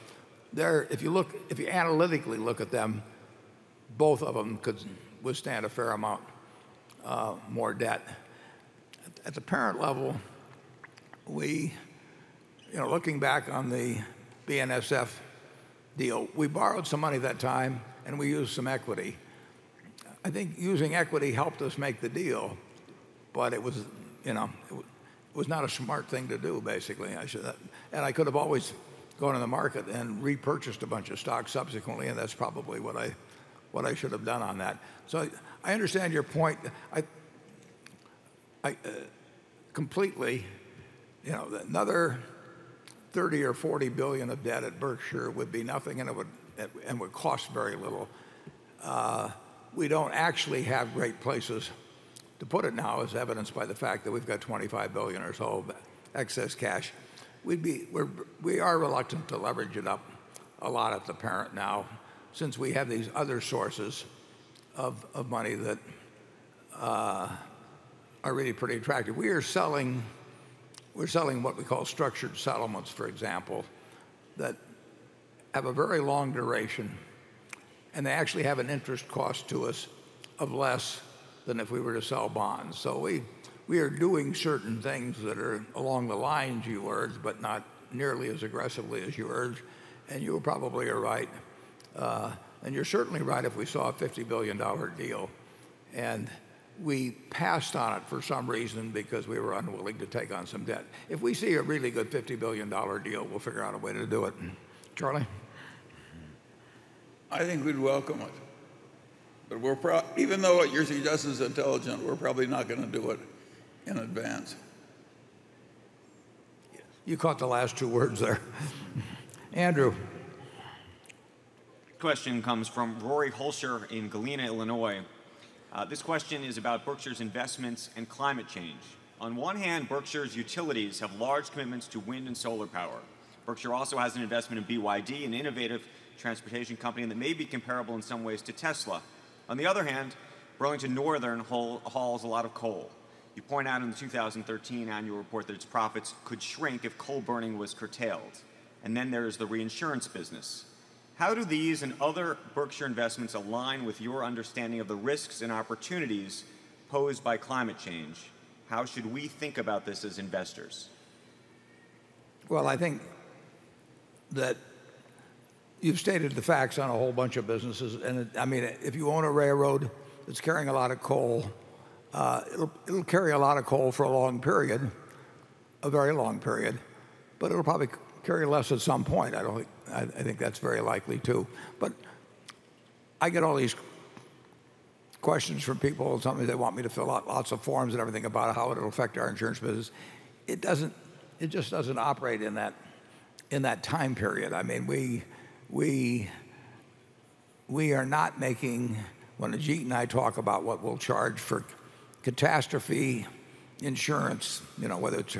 there, if you look, if you analytically look at them, both of them could withstand a fair amount uh, more debt. At the parent level, we, you know, looking back on the B N S F deal, we borrowed some money that time and we used some equity. I think using equity helped us make the deal, but it was, you know, it was, was not a smart thing to do, basically. I should, and I could have always gone in the market and repurchased a bunch of stock subsequently, and that's probably what I, what I should have done on that. So I understand your point I, I, uh, completely. You know, another thirty or forty billion of debt at Berkshire would be nothing, and it would, and would cost very little. Uh, we don't actually have great places to put it now, as evidenced by the fact that we've got twenty-five billion dollars or so of excess cash. We'd be, we're, we are reluctant to leverage it up a lot at the parent now, since we have these other sources of, of money that uh, are really pretty attractive. We are selling, we're selling what we call structured settlements, for example, that have a very long duration, and they actually have an interest cost to us of less than if we were to sell bonds. So we, we are doing certain things that are along the lines you urge, but not nearly as aggressively as you urge. And you probably are right. Uh, and you're certainly right if we saw a fifty billion dollar deal. And we passed on it for some reason because we were unwilling to take on some debt. If we see a really good fifty billion dollar deal, we'll figure out a way to do it. Charlie? I think we'd welcome it. But we're pro even though what you're suggesting is intelligent, we're probably not going to do it in advance. You caught the last two words there. Andrew. Question comes from Rory Holscher in Galena, Illinois. Uh, this question is about Berkshire's investments and climate change. On one hand, Berkshire's utilities have large commitments to wind and solar power. Berkshire also has an investment in B Y D, an innovative transportation company that may be comparable in some ways to Tesla. On the other hand, Burlington Northern hauls a lot of coal. You point out in the two thousand thirteen annual report that its profits could shrink if coal burning was curtailed. And then there is the reinsurance business. How do these and other Berkshire investments align with your understanding of the risks and opportunities posed by climate change? How should we think about this as investors? Well, I think that you've stated the facts on a whole bunch of businesses. And it, I mean, if you own a railroad that's carrying a lot of coal, uh, it'll, it'll carry a lot of coal for a long period, a very long period, but it'll probably carry less at some point. I don't think, I, I think that's very likely too. But I get all these questions from people, something they want me to fill out lots of forms and everything about how it'll affect our insurance business. It doesn't. It just doesn't operate in that in that time period. I mean, we we we are not making. When Ajit and I talk about what we'll charge for catastrophe insurance, you know, whether it's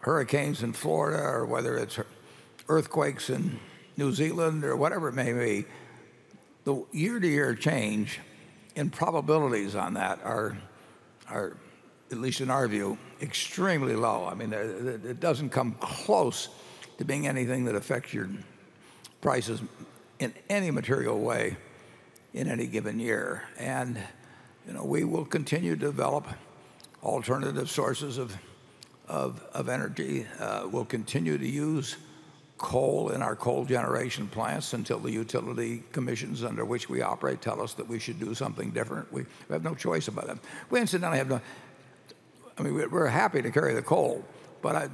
hurricanes in Florida or whether it's earthquakes in New Zealand or whatever it may be, the year-to-year change in probabilities on that are, are, at least in our view, extremely low. I mean, it doesn't come close to being anything that affects your prices in any material way in any given year. And, you know, we will continue to develop alternative sources of Of, of energy. Uh, we'll continue to use coal in our coal generation plants until the utility commissions under which we operate tell us that we should do something different. We, we have no choice about that. We incidentally have no, I mean, we're happy to carry the coal, but I,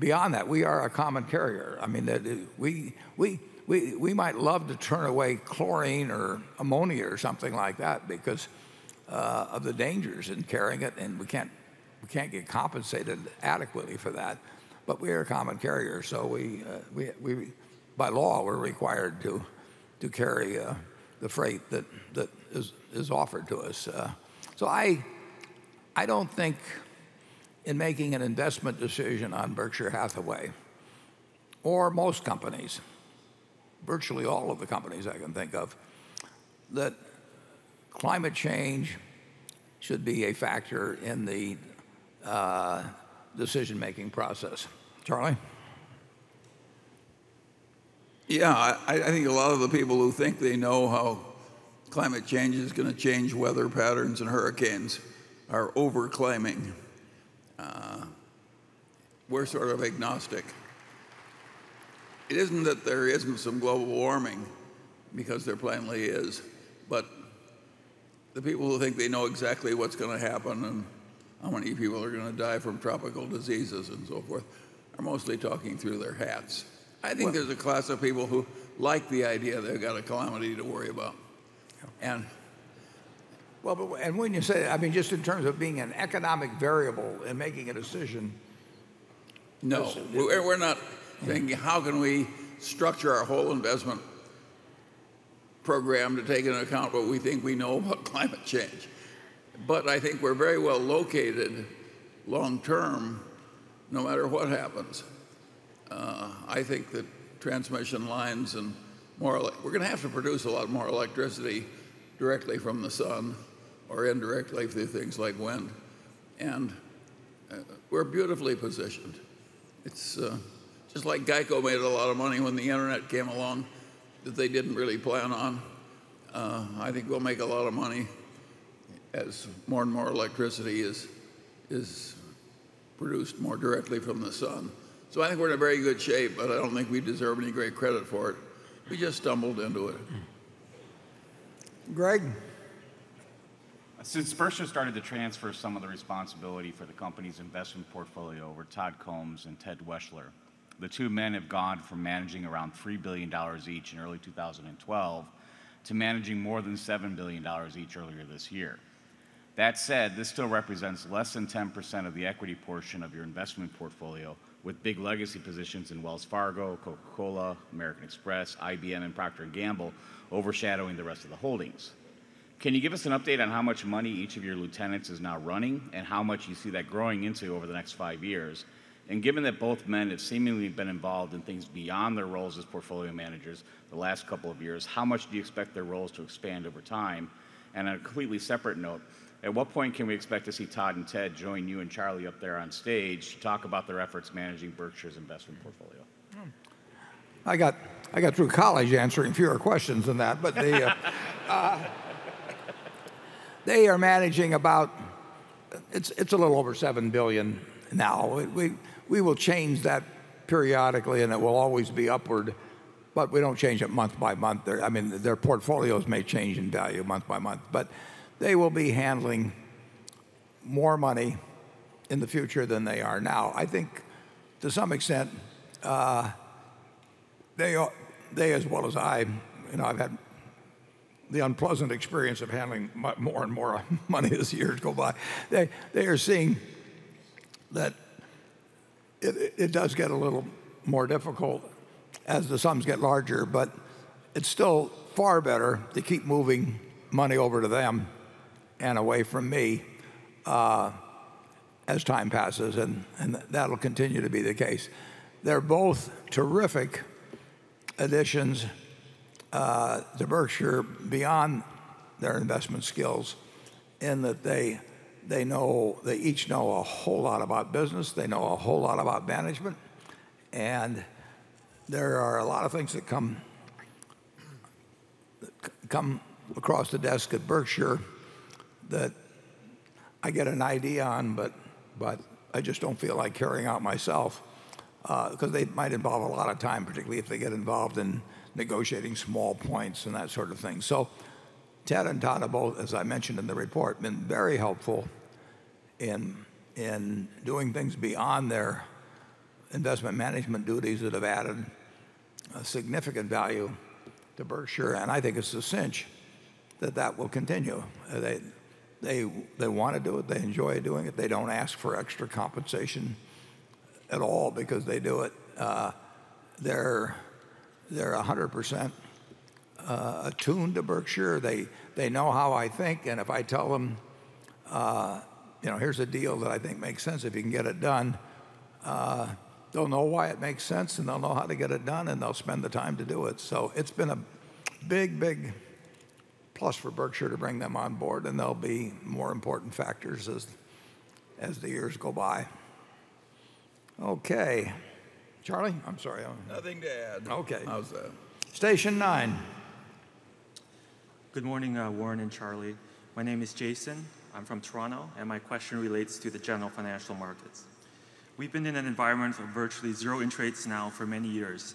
beyond that, we are a common carrier. I mean, we, we, we, we might love to turn away chlorine or ammonia or something like that because uh, of the dangers in carrying it, and we can't We can't get compensated adequately for that, but we are a common carrier, so we, uh, we, we by law, we're required to, to carry uh, the freight that, that is, is offered to us. Uh, so I, I don't think in making an investment decision on Berkshire Hathaway, or most companies, virtually all of the companies I can think of, that climate change should be a factor in the Uh, decision-making process. Charlie? Yeah, I, I think a lot of the people who think they know how climate change is going to change weather patterns and hurricanes are over-claiming. Uh, we're sort of agnostic. It isn't that there isn't some global warming, because there plainly is, but the people who think they know exactly what's going to happen and how many people are going to die from tropical diseases and so forth are mostly talking through their hats. I think well, there's a class of people who like the idea they've got a calamity to worry about. Yeah. And well, but, and when you say, I mean, just in terms of being an economic variable and making a decision. No, this, we're, we're not thinking how can we structure our whole investment program to take into account what we think we know about climate change. But I think we're very well located long-term, no matter what happens. Uh, I think that transmission lines and more, we're going to have to produce a lot more electricity directly from the sun or indirectly through things like wind. And uh, we're beautifully positioned. It's uh, just like GEICO made a lot of money when the internet came along that they didn't really plan on. Uh, I think we'll make a lot of money as more and more electricity is, is produced more directly from the sun. So I think we're in a very good shape, but I don't think we deserve any great credit for it. We just stumbled into it. Greg? Since Berkshire started to transfer some of the responsibility for the company's investment portfolio over Todd Combs and Ted Weschler, the two men have gone from managing around three billion dollars each in early two thousand twelve to managing more than seven billion dollars each earlier this year. That said, this still represents less than ten percent of the equity portion of your investment portfolio, with big legacy positions in Wells Fargo, Coca-Cola, American Express, I B M, and Procter and Gamble overshadowing the rest of the holdings. Can you give us an update on how much money each of your lieutenants is now running and how much you see that growing into over the next five years? And given that both men have seemingly been involved in things beyond their roles as portfolio managers the last couple of years, how much do you expect their roles to expand over time? And on a completely separate note, at what point can we expect to see Todd and Ted join you and Charlie up there on stage to talk about their efforts managing Berkshire's investment portfolio? I got, I got through college answering fewer questions than that, but they, uh, uh, they are managing about, it's, it's a little over seven billion dollars now. It, we, we will change that periodically, and it will always be upward, but we don't change it month by month. They're, I mean, their portfolios may change in value month by month, but they will be handling more money in the future than they are now. I think, to some extent, uh, they, they as well as I, you know, I've had the unpleasant experience of handling more and more money as years go by. They, they are seeing that it, it does get a little more difficult as the sums get larger, but it's still far better to keep moving money over to them and away from me uh, as time passes, and, and that'll continue to be the case. They're both terrific additions uh, to Berkshire beyond their investment skills, in that they, they, know, they each know a whole lot about business, they know a whole lot about management, and there are a lot of things that come, come across the desk at Berkshire that I get an idea on, but, but I just don't feel like carrying out myself, because uh, they might involve a lot of time, particularly if they get involved in negotiating small points and that sort of thing. So Ted and Todd have both, as I mentioned in the report, been very helpful in, in doing things beyond their investment management duties that have added a significant value to Berkshire, and I think it's a cinch that that will continue. They, they, they want to do it, they enjoy doing it, they don't ask for extra compensation at all because they do it. Uh, they're, they're one hundred percent uh, attuned to Berkshire. They, they know how I think, and if I tell them, uh, you know, here's a deal that I think makes sense if you can get it done, uh, they'll know why it makes sense, and they'll know how to get it done, and they'll spend the time to do it. So it's been a big, big plus for Berkshire to bring them on board, and they'll be more important factors as, as the years go by. Okay. Charlie? I'm sorry. Nothing to add. Okay. How's that? Station nine. Good morning, uh, Warren and Charlie. My name is Jason. I'm from Toronto, and my question relates to the general financial markets. We've been in an environment of virtually zero interest rates now for many years.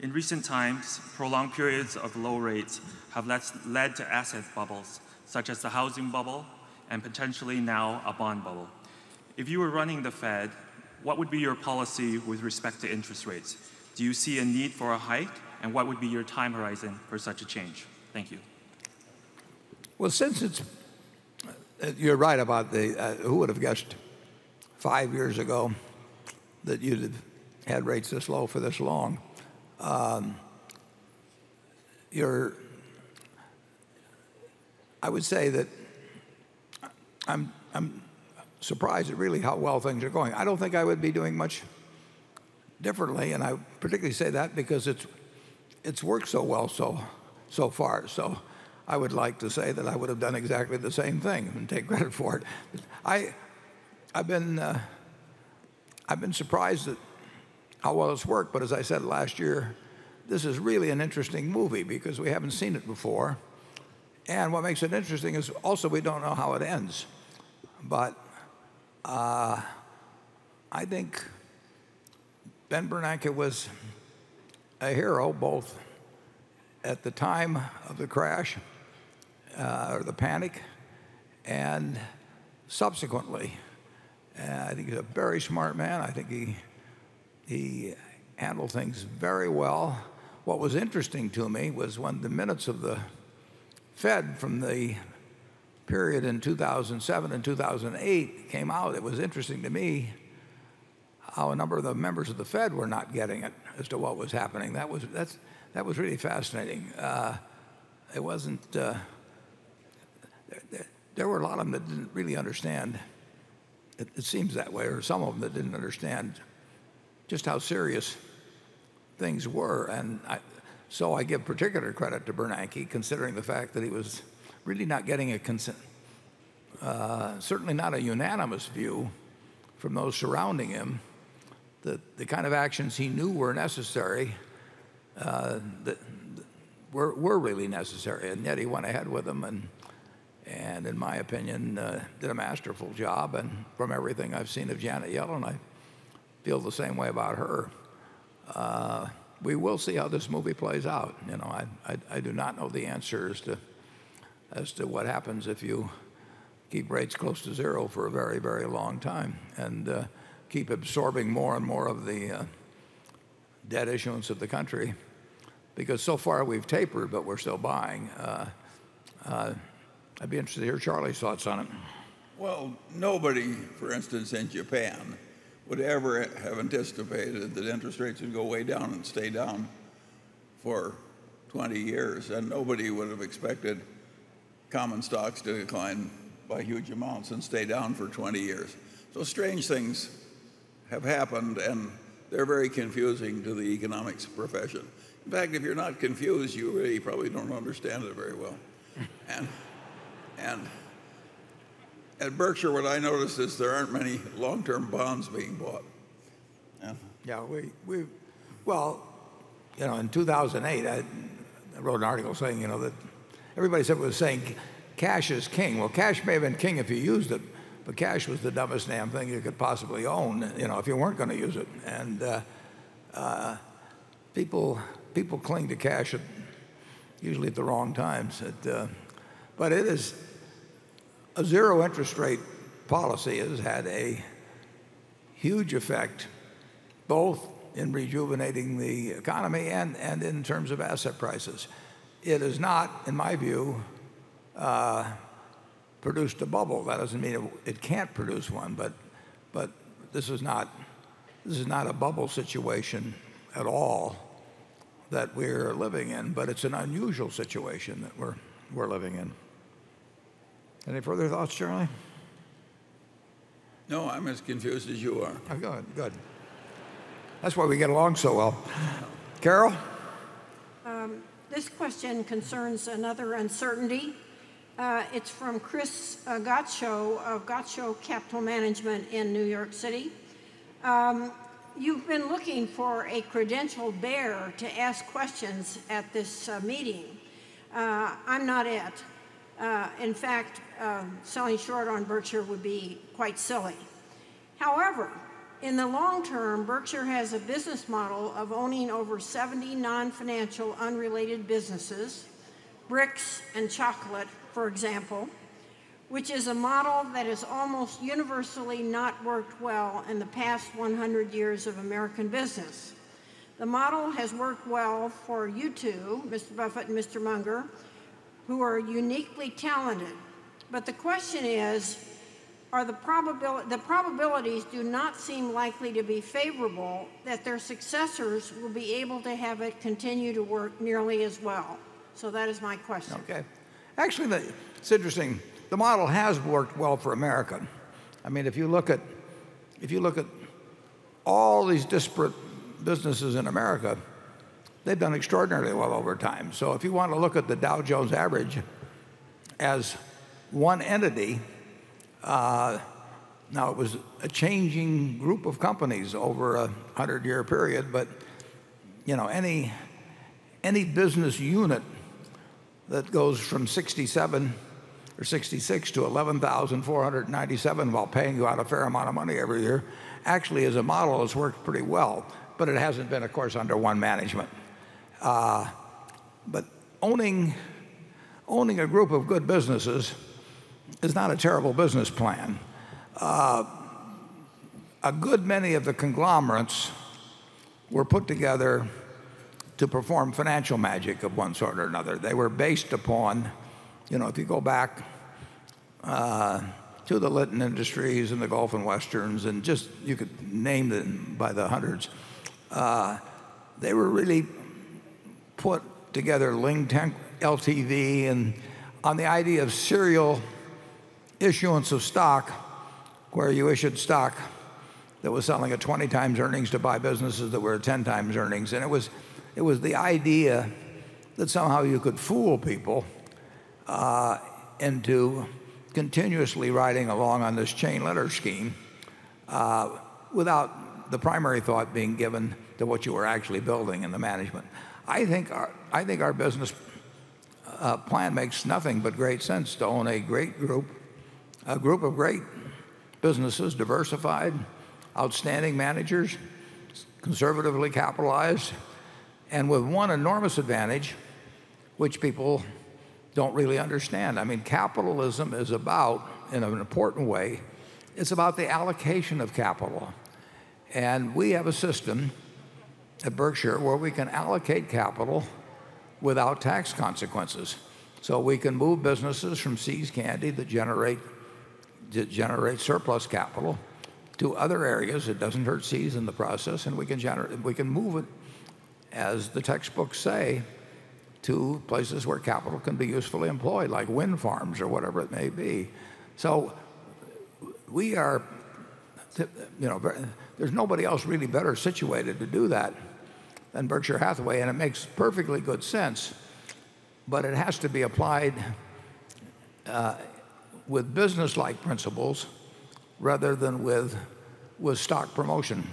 In recent times, prolonged periods of low rates have led to asset bubbles, such as the housing bubble and potentially now a bond bubble. If you were running the Fed, what would be your policy with respect to interest rates? Do you see a need for a hike? And what would be your time horizon for such a change? Thank you. Well, since it's, you're right about the, uh, who would have guessed five years ago that you'd have had rates this low for this long? Um, you're, I would say that I'm, I'm surprised at really how well things are going. I don't think I would be doing much differently, and I particularly say that because it's, it's worked so well so, so far. So I would like to say that I would have done exactly the same thing and take credit for it. I, I've been, uh, I've been surprised that how well it's worked, but as I said last year, this is really an interesting movie because we haven't seen it before. And what makes it interesting is also we don't know how it ends. But uh, I think Ben Bernanke was a hero both at the time of the crash uh, or the panic and subsequently, uh, I think he's a very smart man. I think he, he handled things very well. What was interesting to me was when the minutes of the Fed from the period in two thousand seven and two thousand eight came out, it was interesting to me how a number of the members of the Fed were not getting it as to what was happening. That was, that's, that was really fascinating. Uh, it wasn't, uh, there, there were a lot of them that didn't really understand, it, it seems that way, or some of them that didn't understand just how serious things were. And I, so I give particular credit to Bernanke, considering the fact that he was really not getting a consent, uh, certainly not a unanimous view from those surrounding him, that the kind of actions he knew were necessary uh, that were, were really necessary. And yet he went ahead with them and, and in my opinion, uh, did a masterful job. And from everything I've seen of Janet Yellen, I feel the same way about her. Uh, we will see how this movie plays out. You know, I, I, I do not know the answer as to, as to what happens if you keep rates close to zero for a very, very long time and uh, keep absorbing more and more of the uh, debt issuance of the country. Because so far we've tapered, but we're still buying. Uh, uh, I'd be interested to hear Charlie's thoughts on it. Well, nobody, for instance, in Japan would ever have anticipated that interest rates would go way down and stay down for twenty years. And nobody would have expected common stocks to decline by huge amounts and stay down for twenty years. So strange things have happened, and they're very confusing to the economics profession. In fact, if you're not confused, you really probably don't understand it very well. And, and at Berkshire, what I noticed is there aren't many long-term bonds being bought. And yeah, we, we, well, you know, in two thousand eight, I, I wrote an article saying, you know, that everybody said was saying cash is king. Well, cash may have been king if you used it, but cash was the dumbest damn thing you could possibly own, you know, if you weren't going to use it. And uh, uh, people people cling to cash at, usually at the wrong times. At, uh, but it is a zero interest rate policy has had a huge effect, both in rejuvenating the economy and and in terms of asset prices. It is not, in my view, Uh, produced a bubble. That doesn't mean it, it can't produce one, but but this is not this is not a bubble situation at all that we're living in. But it's an unusual situation that we're we're living in. Any further thoughts, Charlie? No, I'm as confused as you are. Oh, good, good. That's why we get along so well. Carol? Um, this question concerns another uncertainty. Uh, it's from Chris uh, Gottscho of Gottscho Capital Management in New York City. Um, you've been looking for a credentialed bear to ask questions at this uh, meeting. Uh, I'm not it. Uh, in fact, uh, selling short on Berkshire would be quite silly. However, in the long term, Berkshire has a business model of owning over seventy non-financial unrelated businesses, bricks and chocolate, for example, which is a model that has almost universally not worked well in the past one hundred years of American business. The model has worked well for you two, Mister Buffett and Mister Munger, who are uniquely talented. But the question is, are the, probabil- the probabilities do not seem likely to be favorable that their successors will be able to have it continue to work nearly as well. So that is my question. Okay. Actually, the, it's interesting. The model has worked well for America. I mean, if you look at if you look at all these disparate businesses in America, they've done extraordinarily well over time. So if you want to look at the Dow Jones average as one entity, uh, now it was a changing group of companies over a hundred-year period, but you know, any any business unit that goes from sixty-seven or sixty-six to eleven thousand four hundred ninety-seven while paying you out a fair amount of money every year, actually as a model has worked pretty well, but it hasn't been, of course, under one management. Uh, but owning, owning a group of good businesses is not a terrible business plan. Uh, a good many of the conglomerates were put together to perform financial magic of one sort or another. They were based upon, you know, if you go back uh, to the Litton Industries and the Gulf and Westerns, and just, you could name them by the hundreds, uh, they were really put together, Ling Teng L T V, and on the idea of serial issuance of stock, where you issued stock that was selling at twenty times earnings to buy businesses that were at ten times earnings. And it was, it was the idea that somehow you could fool people uh, into continuously riding along on this chain letter scheme uh, without the primary thought being given to what you were actually building in the management. I think our, I think our business uh, plan makes nothing but great sense to own a great group, a group of great businesses, diversified, outstanding managers, conservatively capitalized, and with one enormous advantage, which people don't really understand. I mean, capitalism is about, in an important way, it's about the allocation of capital. And we have a system at Berkshire where we can allocate capital without tax consequences. So we can move businesses from See's Candy that generate, that generate surplus capital to other areas. It doesn't hurt See's in the process, and we can, gener we can move it, as the textbooks say, to places where capital can be usefully employed, like wind farms or whatever it may be. So we are, you know, there's nobody else really better situated to do that than Berkshire Hathaway, and it makes perfectly good sense, but it has to be applied uh, with business-like principles rather than with, with stock promotion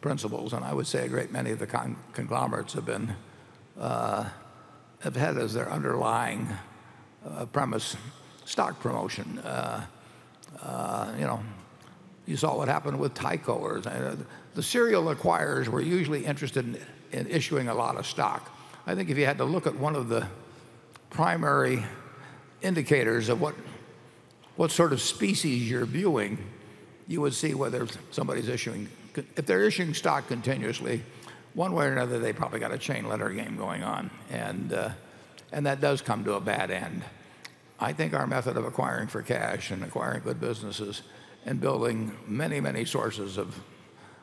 principles. And I would say a great many of the con conglomerates have been, uh, have had as their underlying uh, premise stock promotion. Uh, uh, you know, you saw what happened with Tyco. Or, uh, the serial acquirers were usually interested in, in issuing a lot of stock. I think if you had to look at one of the primary indicators of what, what sort of species you're viewing, you would see whether somebody's issuing, if they're issuing stock continuously, one way or another, they probably got a chain letter game going on. And, uh, and that does come to a bad end. I think our method of acquiring for cash and acquiring good businesses and building many, many sources of,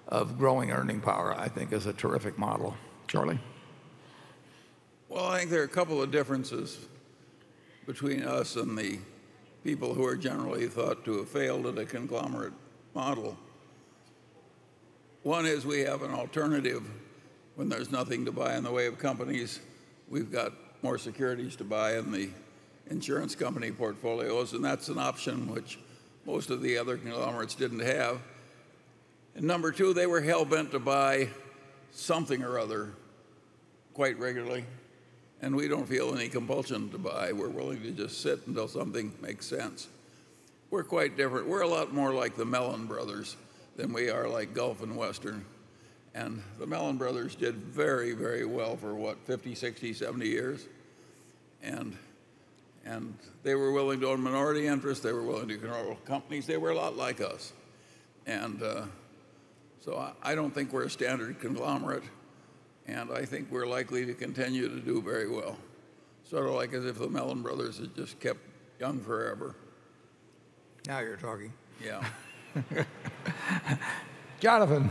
of growing earning power, I think, is a terrific model. Charlie? Well, I think there are a couple of differences between us and the people who are generally thought to have failed at a conglomerate model. One is we have an alternative. When there's nothing to buy in the way of companies, we've got more securities to buy in the insurance company portfolios, and that's an option which most of the other conglomerates didn't have. And number two, they were hell-bent to buy something or other quite regularly, and we don't feel any compulsion to buy. We're willing to just sit until something makes sense. We're quite different. We're a lot more like the Mellon brothers than we are like Gulf and Western. And the Mellon brothers did very, very well for what, fifty, sixty, seventy years? And, and they were willing to own minority interests. They were willing to control companies. They were a lot like us. And uh, so I, I don't think we're a standard conglomerate. And I think we're likely to continue to do very well. Sort of like as if the Mellon brothers had just kept young forever. Now you're talking. Yeah. Jonathan.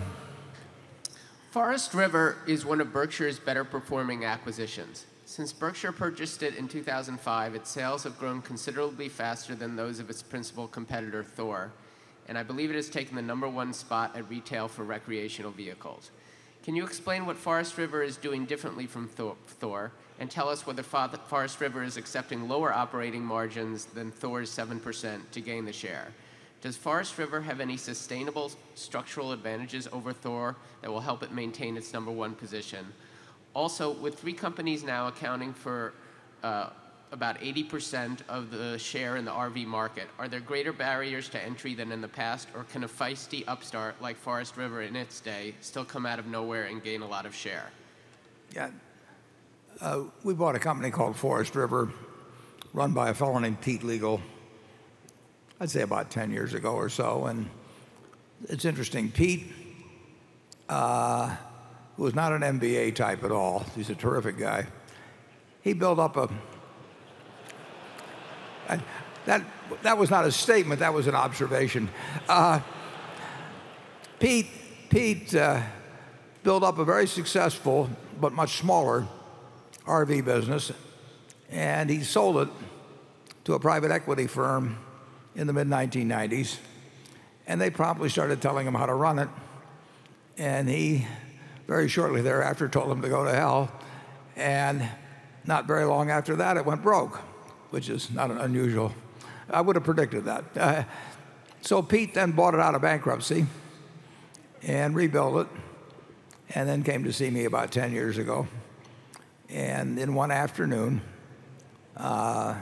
Forest River is one of Berkshire's better performing acquisitions. Since Berkshire purchased it in two thousand five, its sales have grown considerably faster than those of its principal competitor, Thor, and I believe it has taken the number one spot at retail for recreational vehicles. Can you explain what Forest River is doing differently from Thor, and tell us whether Forest River is accepting lower operating margins than Thor's seven percent to gain the share? Does Forest River have any sustainable structural advantages over Thor that will help it maintain its number one position? Also, with three companies now accounting for uh, about eighty percent of the share in the R V market, are there greater barriers to entry than in the past, or can a feisty upstart like Forest River in its day still come out of nowhere and gain a lot of share? Yeah, uh, we bought a company called Forest River, run by a fellow named Pete Legal, I'd say about ten years ago or so. And it's interesting. Pete, uh, who was not an M B A type at all, he's a terrific guy, he built up a... I, that, that was not a statement, that was an observation. Uh, Pete, Pete uh, built up a very successful but much smaller R V business, and he sold it to a private equity firm in the mid nineteen nineties, and they promptly started telling him how to run it, and he very shortly thereafter told him to go to hell, and not very long after that it went broke, which is not unusual. I would have predicted that. Uh, so Pete then bought it out of bankruptcy and rebuilt it, and then came to see me about ten years ago. And in one afternoon, uh,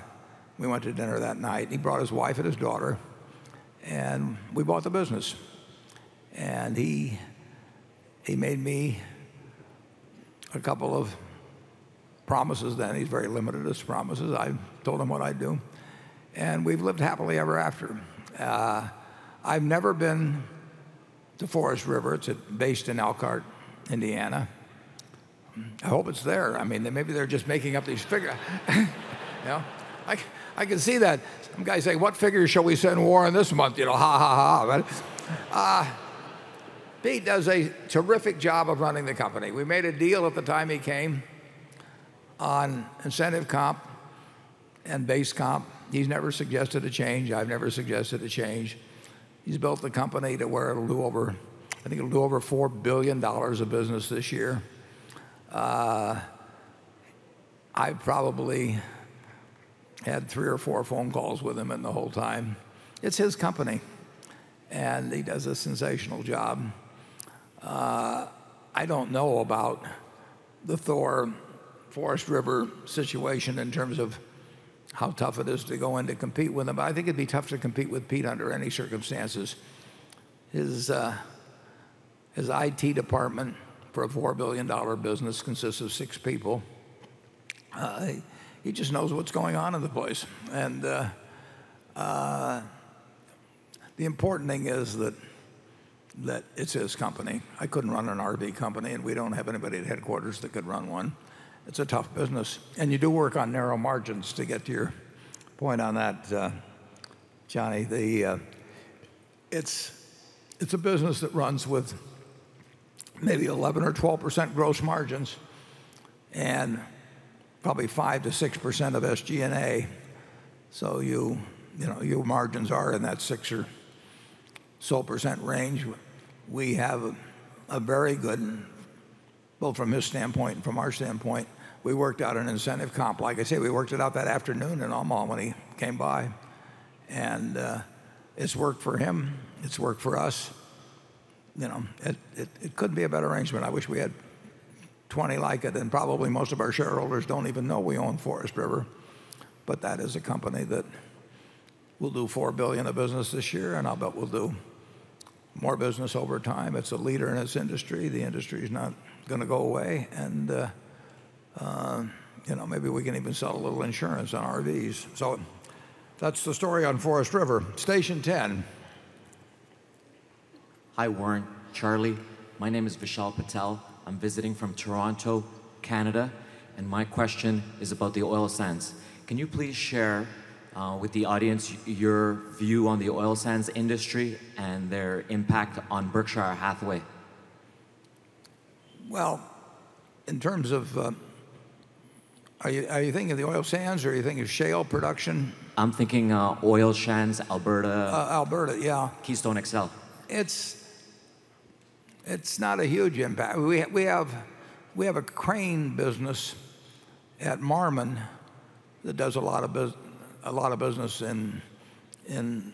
we went to dinner that night. He brought his wife and his daughter, and we bought the business. And he, he made me a couple of promises then. He's very limited as promises. I told him what I'd do. And we've lived happily ever after. Uh, I've never been to Forest River. It's based in Elkhart, Indiana. I hope it's there. I mean, maybe they're just making up these figures. You know, I, I can see that. Some guys say, what figures shall we send Warren this month? You know, ha, ha, ha. But, uh, Pete does a terrific job of running the company. We made a deal at the time he came on incentive comp and base comp. He's never suggested a change. I've never suggested a change. He's built the company to where it'll do over, I think it'll do over four billion dollars of business this year. Uh, I probably had three or four phone calls with him in the whole time. It's his company, and he does a sensational job. Uh, I don't know about the Thor Forest River situation in terms of how tough it is to go in to compete with him. But I think it'd be tough to compete with Pete under any circumstances. His, uh, his I T department for a four billion dollars business consists of six people. Uh, he just knows what's going on in the place. And uh, uh, the important thing is that, that it's his company. I couldn't run an R V company, and we don't have anybody at headquarters that could run one. It's a tough business, and you do work on narrow margins. To get to your point on that, uh, Johnny, the uh, it's it's a business that runs with maybe eleven or twelve percent gross margins, and probably five to six percent of S G and A. So you you know your margins are in that six or so percent range. We have a, a very good, both from his standpoint and from our standpoint. We worked out an incentive comp. Like I say, we worked it out that afternoon in Omaha when he came by. And uh, it's worked for him. It's worked for us. You know, it, it, it couldn't be a better arrangement. I wish we had twenty like it, and probably most of our shareholders don't even know we own Forest River. But that is a company that will do four billion dollars of business this year, and I'll bet we'll do more business over time. It's a leader in its industry. The industry is not going to go away, and uh, uh, you know, maybe we can even sell a little insurance on R Vs. So that's the story on Forest River. Station ten. Hi, Warren, Charlie. My name is Vishal Patel. I'm visiting from Toronto, Canada, and my question is about the oil sands. Can you please share uh, with the audience your view on the oil sands industry and their impact on Berkshire Hathaway? Well, in terms of, uh, are you are you thinking of the oil sands, or are you thinking of shale production? I'm thinking uh, oil sands, Alberta. Uh, Alberta, yeah. Keystone X L. It's it's not a huge impact. We we have we have a crane business at Marmon that does a lot of a lot of business in in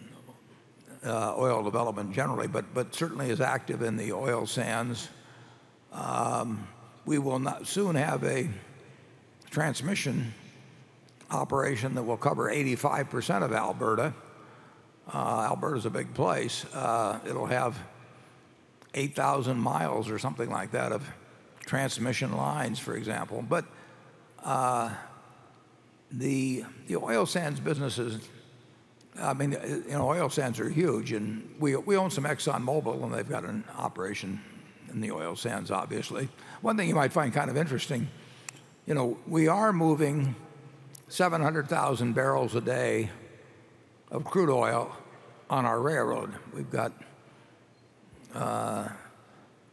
uh, oil development generally, but but certainly is active in the oil sands. Um, we will not soon have a transmission operation that will cover eighty-five percent of Alberta. Uh, Alberta's a big place. Uh, it'll have eight thousand miles or something like that of transmission lines, for example. But uh, the, the oil sands business is, I mean, you know, oil sands are huge, and we, we own some ExxonMobil, and they've got an operation in the oil sands, obviously. One thing you might find kind of interesting, you know, we are moving seven hundred thousand barrels a day of crude oil on our railroad. We've got, uh,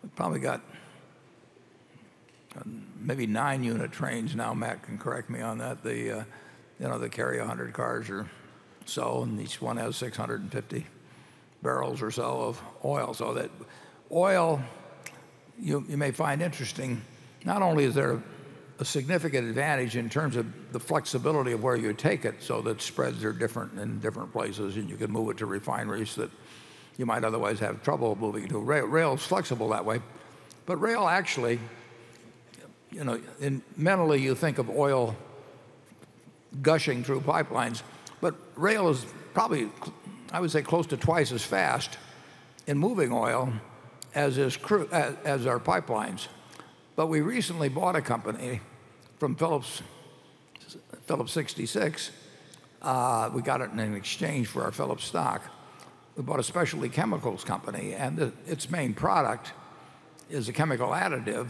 we've probably got uh, maybe nine unit trains now. Matt can correct me on that. The, uh, you know, they carry one hundred cars or so, and each one has six hundred fifty barrels or so of oil. So that oil, you, you may find interesting, not only is there a significant advantage in terms of the flexibility of where you take it, so that spreads are different in different places, and you can move it to refineries that you might otherwise have trouble moving to. Rail, rail's flexible that way, but rail actually, you know, in, mentally you think of oil gushing through pipelines, but rail is probably, I would say, close to twice as fast in moving oil as is crude, as, as are pipelines. But we recently bought a company from Phillips, Phillips sixty-six. Uh, we got it in exchange for our Phillips stock. We bought a specialty chemicals company, and the, its main product is a chemical additive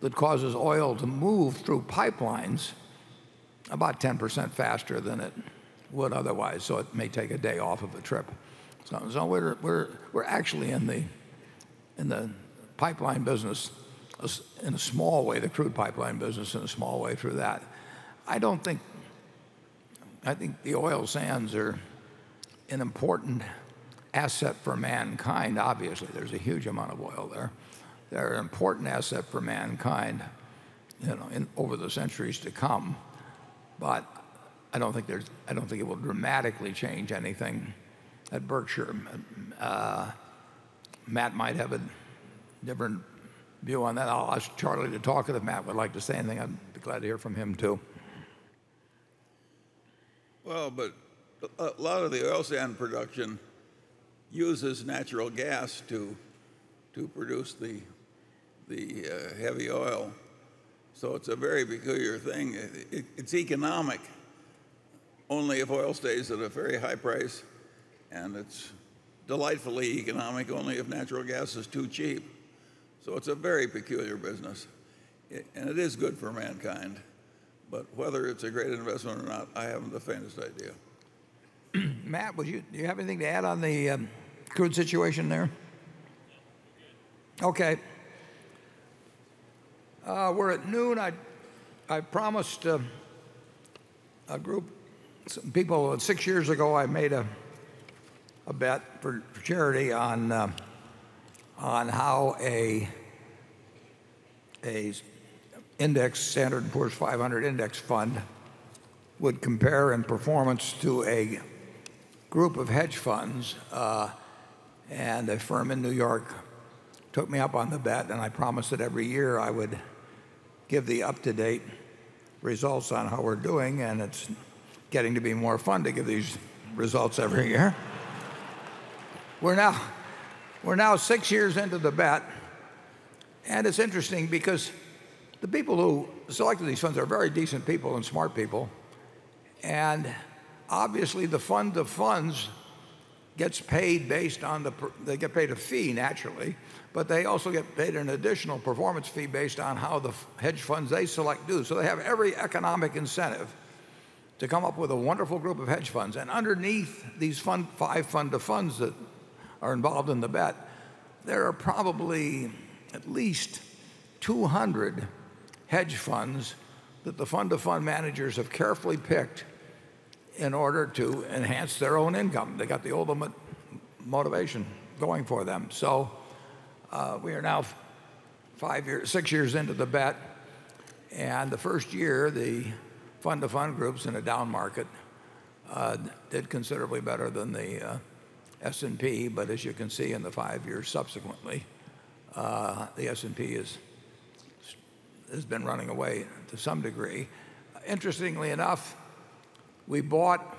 that causes oil to move through pipelines about ten percent faster than it would otherwise. So it may take a day off of a trip. So, so we're, we're, we're actually in the, in the pipeline business in a small way, the crude pipeline business in a small way through that. I don't think, I think the oil sands are an important asset for mankind, obviously. There's a huge amount of oil there. They're an important asset for mankind, you know, in, over the centuries to come. But I don't think there's, I don't think it will dramatically change anything at Berkshire. Uh, Matt might have a different view on that. I'll ask Charlie to talk, and if Matt would like to say anything, I'd be glad to hear from him too. Well, but a lot of the oil sand production uses natural gas to to produce the the uh, heavy oil, so it's a very peculiar thing. It, it, it's economic only if oil stays at a very high price, and it's delightfully economic only if natural gas is too cheap. So it's a very peculiar business, it, and it is good for mankind. But whether it's a great investment or not, I haven't the faintest idea. Matt, would you, do you have anything to add on the um, crude situation there? Okay. Uh, we're at noon. I, I promised uh, a group, some people, six years ago, I made a, a bet for, for charity on uh, on how a, a index, Standard and Poor's five hundred index fund would compare in performance to a group of hedge funds. Uh, and a firm in New York took me up on the bet, and I promised that every year I would give the up-to-date results on how we're doing, and it's getting to be more fun to give these results every year. We're now, We're now six years into the bet, and it's interesting because the people who selected these funds are very decent people and smart people, and obviously the fund of funds gets paid based on the, they get paid a fee naturally, but they also get paid an additional performance fee based on how the hedge funds they select do. So they have every economic incentive to come up with a wonderful group of hedge funds, and underneath these fund, five fund of funds that are involved in the bet, there are probably at least two hundred hedge funds that the fund-to-fund managers have carefully picked in order to enhance their own income. They got the ultimate motivation going for them. So uh, we are now five years, six years into the bet, and the first year, the fund-to-fund groups in a down market uh, did considerably better than the uh, S and P, but as you can see in the five years subsequently, uh, the S and P is, has been running away to some degree. Interestingly enough, we bought,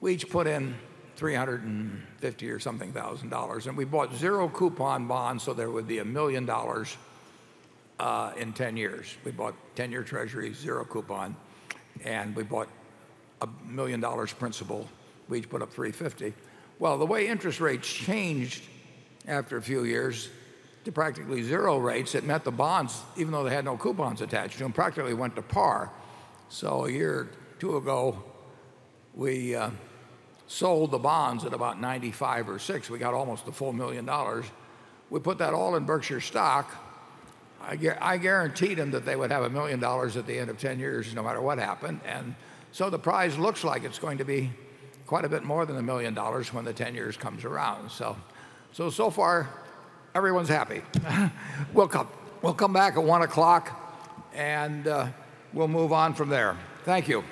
we each put in three hundred fifty or something thousand dollars, and we bought zero coupon bonds, so there would be a million dollars uh, in ten years. We bought ten-year treasuries, zero coupon, and we bought a million dollars principal we each put up three fifty. Well, the way interest rates changed after a few years to practically zero rates, it meant the bonds, even though they had no coupons attached to them, practically went to par. So a year or two ago, we uh, sold the bonds at about ninety-five or six. We got almost the full million dollars. We put that all in Berkshire stock. I, gu I guaranteed them that they would have a million dollars at the end of ten years, no matter what happened. And so the prize looks like it's going to be quite a bit more than a million dollars when the ten years comes around. So, so, so far, everyone's happy. we'll, come, we'll come back at one o'clock, and uh, we'll move on from there. Thank you.